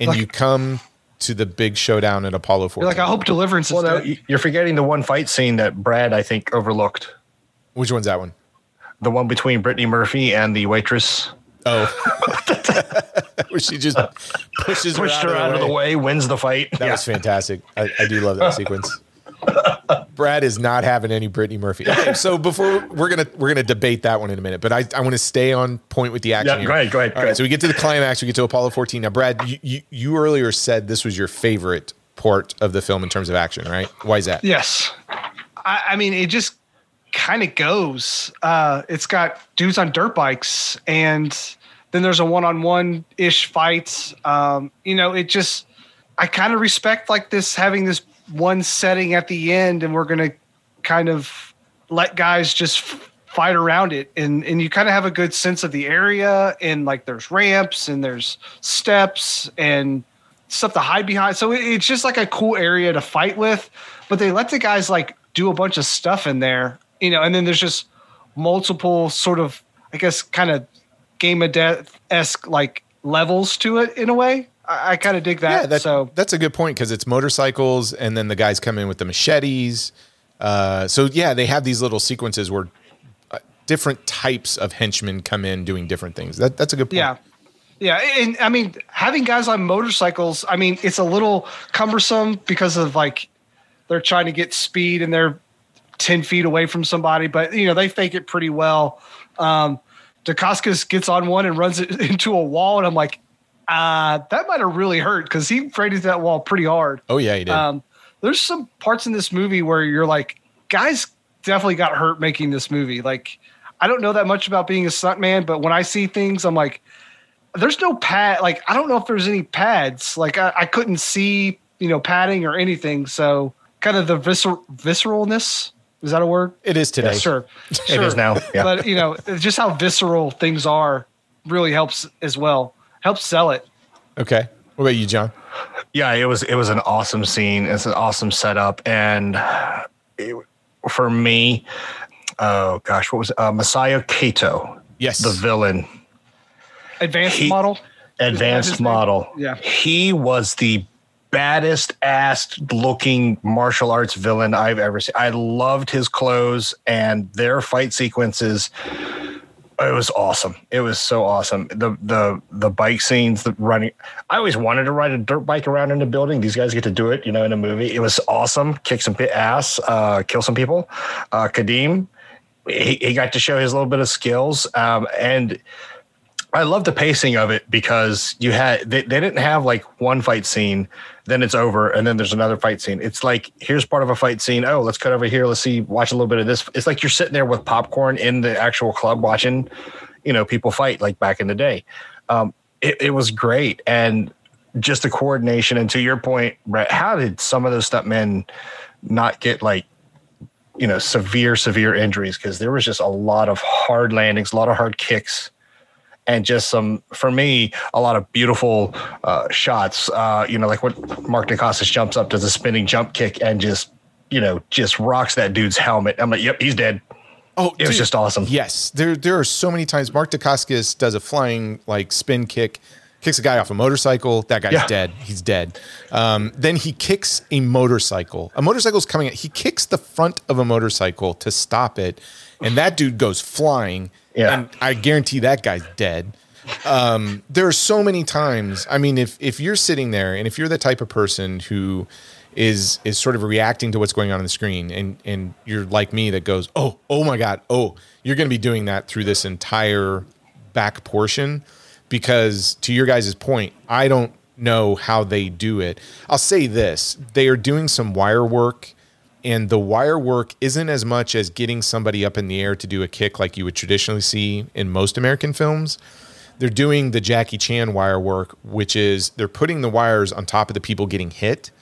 And like, you come to the big showdown at Apollo 14. You're like, I hope Deliverance is good. You're forgetting the one fight scene that Brad, I think, overlooked. Which one's that one? The one between Brittany Murphy and the waitress. Oh. Where she just pushed her out of the way, wins the fight. That was fantastic. I do love that sequence. Brad is not having any Brittany Murphy. Okay, so before we're gonna debate that one in a minute, but I want to stay on point with the action. Yeah, go ahead. All right, so we get to the climax. We get to Apollo 14. Now, Brad, you earlier said this was your favorite part of the film in terms of action, right? Why is that? Yes, I mean it just kind of goes. It's got dudes on dirt bikes, and then there's a one-on-one ish fight. You know, it just I kind of respect like this having this one setting at the end and we're going to kind of let guys just fight around it. And you kind of have a good sense of the area and like there's ramps and there's steps and stuff to hide behind. So it's just like a cool area to fight with, but they let the guys like do a bunch of stuff in there, you know, and then there's just multiple sort of, I guess, kind of Game of Death-esque like levels to it in a way. I kind of dig that. Yeah, that's a good point because it's motorcycles and then the guys come in with the machetes. So, yeah, they have these little sequences where different types of henchmen come in doing different things. That's a good point. Yeah. Yeah. And, I mean, having guys on motorcycles, I mean, it's a little cumbersome because of, like, they're trying to get speed and they're 10 feet away from somebody. But, you know, they fake it pretty well. Dacascos gets on one and runs it into a wall, and I'm like, that might have really hurt because he freighted that wall pretty hard. Oh, yeah, he did. There's some parts in this movie where you're like, guys definitely got hurt making this movie. Like, I don't know that much about being a stuntman, but when I see things, I'm like, there's no pad. Like, I don't know if there's any pads. Like, I couldn't see, you know, padding or anything. So, kind of the visceralness. Is that a word? It is today. Yeah, sure. It is now. Yeah. But, you know, just how visceral things are really helps as well. Help sell it. Okay. What about you, John? Yeah, it was an awesome scene. It's an awesome setup. And for me, oh gosh, what was it? Masaya Kato? Yes. The villain. Advanced model. Yeah. He was the baddest ass looking martial arts villain I've ever seen. I loved his clothes and their fight sequences. It was awesome. It was so awesome. The bike scenes, the running. I always wanted to ride a dirt bike around in the building. These guys get to do it, you know, in a movie. It was awesome. Kick some ass, kill some people. Kadeem, he got to show his little bit of skills. And I love the pacing of it because you had they didn't have like one fight scene, then it's over, and then there's another fight scene. It's like, here's part of a fight scene. Oh, let's cut over here. Let's see, watch a little bit of this. It's like you're sitting there with popcorn in the actual club watching, you know, people fight like back in the day. It was great. And just the coordination. And to your point, Brett, how did some of those stuntmen not get like, you know, severe injuries? Because there was just a lot of hard landings, a lot of hard kicks. And just some, for me, a lot of beautiful shots, you know, like what Mark Dacascos jumps up, does a spinning jump kick and just, you know, just rocks that dude's helmet. I'm like, yep, he's dead. Oh, it was just awesome. Yes. There are so many times Mark Dacascos does a flying like spin kick, Kicks a guy off a motorcycle. That guy's dead. He's dead. Then he kicks a motorcycle. A motorcycle's coming at. He kicks the front of a motorcycle to stop it, and that dude goes flying. Yeah. And I guarantee that guy's dead. There are so many times. I mean, if you're sitting there and if you're the type of person who is sort of reacting to what's going on the screen, and you're like me that goes, oh my God, you're going to be doing that through this entire back portion, because to your guys' point, I don't know how they do it. I'll say this. They are doing some wire work, and the wire work isn't as much as getting somebody up in the air to do a kick like you would traditionally see in most American films. They're doing the Jackie Chan wire work, which is they're putting the wires on top of the people getting hit,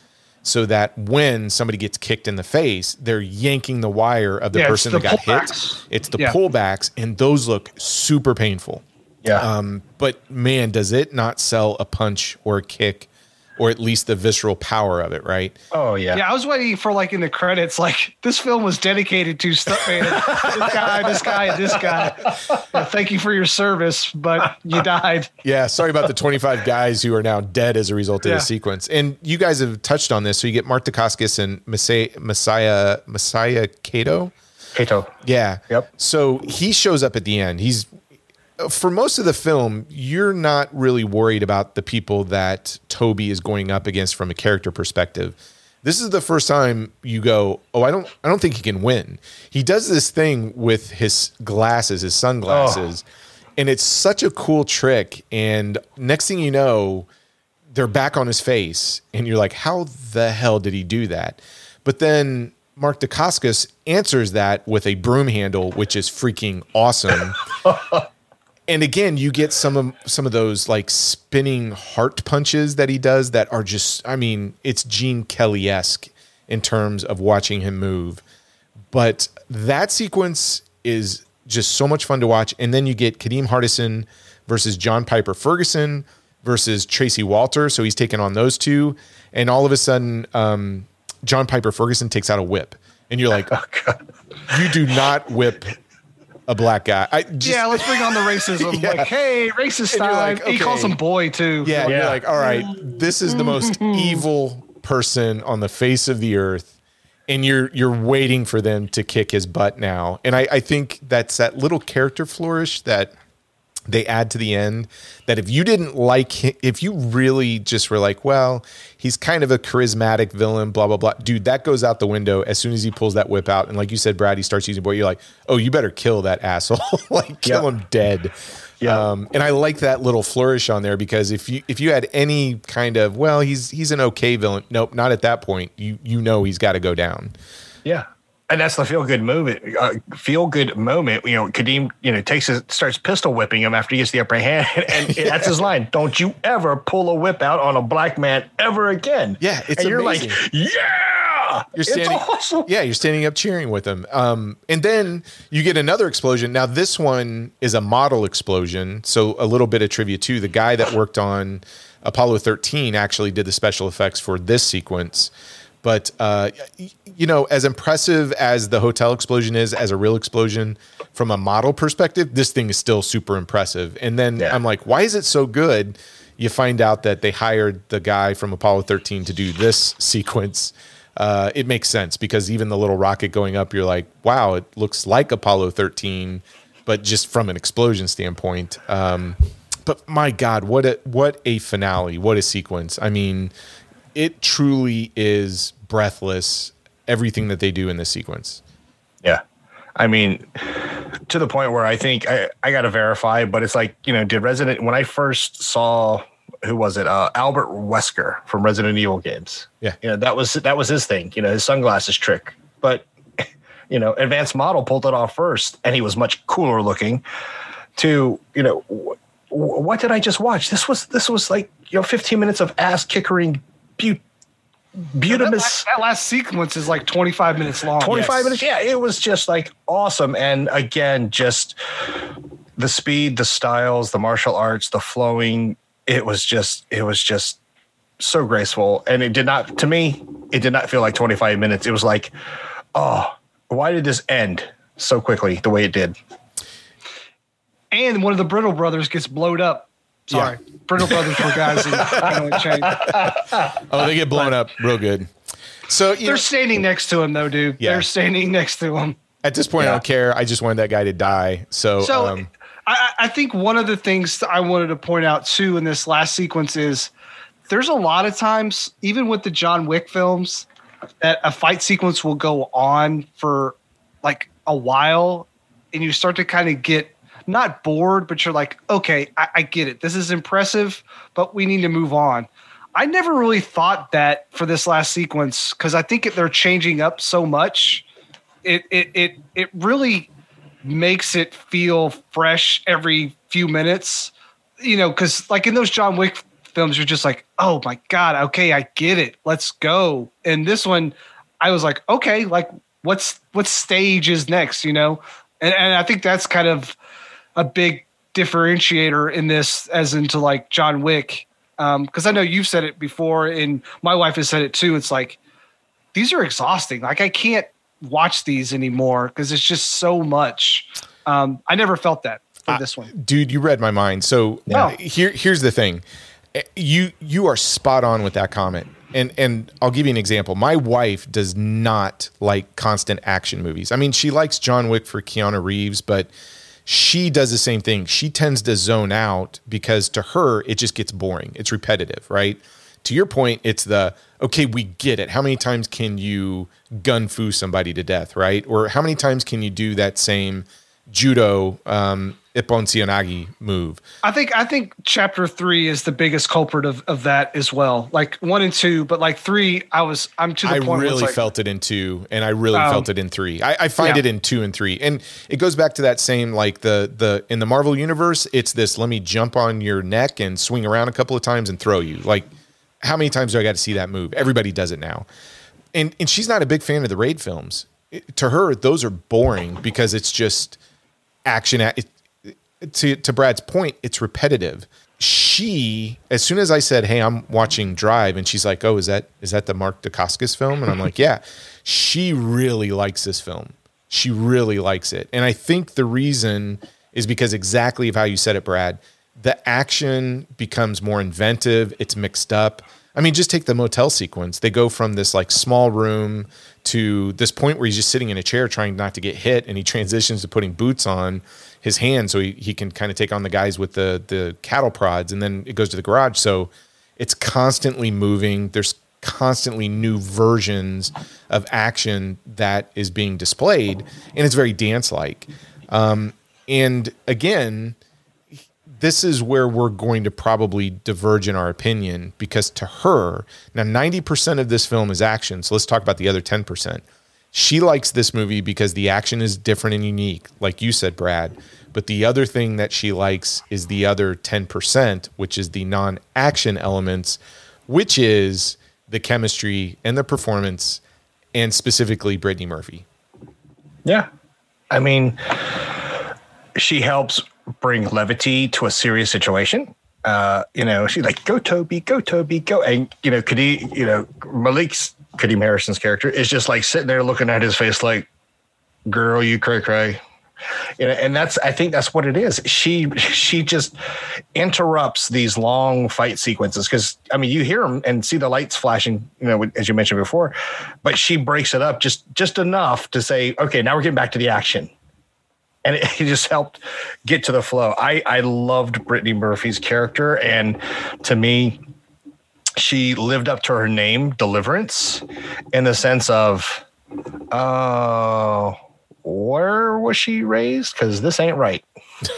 so that when somebody gets kicked in the face, they're yanking the wire of the person that got hit. It's the pullbacks, and those look super painful. Yeah. But man, does it not sell a punch or a kick, or at least the visceral power of it, right? Oh, yeah. Yeah, I was waiting for, like, in the credits, like, this film was dedicated to stuntman. this guy. Well, thank you for your service, but you died. Yeah, sorry about the 25 guys who are now dead as a result of this sequence. And you guys have touched on this. So you get Mark Dacascos and Masaya Kato. Kato. Yeah. Yep. So he shows up at the end. He's... For most of the film, you're not really worried about the people that Toby is going up against from a character perspective. This is the first time you go, I don't think he can win. He does this thing with his glasses, his sunglasses, and it's such a cool trick. And next thing you know, they're back on his face, and you're like, how the hell did he do that? But then Mark Dacascos answers that with a broom handle, which is freaking awesome. And again, you get some of those like spinning heart punches that he does that are just, I mean, it's Gene Kelly-esque in terms of watching him move. But that sequence is just so much fun to watch. And then you get Kadeem Hardison versus John Piper Ferguson versus Tracy Walter. So he's taking on those two. And all of a sudden, John Piper Ferguson takes out a whip. And you're like, you do not whip a black guy. Let's bring on the racism. Yeah. Like, hey, racist time. Like, okay. He calls him boy too. Yeah, yeah. You're like, all right, this is the most evil person on the face of the earth, and you're waiting for them to kick his butt now. And I think that's that little character flourish that they add to the end. That if you didn't like him, if you really just were like, well, he's kind of a charismatic villain, blah blah blah, dude, that goes out the window as soon as he pulls that whip out. And like you said, Brad, he starts using boy. You're like, oh, you better kill that asshole, like kill him dead. Yeah. And I like that little flourish on there, because if you had any kind of, well, he's an okay villain, nope, not at that point. You know he's got to go down. Yeah. And that's the feel good moment. You know, Kadeem, starts pistol whipping him after he gets the upper hand, and that's his line. Don't you ever pull a whip out on a black man ever again? Yeah, you're like, yeah, it's awesome. Yeah, you're standing up cheering with him. And then you get another explosion. Now this one is a model explosion. So a little bit of trivia too. The guy that worked on Apollo 13 actually did the special effects for this sequence. But, as impressive as the hotel explosion is as a real explosion from a model perspective, this thing is still super impressive. And then I'm like, why is it so good? You find out that they hired the guy from Apollo 13 to do this sequence. It makes sense, because even the little rocket going up, you're like, wow, it looks like Apollo 13, but just from an explosion standpoint. But my God, what a finale. What a sequence. I mean, it truly is breathless, everything that they do in this sequence. Yeah. I mean, to the point where I think I got to verify, but it's like, did when I first saw, who was it? Albert Wesker from Resident Evil games. Yeah. That was his thing, his sunglasses trick, but Advanced Model pulled it off first, and he was much cooler looking to, what did I just watch? This was like, 15 minutes of ass kickering, that last sequence is like 25 minutes long. 25 minutes. Yeah, it was just like awesome. And again, just the speed, the styles, the martial arts, the flowing. It was just so graceful. And it did not feel like 25 minutes. It was like, oh, why did this end so quickly the way it did? And one of the Brittle brothers gets blowed up Sorry. Yeah. Brittle Brothers were guys in a chain. Oh, they get blown up real good. So they're standing next to him, though, dude. Yeah. They're standing next to him. At this point, I don't care. I just wanted that guy to die. So I think one of the things I wanted to point out, too, in this last sequence is there's a lot of times, even with the John Wick films, that a fight sequence will go on for like a while, and you start to kind of get not bored, but you're like, okay, I get it. This is impressive, but we need to move on. I never really thought that for this last sequence, because I think they're changing up so much. It really makes it feel fresh every few minutes, you know, because like in those John Wick films, you're just like, oh my God, okay, I get it. Let's go. And this one, I was like, okay, like what stage is next, you know? And I think that's kind of a big differentiator in this as into like John Wick. Because I know you've said it before and my wife has said it too. It's like, these are exhausting. Like I can't watch these anymore because it's just so much. I never felt that for this one. Dude, you read my mind. So here's the thing. You are spot on with that comment. And I'll give you an example. My wife does not like constant action movies. I mean, she likes John Wick for Keanu Reeves, but she does the same thing. She tends to zone out because to her, it just gets boring. It's repetitive, right? To your point, it's the, okay, we get it. How many times can you gun-fu somebody to death, right? Or how many times can you do that same judo Ippon Tsunagi move? I think chapter 3 is the biggest culprit of that as well. Like 1 and 2, but like 3, I'm to the point. I really felt it in 2, and I really felt it in 3. I find it in 2 and 3, and it goes back to that same like the in the Marvel universe. It's this. Let me jump on your neck and swing around a couple of times and throw you. Like how many times do I got to see that move? Everybody does it now, and she's not a big fan of the Raid films. To her, those are boring because it's just action. To Brad's point, it's repetitive. She, as soon as I said, hey, I'm watching Drive, and she's like, oh, is that the Mark Dacascos film? And I'm like, yeah. She really likes this film. She really likes it. And I think the reason is because exactly of how you said it, Brad. The action becomes more inventive. It's mixed up. I mean, just take the motel sequence. They go from this like small room to this point where he's just sitting in a chair trying not to get hit, and he transitions to putting boots on his hand so he can kind of take on the guys with the cattle prods, and then it goes to the garage. So it's constantly moving. There's constantly new versions of action that is being displayed, and it's very dance-like. And again, this is where we're going to probably diverge in our opinion, because to her, now 90% of this film is action. So let's talk about the other 10%. She likes this movie because the action is different and unique, like you said, Brad. But the other thing that she likes is the other 10%, which is the non-action elements, which is the chemistry and the performance, and specifically Brittany Murphy. Yeah. I mean, she helps bring levity to a serious situation. You know, she's like, go Toby, go. And, you know, Kadeem Harrison's character is just like sitting there looking at his face like, girl, you cray. You know, and I think that's what it is. She just interrupts these long fight sequences because, I mean, you hear them and see the lights flashing, you know, as you mentioned before, but she breaks it up just enough to say, okay, now we're getting back to the action. And it just helped get to the flow. I loved Brittany Murphy's character. And to me, she lived up to her name, Deliverance, in the sense of, where was she raised? Because this ain't right.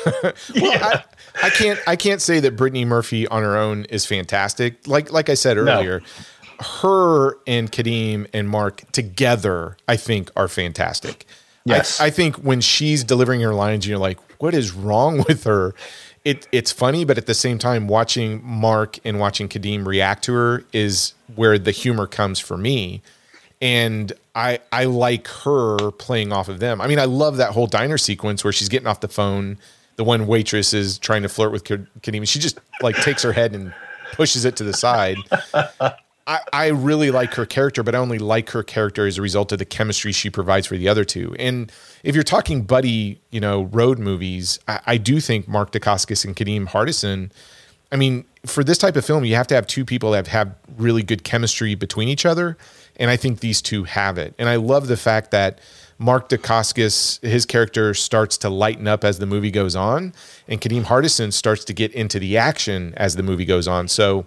Well, yeah. I can't say that Brittany Murphy on her own is fantastic. Like I said earlier, her and Kadeem and Mark together, I think, are fantastic. Yes. I think when she's delivering her lines, you're like, what is wrong with her? It's funny, but at the same time, watching Mark and watching Kadeem react to her is where the humor comes for me. And I like her playing off of them. I mean, I love that whole diner sequence where she's getting off the phone. The one waitress is trying to flirt with Kadeem. She just like takes her head and pushes it to the side. I really like her character, but I only like her character as a result of the chemistry she provides for the other two. And if you're talking buddy, you know, road movies, I do think Mark Dacascos and Kadeem Hardison I mean, for this type of film, you have to have two people that have really good chemistry between each other. And I think these two have it. And I love the fact that Mark Dacascos, his character starts to lighten up as the movie goes on, and Kadeem Hardison starts to get into the action as the movie goes on. So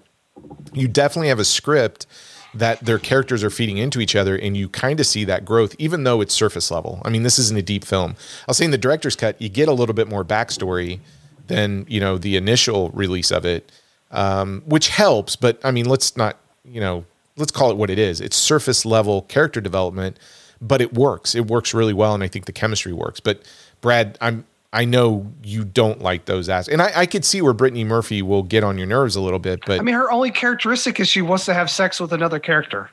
you definitely have a script that their characters are feeding into each other, and you kind of see that growth, even though it's surface level. I mean, this isn't a deep film. I'll say in the director's cut, you get a little bit more backstory than, you know, the initial release of it, which helps. But I mean, let's not, you know, let's call it what it is. It's surface level character development, but it works. It works really well, and I think the chemistry works. But Brad, I know you don't like those aspects. And I could see where Brittany Murphy will get on your nerves a little bit. But I mean, her only characteristic is she wants to have sex with another character.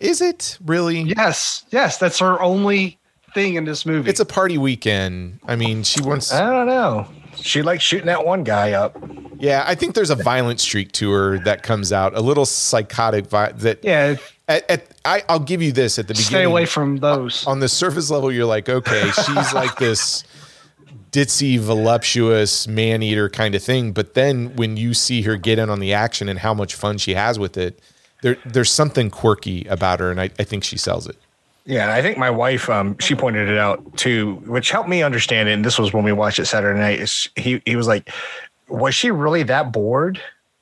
Is it really? Yes. That's her only thing in this movie. It's a party weekend. I mean, she wants... I don't know. She likes shooting that one guy up. Yeah, I think there's a violent streak to her that comes out. A little psychotic... Yeah, I'll give you this at the beginning. Stay away from those. On the surface level, you're like, okay, she's like this ditzy, voluptuous man-eater kind of thing. But then when you see her get in on the action and how much fun she has with it, there's something quirky about her, and I think she sells it. Yeah, and I think my wife, she pointed it out too, which helped me understand it. And this was when we watched it Saturday night. He was like, was she really that bored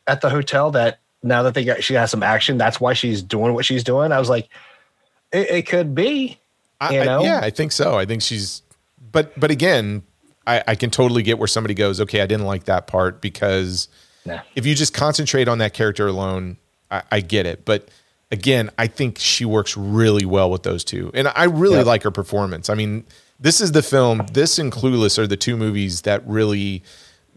at the hotel that now that she has some action, that's why she's doing what she's doing? I was like, it could be, you know? Yeah, I think so. I think she's, but again, I can totally get where somebody goes, okay, I didn't like that part, because if you just concentrate on that character alone, I get it. But again, I think she works really well with those two. And I really like her performance. I mean, this is the film, this and Clueless are the two movies that really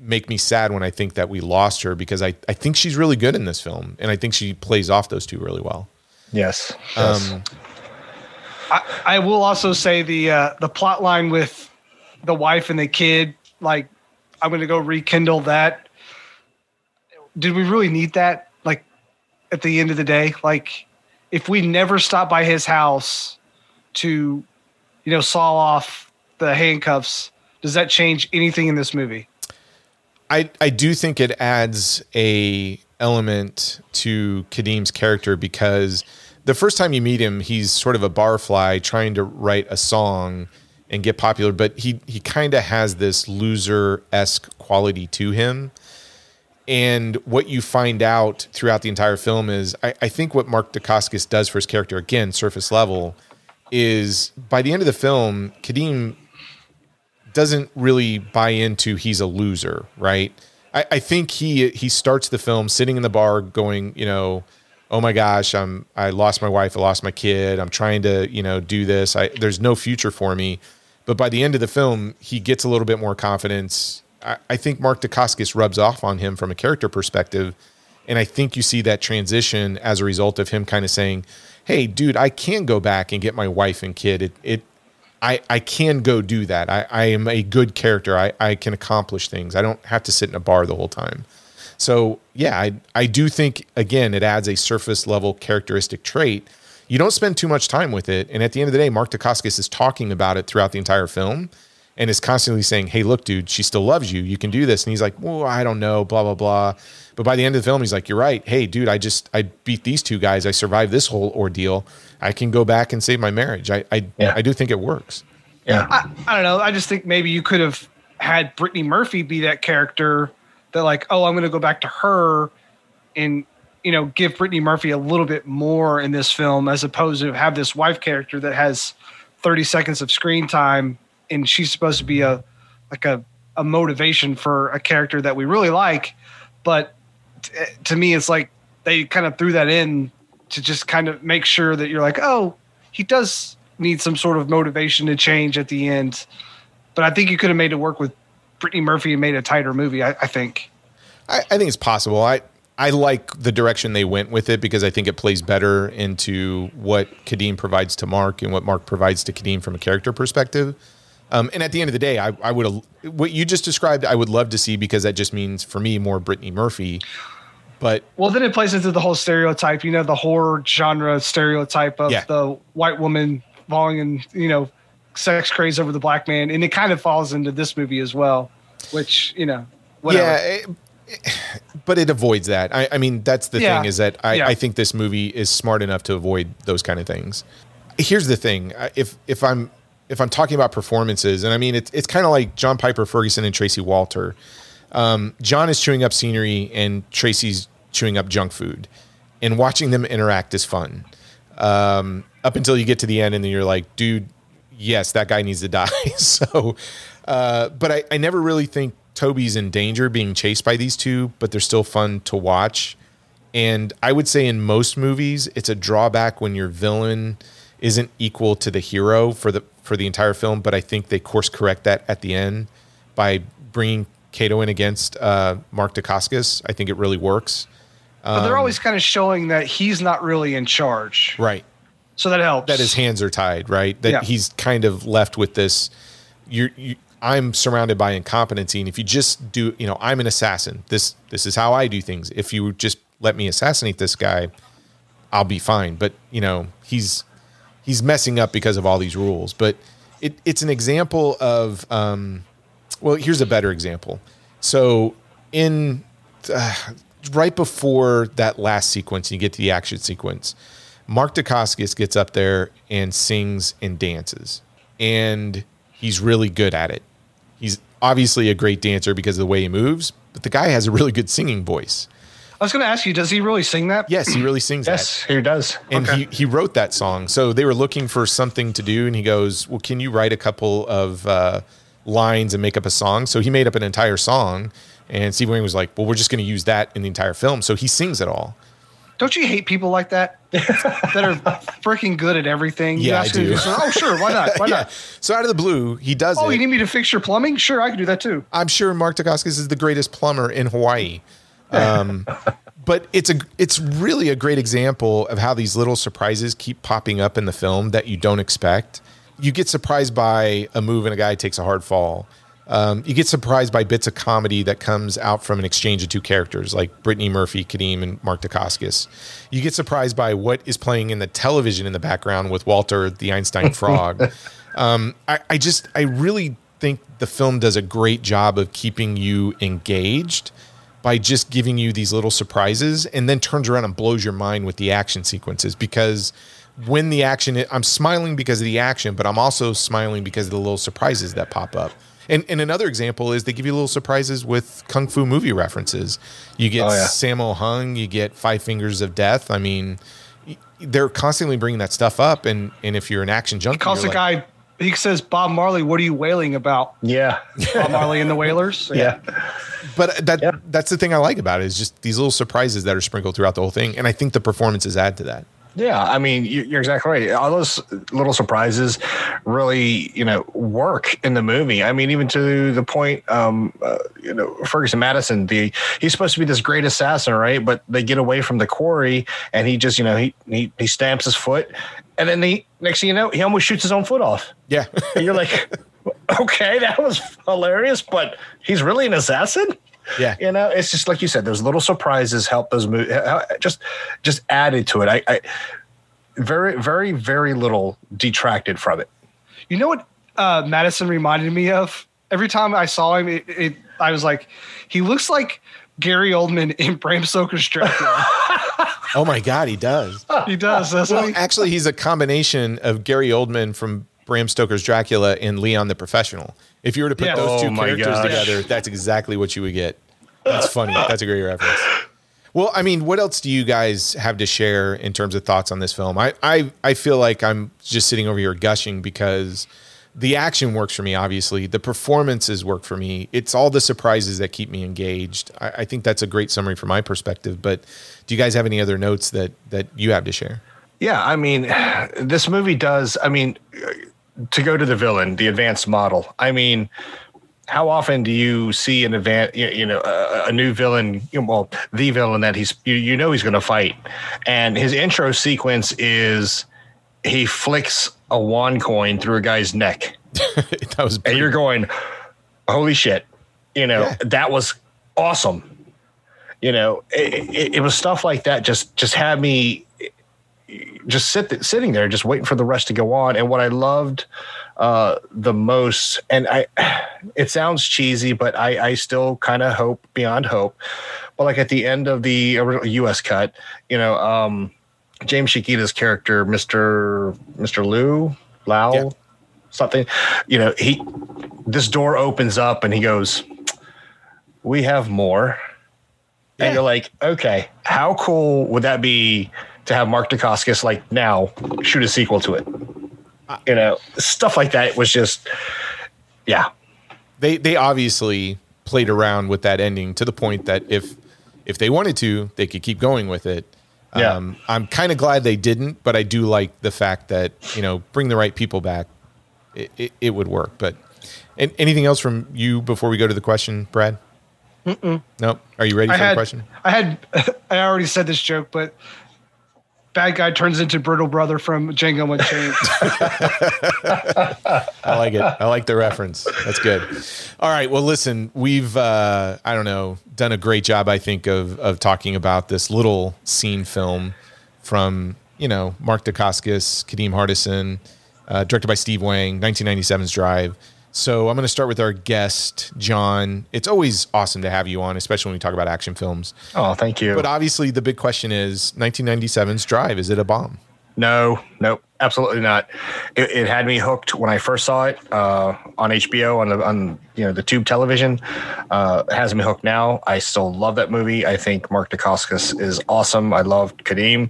make me sad when I think that we lost her, because I think she's really good in this film, and I think she plays off those two really well. Yes. I will also say the plot line with the wife and the kid, like, I'm going to go rekindle that. Did we really need that? Like, at the end of the day, like, if we never stop by his house to, you know, saw off the handcuffs, does that change anything in this movie? I do think it adds a element to Kadeem's character, because the first time you meet him, he's sort of a barfly trying to write a song and get popular, but he kind of has this loser-esque quality to him. And what you find out throughout the entire film is, I think what Mark Dacascos does for his character, again, surface level, is by the end of the film, Kadeem doesn't really buy into he's a loser, right? I think he starts the film sitting in the bar going, you know, oh my gosh, I lost my wife, I lost my kid, I'm trying to, you know, do this. There's no future for me. But by the end of the film, he gets a little bit more confidence. I think Mark Dacascos rubs off on him from a character perspective. And I think you see that transition as a result of him kind of saying, hey, dude, I can go back and get my wife and kid. I can go do that. I am a good character. I can accomplish things. I don't have to sit in a bar the whole time. So, yeah, I do think, again, it adds a surface-level characteristic trait. You don't spend too much time with it. And at the end of the day, Mark Dacascos is talking about it throughout the entire film and is constantly saying, hey, look, dude, she still loves you. You can do this. And he's like, well, I don't know, blah, blah, blah. But by the end of the film, he's like, you're right. Hey, dude, I beat these two guys. I survived this whole ordeal. I can go back and save my marriage. I do think it works. Yeah. I don't know. I just think maybe you could have had Brittany Murphy be that character that, like, oh, I'm going to go back to her and, you know, give Brittany Murphy a little bit more in this film, as opposed to have this wife character that has 30 seconds of screen time. And she's supposed to be a motivation for a character that we really like. But to me, it's like they kind of threw that in to just kind of make sure that you're like, oh, he does need some sort of motivation to change at the end. But I think you could have made it work with Brittany Murphy and made a tighter movie, I think. I think it's possible. I like the direction they went with it, because I think it plays better into what Kadeem provides to Mark and what Mark provides to Kadeem from a character perspective. And at the end of the day, I would, what you just described, I would love to see, because that just means for me more Brittany Murphy. But well, then it plays into the whole stereotype, you know, the horror genre stereotype of the white woman falling in, you know, sex craze over the black man, and it kind of falls into this movie as well, which, you know. whatever. Yeah, but it avoids that. I mean, that's the thing is that I think this movie is smart enough to avoid those kind of things. Here's the thing: if I'm talking about performances, and I mean it's kind of like John Piper Ferguson and Tracy Walter. John is chewing up scenery, and Tracy's chewing up junk food, and watching them interact is fun. Up until you get to the end, and then you're like, dude, yes, that guy needs to die. So, but I never really think Toby's in danger being chased by these two, but they're still fun to watch. And I would say in most movies, it's a drawback when your villain isn't equal to the hero for the entire film. But I think they course correct that at the end by bringing Kato in against Mark Dacascos. I think it really works. But they're always kind of showing that he's not really in charge. Right. So that helps. That his hands are tied, right? That he's kind of left with this, I'm surrounded by incompetency. And if you just do, I'm an assassin. This is how I do things. If you just let me assassinate this guy, I'll be fine. But, he's messing up because of all these rules. But it's an example of, well, here's a better example. So in... right before that last sequence, you get to the action sequence, Mark Dacascos gets up there and sings and dances, and he's really good at it. He's obviously a great dancer because of the way he moves, but the guy has a really good singing voice. I was going to ask you, does he really sing that? Yes, he really sings that. Yes, he does. And he wrote that song. So they were looking for something to do, and he goes, well, can you write a couple of lines and make up a song? So he made up an entire song. And Steve Wayne was like, well, we're just going to use that in the entire film. So he sings it all. Don't you hate people like that that are freaking good at everything? Yeah, I do. Oh, sure. Why not? Why not? So out of the blue, he does it. Oh, you need me to fix your plumbing? Sure, I can do that too. I'm sure Mark Dacascos is the greatest plumber in Hawaii. But it's really a great example of how these little surprises keep popping up in the film that you don't expect. You get surprised by a move and a guy takes a hard fall. You get surprised by bits of comedy that comes out from an exchange of two characters like Brittany Murphy, Kadeem, and Mark Dacascos. You get surprised by what is playing in the television in the background with Walter, the Einstein frog. I really think the film does a great job of keeping you engaged by just giving you these little surprises, and then turns around and blows your mind with the action sequences, because when the action, I'm smiling because of the action, but I'm also smiling because of the little surprises that pop up. And another example is they give you little surprises with Kung Fu movie references. You get Sammo Hung, you get Five Fingers of Death. I mean, they're constantly bringing that stuff up. And if you're an action junkie, he calls the guy, he says, Bob Marley, what are you wailing about? Yeah. Bob Marley and the Wailers. Yeah. But that's the thing I like about it, is just these little surprises that are sprinkled throughout the whole thing. And I think the performances add to that. Yeah, I mean, you're exactly right. All those little surprises really, work in the movie. I mean, even to the point, Ferguson Madison, he's supposed to be this great assassin, right? But they get away from the quarry, and he just, he stamps his foot, and then next thing you know, he almost shoots his own foot off. Yeah, and you're like, okay, that was hilarious, but he's really an assassin. Yeah, it's just like you said. Those little surprises help those movies. Just added to it. I very, very, very little detracted from it. You know what Madison reminded me of? Every time I saw him, I was like, he looks like Gary Oldman in Bram Stoker's Dracula. Oh my God, he does. He does. That's actually, he's a combination of Gary Oldman from Bram Stoker's Dracula and Leon the Professional. If you were to put those two characters together, that's exactly what you would get. That's funny. That's a great reference. Well, I mean, what else do you guys have to share in terms of thoughts on this film? I feel like I'm just sitting over here gushing because the action works for me, obviously. The performances work for me. It's all the surprises that keep me engaged. I think that's a great summary from my perspective. But do you guys have any other notes that you have to share? Yeah, I mean, this movie does, I mean... To go to the villain, the advanced model. I mean, how often do you see an advanced, a new villain? Well, the villain that he's going to fight, and his intro sequence is he flicks a wand coin through a guy's neck. That was brilliant. And you're going, holy shit! That was awesome. It was stuff like that. Just had me just sitting there, just waiting for the rush to go on. And what I loved the most, and it sounds cheesy, but I still kind of hope beyond hope. But like at the end of the original U.S. cut, James Shikita's character, Mr. Lau, yeah, something, this door opens up and he goes, "We have more." Yeah. And you're like, okay, how cool would that be to have Mark Dacascos like now shoot a sequel to it? Stuff like that was just, yeah. They obviously played around with that ending to the point that if they wanted to, they could keep going with it. Yeah. I'm kind of glad they didn't, but I do like the fact that, bring the right people back. It would work. But anything else from you before we go to the question, Brad? Mm-mm. Nope. Are you ready for the question? I already said this joke, but bad guy turns into Brutal Brother from Django Unchained. I like it. I like the reference. That's good. All right. Well, listen, we've, done a great job, I think, of talking about this little scene film from, Mark Dacascos, Kadeem Hardison, directed by Steve Wang, 1997's Drive. So I'm going to start with our guest, John. It's always awesome to have you on, especially when we talk about action films. Oh, thank you. But obviously the big question is 1997's Drive. Is it a bomb? No, absolutely not. It had me hooked when I first saw it on HBO on the tube television. It has me hooked now. I still love that movie. I think Mark Dacascos is awesome. I loved Kadeem.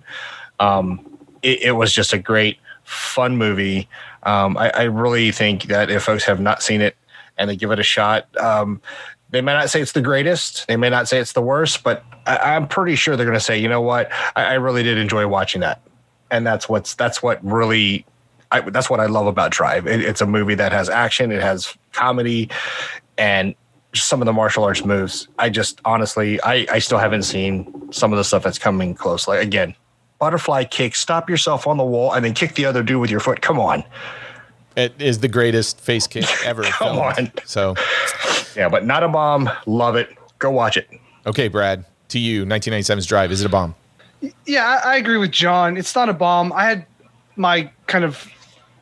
It was just a great, fun movie. I really think that if folks have not seen it and they give it a shot, they may not say it's the greatest. They may not say it's the worst, but I'm pretty sure they're going to say, you know what? I really did enjoy watching that. And that's what I love about Drive. It's a movie that has action. It has comedy and just some of the martial arts moves. I just honestly, I still haven't seen some of the stuff that's coming close. Like, again, butterfly kick, stop yourself on the wall, and then kick the other dude with your foot. Come on. It is the greatest face kick ever. Come on. So, yeah, but not a bomb. Love it. Go watch it. Okay, Brad, to you, 1997's Drive. Is it a bomb? Yeah, I agree with John. It's not a bomb. I had my kind of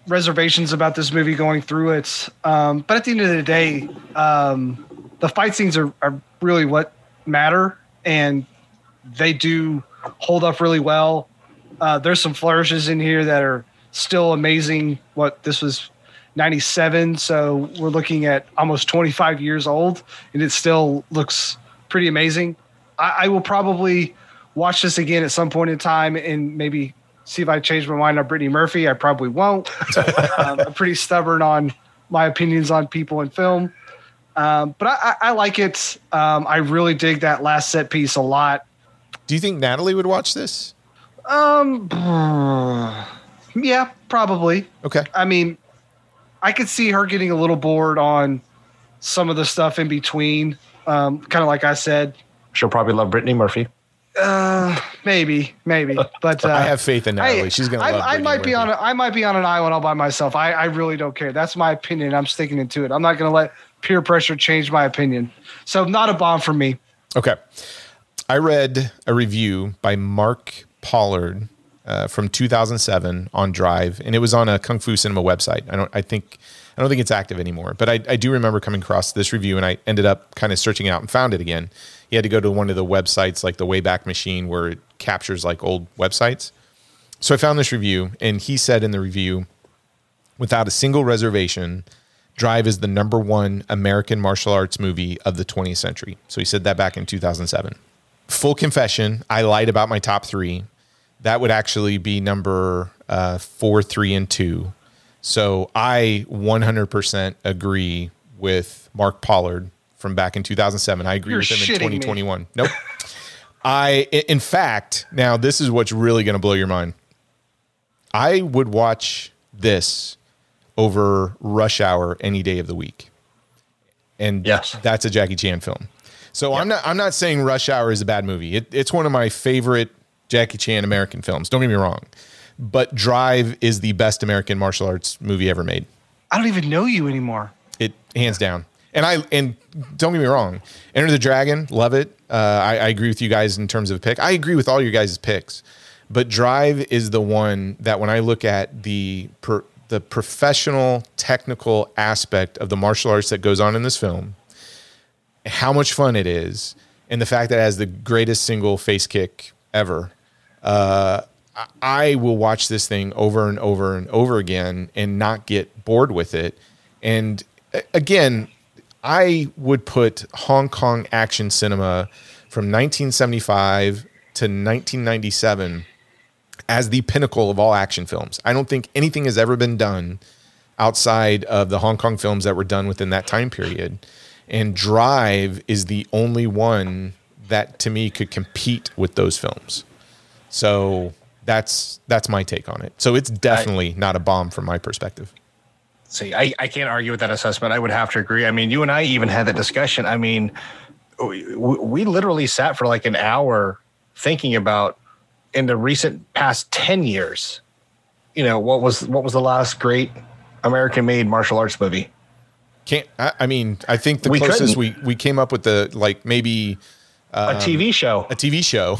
reservations about this movie going through it. But at the end of the day, the fight scenes are really what matter, and they do hold up really well. There's some flourishes in here that are still amazing. What, this was 97, so we're looking at almost 25 years old, and it still looks pretty amazing. I will probably watch this again at some point in time and maybe see if I change my mind on Brittany Murphy. I probably won't. I'm pretty stubborn on my opinions on people in film. But I like it. I really dig that last set piece a lot. Do you think Natalie would watch this? Yeah, probably. Okay. I mean, I could see her getting a little bored on some of the stuff in between. Kind of like I said. She'll probably love Brittany Murphy. Maybe. But I have faith in Natalie. She's gonna love Brittany Murphy. I might be on an island all by myself. I really don't care. That's my opinion. I'm sticking into it. I'm not gonna let peer pressure change my opinion. So not a bomb for me. Okay. I read a review by Mark Pollard from 2007 on Drive, and it was on a Kung Fu Cinema website. I don't think it's active anymore, but I do remember coming across this review, and I ended up kind of searching it out and found it again. You had to go to one of the websites, like the Wayback Machine, where it captures like old websites. So I found this review, and he said in the review, without a single reservation, Drive is the #1 American martial arts movie of the 20th century. So he said that back in 2007. Full confession, I lied about my top three. That would actually be number 4, 3, and 2. So I 100% agree with Mark Pollard from back in 2007. I agree with him in 2021. Me. Nope. In fact, now this is what's really going to blow your mind. I would watch this over Rush Hour any day of the week. And yes, that's a Jackie Chan film. So yeah. I'm not saying Rush Hour is a bad movie. It's one of my favorite Jackie Chan American films. Don't get me wrong. But Drive is the best American martial arts movie ever made. I don't even know you anymore. It hands down. And don't get me wrong. Enter the Dragon, love it. I agree with you guys in terms of pick. I agree with all your guys' picks. But Drive is the one that when I look at the professional technical aspect of the martial arts that goes on in this film, how much fun it is, and the fact that it has the greatest single face kick ever, I will watch this thing over and over and over again and not get bored with it. And again, I would put Hong Kong action cinema from 1975 to 1997 as the pinnacle of all action films. I don't think anything has ever been done outside of the Hong Kong films that were done within that time period. And Drive is the only one that, to me, could compete with those films. So that's my take on it. So it's definitely not a bomb from my perspective. See, I can't argue with that assessment. I would have to agree. I mean, you and I even had that discussion. I mean, we literally sat for like an hour thinking about, in the recent past 10 years, you know, what was the last great American-made martial arts movie? I think the closest we came up with the, like, maybe a TV show. A TV show.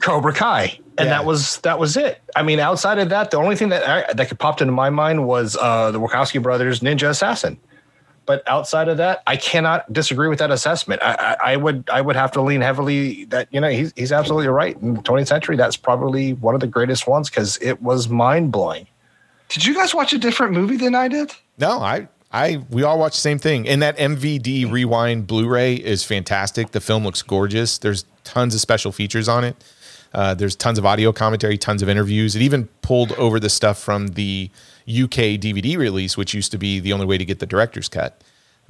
Cobra Kai. And that was it. I mean, outside of that, the only thing that could pop into my mind was the Wachowski brothers' Ninja Assassin. But outside of that, I cannot disagree with that assessment. I would have to lean heavily that, you know, he's absolutely right. In the 20th century, that's probably one of the greatest ones because it was mind-blowing. Did you guys watch a different movie than I did? No, we all watch the same thing. And that MVD Rewind Blu-ray is fantastic. The film looks gorgeous. There's tons of special features on it. There's tons of audio commentary, tons of interviews. It even pulled over the stuff from the UK DVD release, which used to be the only way to get the director's cut.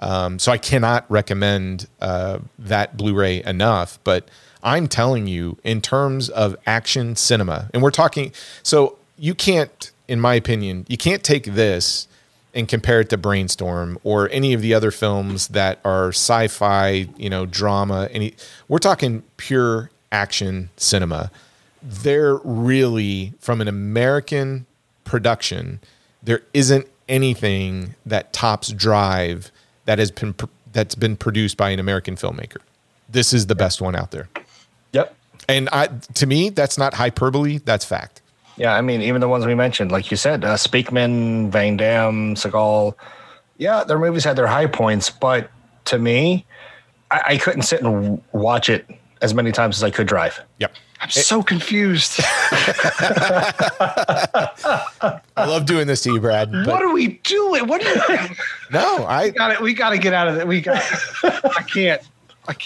So I cannot recommend that Blu-ray enough. But I'm telling you, in terms of action cinema, and we're talking... So you can't, in my opinion, you can't take this and compare it to Brainstorm or any of the other films that are sci-fi, you know, drama. We're talking pure action cinema. They're really, from an American production, there isn't anything that tops Drive that's been produced by an American filmmaker. This is the best one out there. Yep. And to me, that's not hyperbole. That's fact. Yeah, I mean, even the ones we mentioned, like you said, Speakman, Van Damme, Seagal, yeah, their movies had their high points, but to me, I couldn't sit and watch it as many times as I could Drive. Yep. I'm so confused. I love doing this to you, Brad. What are we doing? No, we got to get out of it. I can't.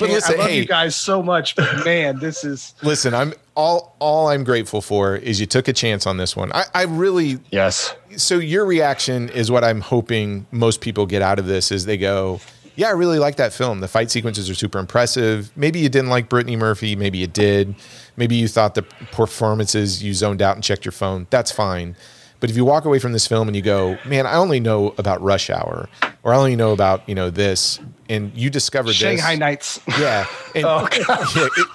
Listen, I love you guys so much, but man, this is... Listen, I'm all I'm grateful for is you took a chance on this one. I really... Yes. So your reaction is what I'm hoping most people get out of this is they go, yeah, I really like that film. The fight sequences are super impressive. Maybe you didn't like Brittany Murphy. Maybe you did. Maybe you thought the performances, you zoned out and checked your phone. That's fine. But if you walk away from this film and you go, man, I only know about Rush Hour, or I only know about, you know, this, and you discovered Shanghai Nights. Yeah. And,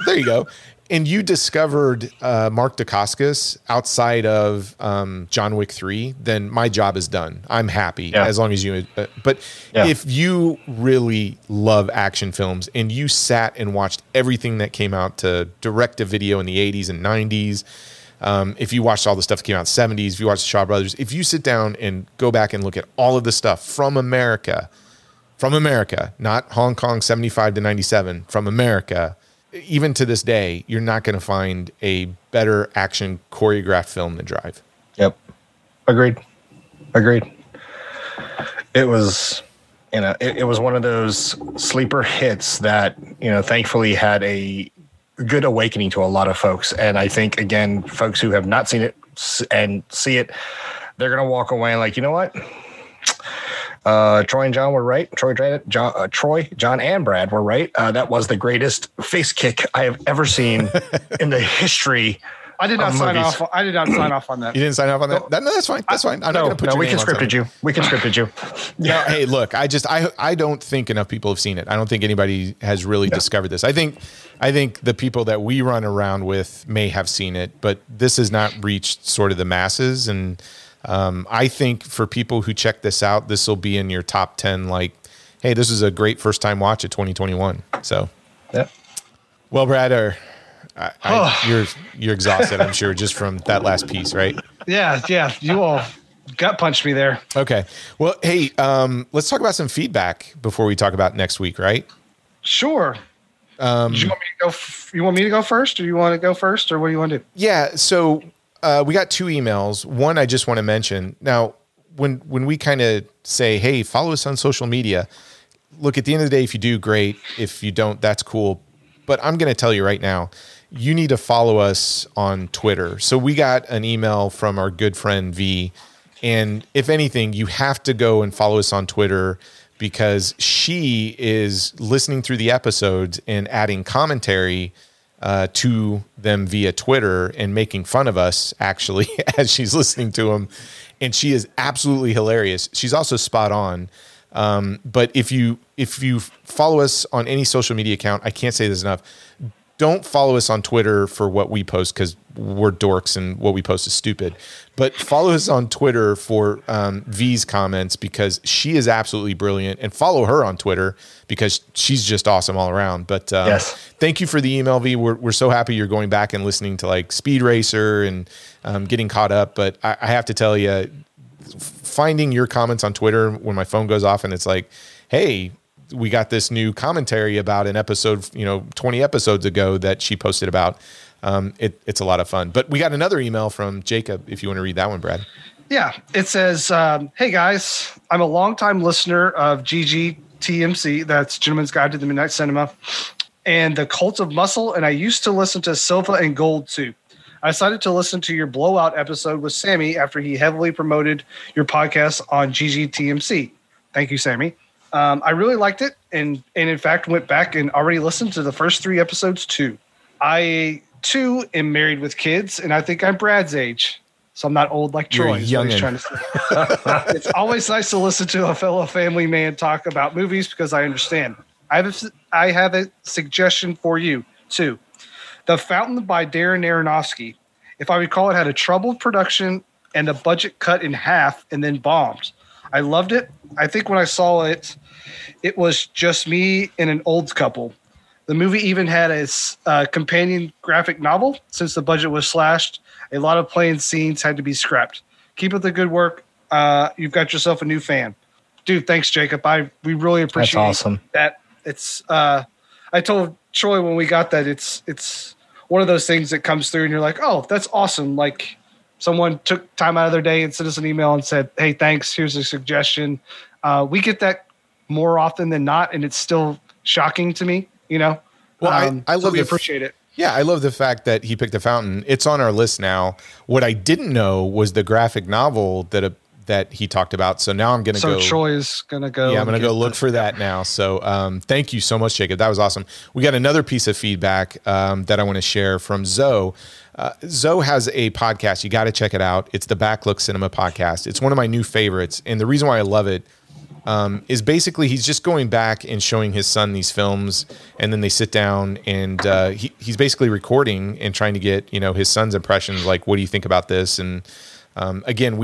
there you go. And you discovered Mark Dacascos outside of John Wick 3, then my job is done. I'm happy as long as you... If you really love action films and you sat and watched everything that came out to direct-to-video in the 80s and 90s, if you watched all the stuff that came out in the 70s, if you watched the Shaw Brothers, if you sit down and go back and look at all of the stuff from America, not Hong Kong 75 to 97, from America, even to this day, you're not going to find a better action choreographed film than Drive. Yep. Agreed. It was, you know, it was one of those sleeper hits that, you know, thankfully had a good awakening to a lot of folks. And I think, again, folks who have not seen it and see it, they're going to walk away like, you know what? Troy and John were right. Troy, John, and Brad were right. That was the greatest face kick I have ever seen in the history. I did not sign off on that. You didn't sign off on that? No, that's fine. I'm not going to put your name on something. We conscripted you. Yeah. No, hey, look, I don't think enough people have seen it. I don't think anybody has really discovered this. I think the people that we run around with may have seen it, but this has not reached sort of the masses. And I think for people who check this out, this will be in your top 10. Like, hey, this is a great first time watch of 2021. So, yeah. Well, Brad, You're exhausted, I'm sure, just from that last piece, right? Yeah. You all gut punched me there. Okay. Well, hey, let's talk about some feedback before we talk about next week, right? Sure. You want me to go first, or you want to go first, or what do you want to do? Yeah. So we got two emails. One I just want to mention. Now, when we kind of say, hey, follow us on social media, look, at the end of the day, if you do, great. If you don't, that's cool. But I'm going to tell you right now, you need to follow us on Twitter. So we got an email from our good friend V, and if anything, you have to go and follow us on Twitter, because she is listening through the episodes and adding commentary to them via Twitter and making fun of us, actually, as she's listening to them. And she is absolutely hilarious. She's also spot on. But if you follow us on any social media account, I can't say this enough, don't follow us on Twitter for what we post, because we're dorks and what we post is stupid. But follow us on Twitter for V's comments, because she is absolutely brilliant. And follow her on Twitter, because she's just awesome all around. But Thank you for the email, V. We're so happy you're going back and listening to like Speed Racer and getting caught up. But I have to tell you, finding your comments on Twitter when my phone goes off and it's like, hey, we got this new commentary about an episode, 20 episodes ago that she posted about. It's a lot of fun. But we got another email from Jacob, if you want to read that one, Brad. Yeah. It says, hey guys, I'm a longtime listener of GGTMC. That's Gentleman's Guide to the Midnight Cinema, and the Cult of Muscle. And I used to listen to Silva and Gold too. I decided to listen to your blowout episode with Sammy after he heavily promoted your podcast on GGTMC. Thank you, Sammy. I really liked it, and in fact went back and already listened to the first three episodes too. I too am married with kids, and I think I'm Brad's age, so I'm not old like Troy. You're youngin'. Is what he's trying to say. It's always nice to listen to a fellow family man talk about movies, because I understand. I have a suggestion for you too. The Fountain by Darren Aronofsky. If I recall, it had a troubled production and a budget cut in half and then bombed. I loved it. I think when I saw it, it was just me and an old couple. The movie even had a companion graphic novel. Since the budget was slashed, a lot of planned scenes had to be scrapped. Keep up the good work. You've got yourself a new fan. Dude, thanks, Jacob. We really appreciate That's awesome. That. It's I told Troy when we got that, it's one of those things that comes through and you're like, oh, that's awesome. Like, someone took time out of their day and sent us an email and said, hey, thanks, here's a suggestion. We get that more often than not, and it's still shocking to me, Well, I love so appreciate it. Yeah, I love the fact that he picked The Fountain. It's on our list now. What I didn't know was the graphic novel that he talked about. So now I'm going to go. So Troy is going to go. Yeah, I'm going to go look for that now. So thank you so much, Jacob. That was awesome. We got another piece of feedback that I want to share from Zoe. Zoe has a podcast. You got to check it out. It's the Backlook Cinema Podcast. It's one of my new favorites. And the reason why I love it is basically he's just going back and showing his son these films. And then they sit down and he's basically recording and trying to get, his son's impressions. Like, what do you think about this? And again,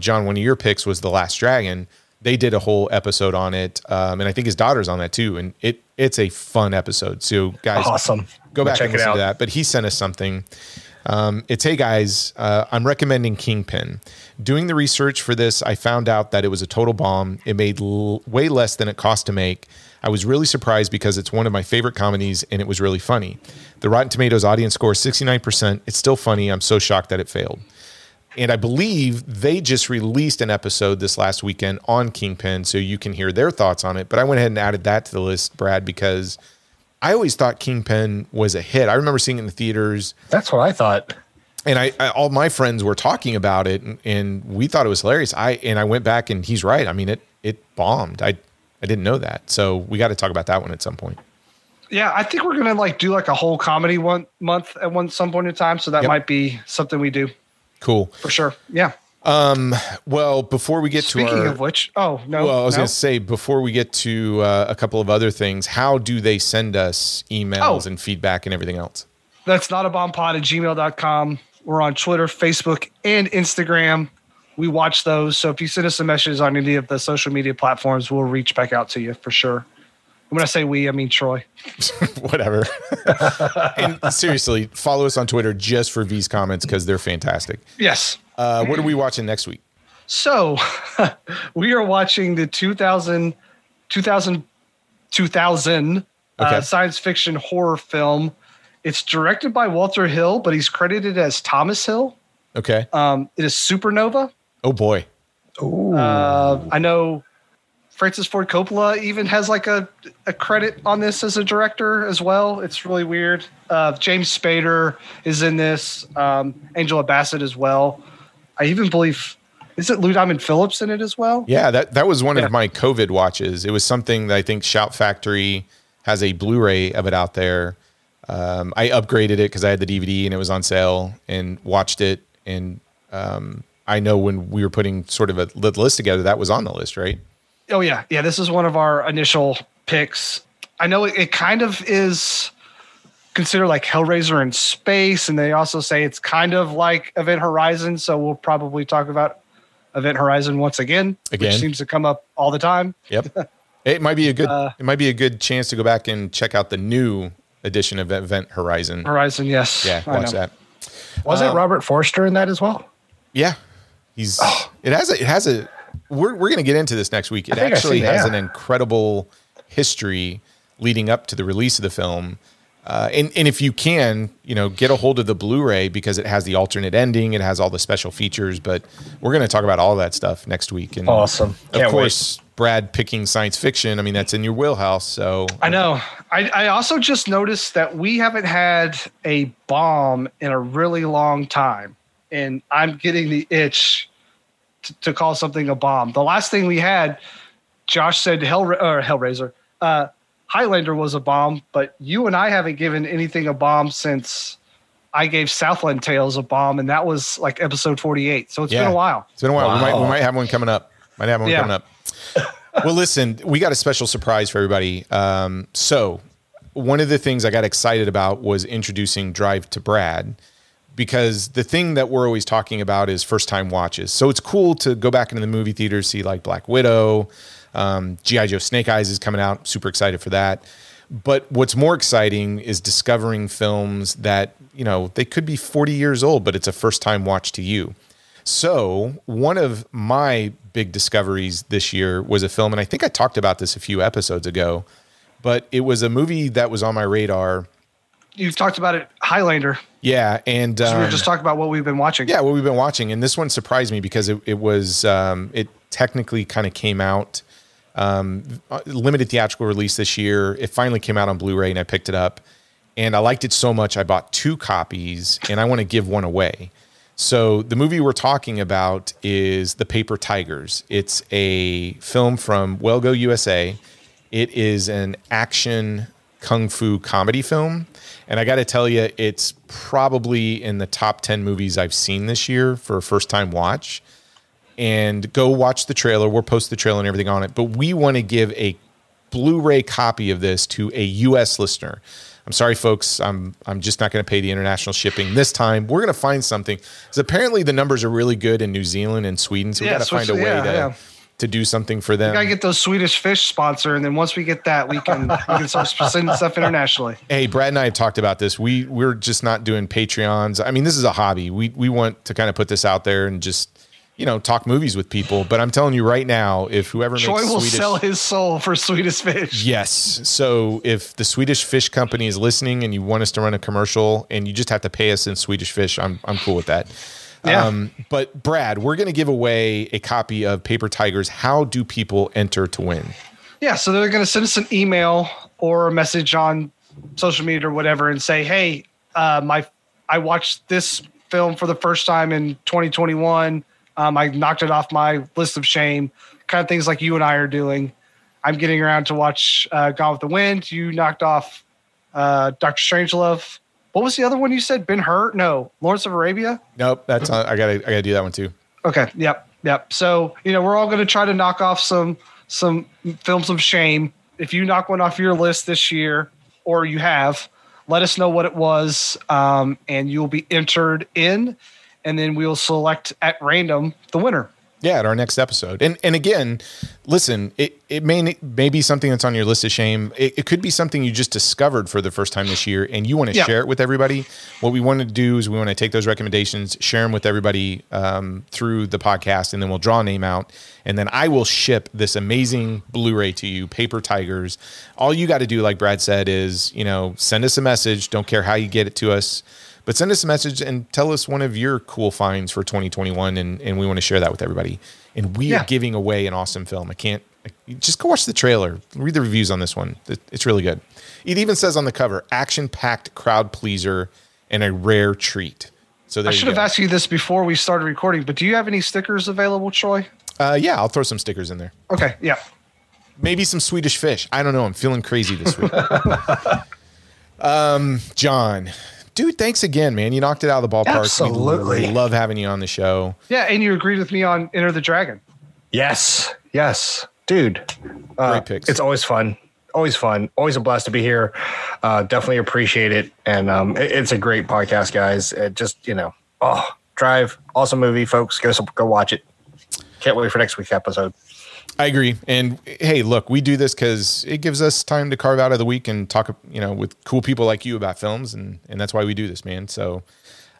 John, one of your picks was The Last Dragon. They did a whole episode on it. And I think his daughter's on that too. And it's a fun episode. So guys, awesome. Go back and listen to that. But he sent us something. It's, hey guys, I'm recommending Kingpin. Doing the research for this, I found out that it was a total bomb. It made way less than it cost to make. I was really surprised because it's one of my favorite comedies and it was really funny. The Rotten Tomatoes audience score is 69%. It's still funny. I'm so shocked that it failed. And I believe they just released an episode this last weekend on Kingpin, so you can hear their thoughts on it. But I went ahead and added that to the list, Brad, because I always thought Kingpin was a hit. I remember seeing it in the theaters. That's what I thought. And I all my friends were talking about it, and we thought it was hilarious. I went back, and he's right. I mean, it bombed. I didn't know that. So we got to talk about that one at some point. Yeah, I think we're going to do a whole comedy one month at some point in time, so that might be something we do. Cool. For sure. Yeah. Well, before we get speaking of which, going to say, before we get to a couple of other things, how do they send us emails and feedback and everything else? That's notabombpod@gmail.com. We're on Twitter, Facebook, and Instagram. We watch those. So if you send us a message on any of the social media platforms, we'll reach back out to you for sure. When I say we, I mean Troy. Whatever. And seriously, follow us on Twitter just for V's comments because they're fantastic. Yes. What are we watching next week? So we are watching the 2000 science fiction horror film. It's directed by Walter Hill, but he's credited as Thomas Hill. Okay. It is Supernova. Oh, boy. I know Francis Ford Coppola even has like a credit on this as a director as well. It's really weird. James Spader is in this. Angela Bassett as well. I even believe... Is it Lou Diamond Phillips in it as well? Yeah, that was one of my COVID watches. It was something that I think Shout Factory has a Blu-ray of it out there. I upgraded it because I had the DVD and it was on sale and watched it. And I know when we were putting sort of a list together, that was on the list, right? Oh, yeah. Yeah, this is one of our initial picks. I know it kind of is considered like Hellraiser in space. And they also say it's kind of like Event Horizon. So we'll probably talk about Event Horizon once again, which seems to come up all the time. Yep, it might be a good chance to go back and check out the new edition of Event Horizon. Yes, yeah, watch that. Wasn't Robert Forster in that as well? Yeah, he's. It has a. We're going to get into this next week. It actually has an incredible history leading up to the release of the film. And if you can, get a hold of the Blu-ray because it has the alternate ending. It has all the special features, but we're going to talk about all that stuff next week. And awesome. Of course, Brad picking science fiction. I mean, that's in your wheelhouse. So I know. I also just noticed that we haven't had a bomb in a really long time. And I'm getting the itch to call something a bomb. The last thing we had, Josh said Hellraiser. Highlander was a bomb, but you and I haven't given anything a bomb since I gave Southland Tales a bomb, and that was like episode 48. So it's been a while. It's been a while. Wow. We might have one coming up. Well, listen, we got a special surprise for everybody. So one of the things I got excited about was introducing Drive to Brad, because the thing that we're always talking about is first-time watches. So it's cool to go back into the movie theater, see like Black Widow, G.I. Joe Snake Eyes is coming out. Super excited for that. But what's more exciting is discovering films that, they could be 40 years old, but it's a first time watch to you. So one of my big discoveries this year was a film, and I think I talked about this a few episodes ago, but it was a movie that was on my radar. You've talked about it, Highlander. Yeah. And we were just talking about what we've been watching. Yeah, what we've been watching. And this one surprised me because it technically kind of came out. Limited theatrical release this year. It finally came out on Blu-ray and I picked it up and I liked it so much. I bought 2 copies and I want to give one away. So the movie we're talking about is The Paper Tigers. It's a film from Wellgo USA. It is an action kung fu comedy film. And I got to tell you, it's probably in the top 10 movies I've seen this year for a first time watch. And go watch the trailer. We'll post the trailer and everything on it. But we want to give a Blu-ray copy of this to a U.S. listener. I'm sorry, folks. I'm just not going to pay the international shipping this time. We're going to find something. Because apparently the numbers are really good in New Zealand and Sweden. So we got to find a way to do something for them. We got to get those Swedish Fish sponsor. And then once we get that, we can start sending stuff internationally. Hey, Brad and I have talked about this. We're just not doing Patreons. I mean, this is a hobby. We want to kind of put this out there and just... talk movies with people. But I'm telling you right now, if whoever Troy makes will sell his soul for Swedish Fish. Yes. So if the Swedish Fish company is listening and you want us to run a commercial and you just have to pay us in Swedish Fish, I'm cool with that. Yeah. But Brad, we're going to give away a copy of Paper Tigers. How do people enter to win? Yeah. So they're going to send us an email or a message on social media or whatever and say, hey, I watched this film for the first time in 2021. I knocked it off my list of shame, kind of things like you and I are doing. I'm getting around to watch Gone with the Wind. You knocked off Dr. Strangelove. What was the other one you said? Ben-Hur? No. Lawrence of Arabia? Nope. That's not, I gotta do that one too. Okay. Yep. So, we're all going to try to knock off some films of shame. If you knock one off your list this year, or you have, let us know what it was, and you'll be entered in. And then we'll select at random the winner. Yeah, at our next episode. And again, listen, it may be something that's on your list of shame. It could be something you just discovered for the first time this year and you want to share it with everybody. What we want to do is we want to take those recommendations, share them with everybody through the podcast, and then we'll draw a name out. And then I will ship this amazing Blu-ray to you, Paper Tigers. All you got to do, like Brad said, is, you know, send us a message. Don't care how you get it to us. But send us a message and tell us one of your cool finds for 2021, and we want to share that with everybody. And we are giving away an awesome film. Just go watch the trailer. Read the reviews on this one. It's really good. It even says on the cover, action-packed crowd pleaser and a rare treat. So there I should have asked you this before we started recording, but do you have any stickers available, Troy? Yeah, I'll throw some stickers in there. Okay, yeah. Maybe some Swedish fish. I don't know. I'm feeling crazy this week. John. Dude, thanks again, man. You knocked it out of the ballpark. Absolutely. We love having you on the show. Yeah, and you agreed with me on Enter the Dragon. Yes. Dude. Great picks. It's always fun. Always a blast to be here. Definitely appreciate it. And it's a great podcast, guys. It just, you know, Drive. Awesome movie, folks. Go watch it. Can't wait for next week's episode. I agree. And hey, look, we do this because it gives us time to carve out of the week and talk, you know, with cool people like you about films. And that's why we do this, man. So,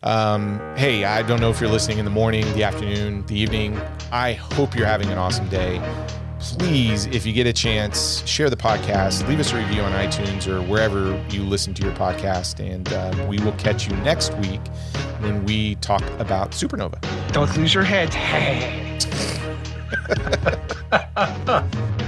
hey, I don't know if you're listening in the morning, the afternoon, the evening. I hope you're having an awesome day. Please, if you get a chance, share the podcast, leave us a review on iTunes or wherever you listen to your podcast. And we will catch you next week when we talk about Supernova. Don't lose your head. Ha ha ha.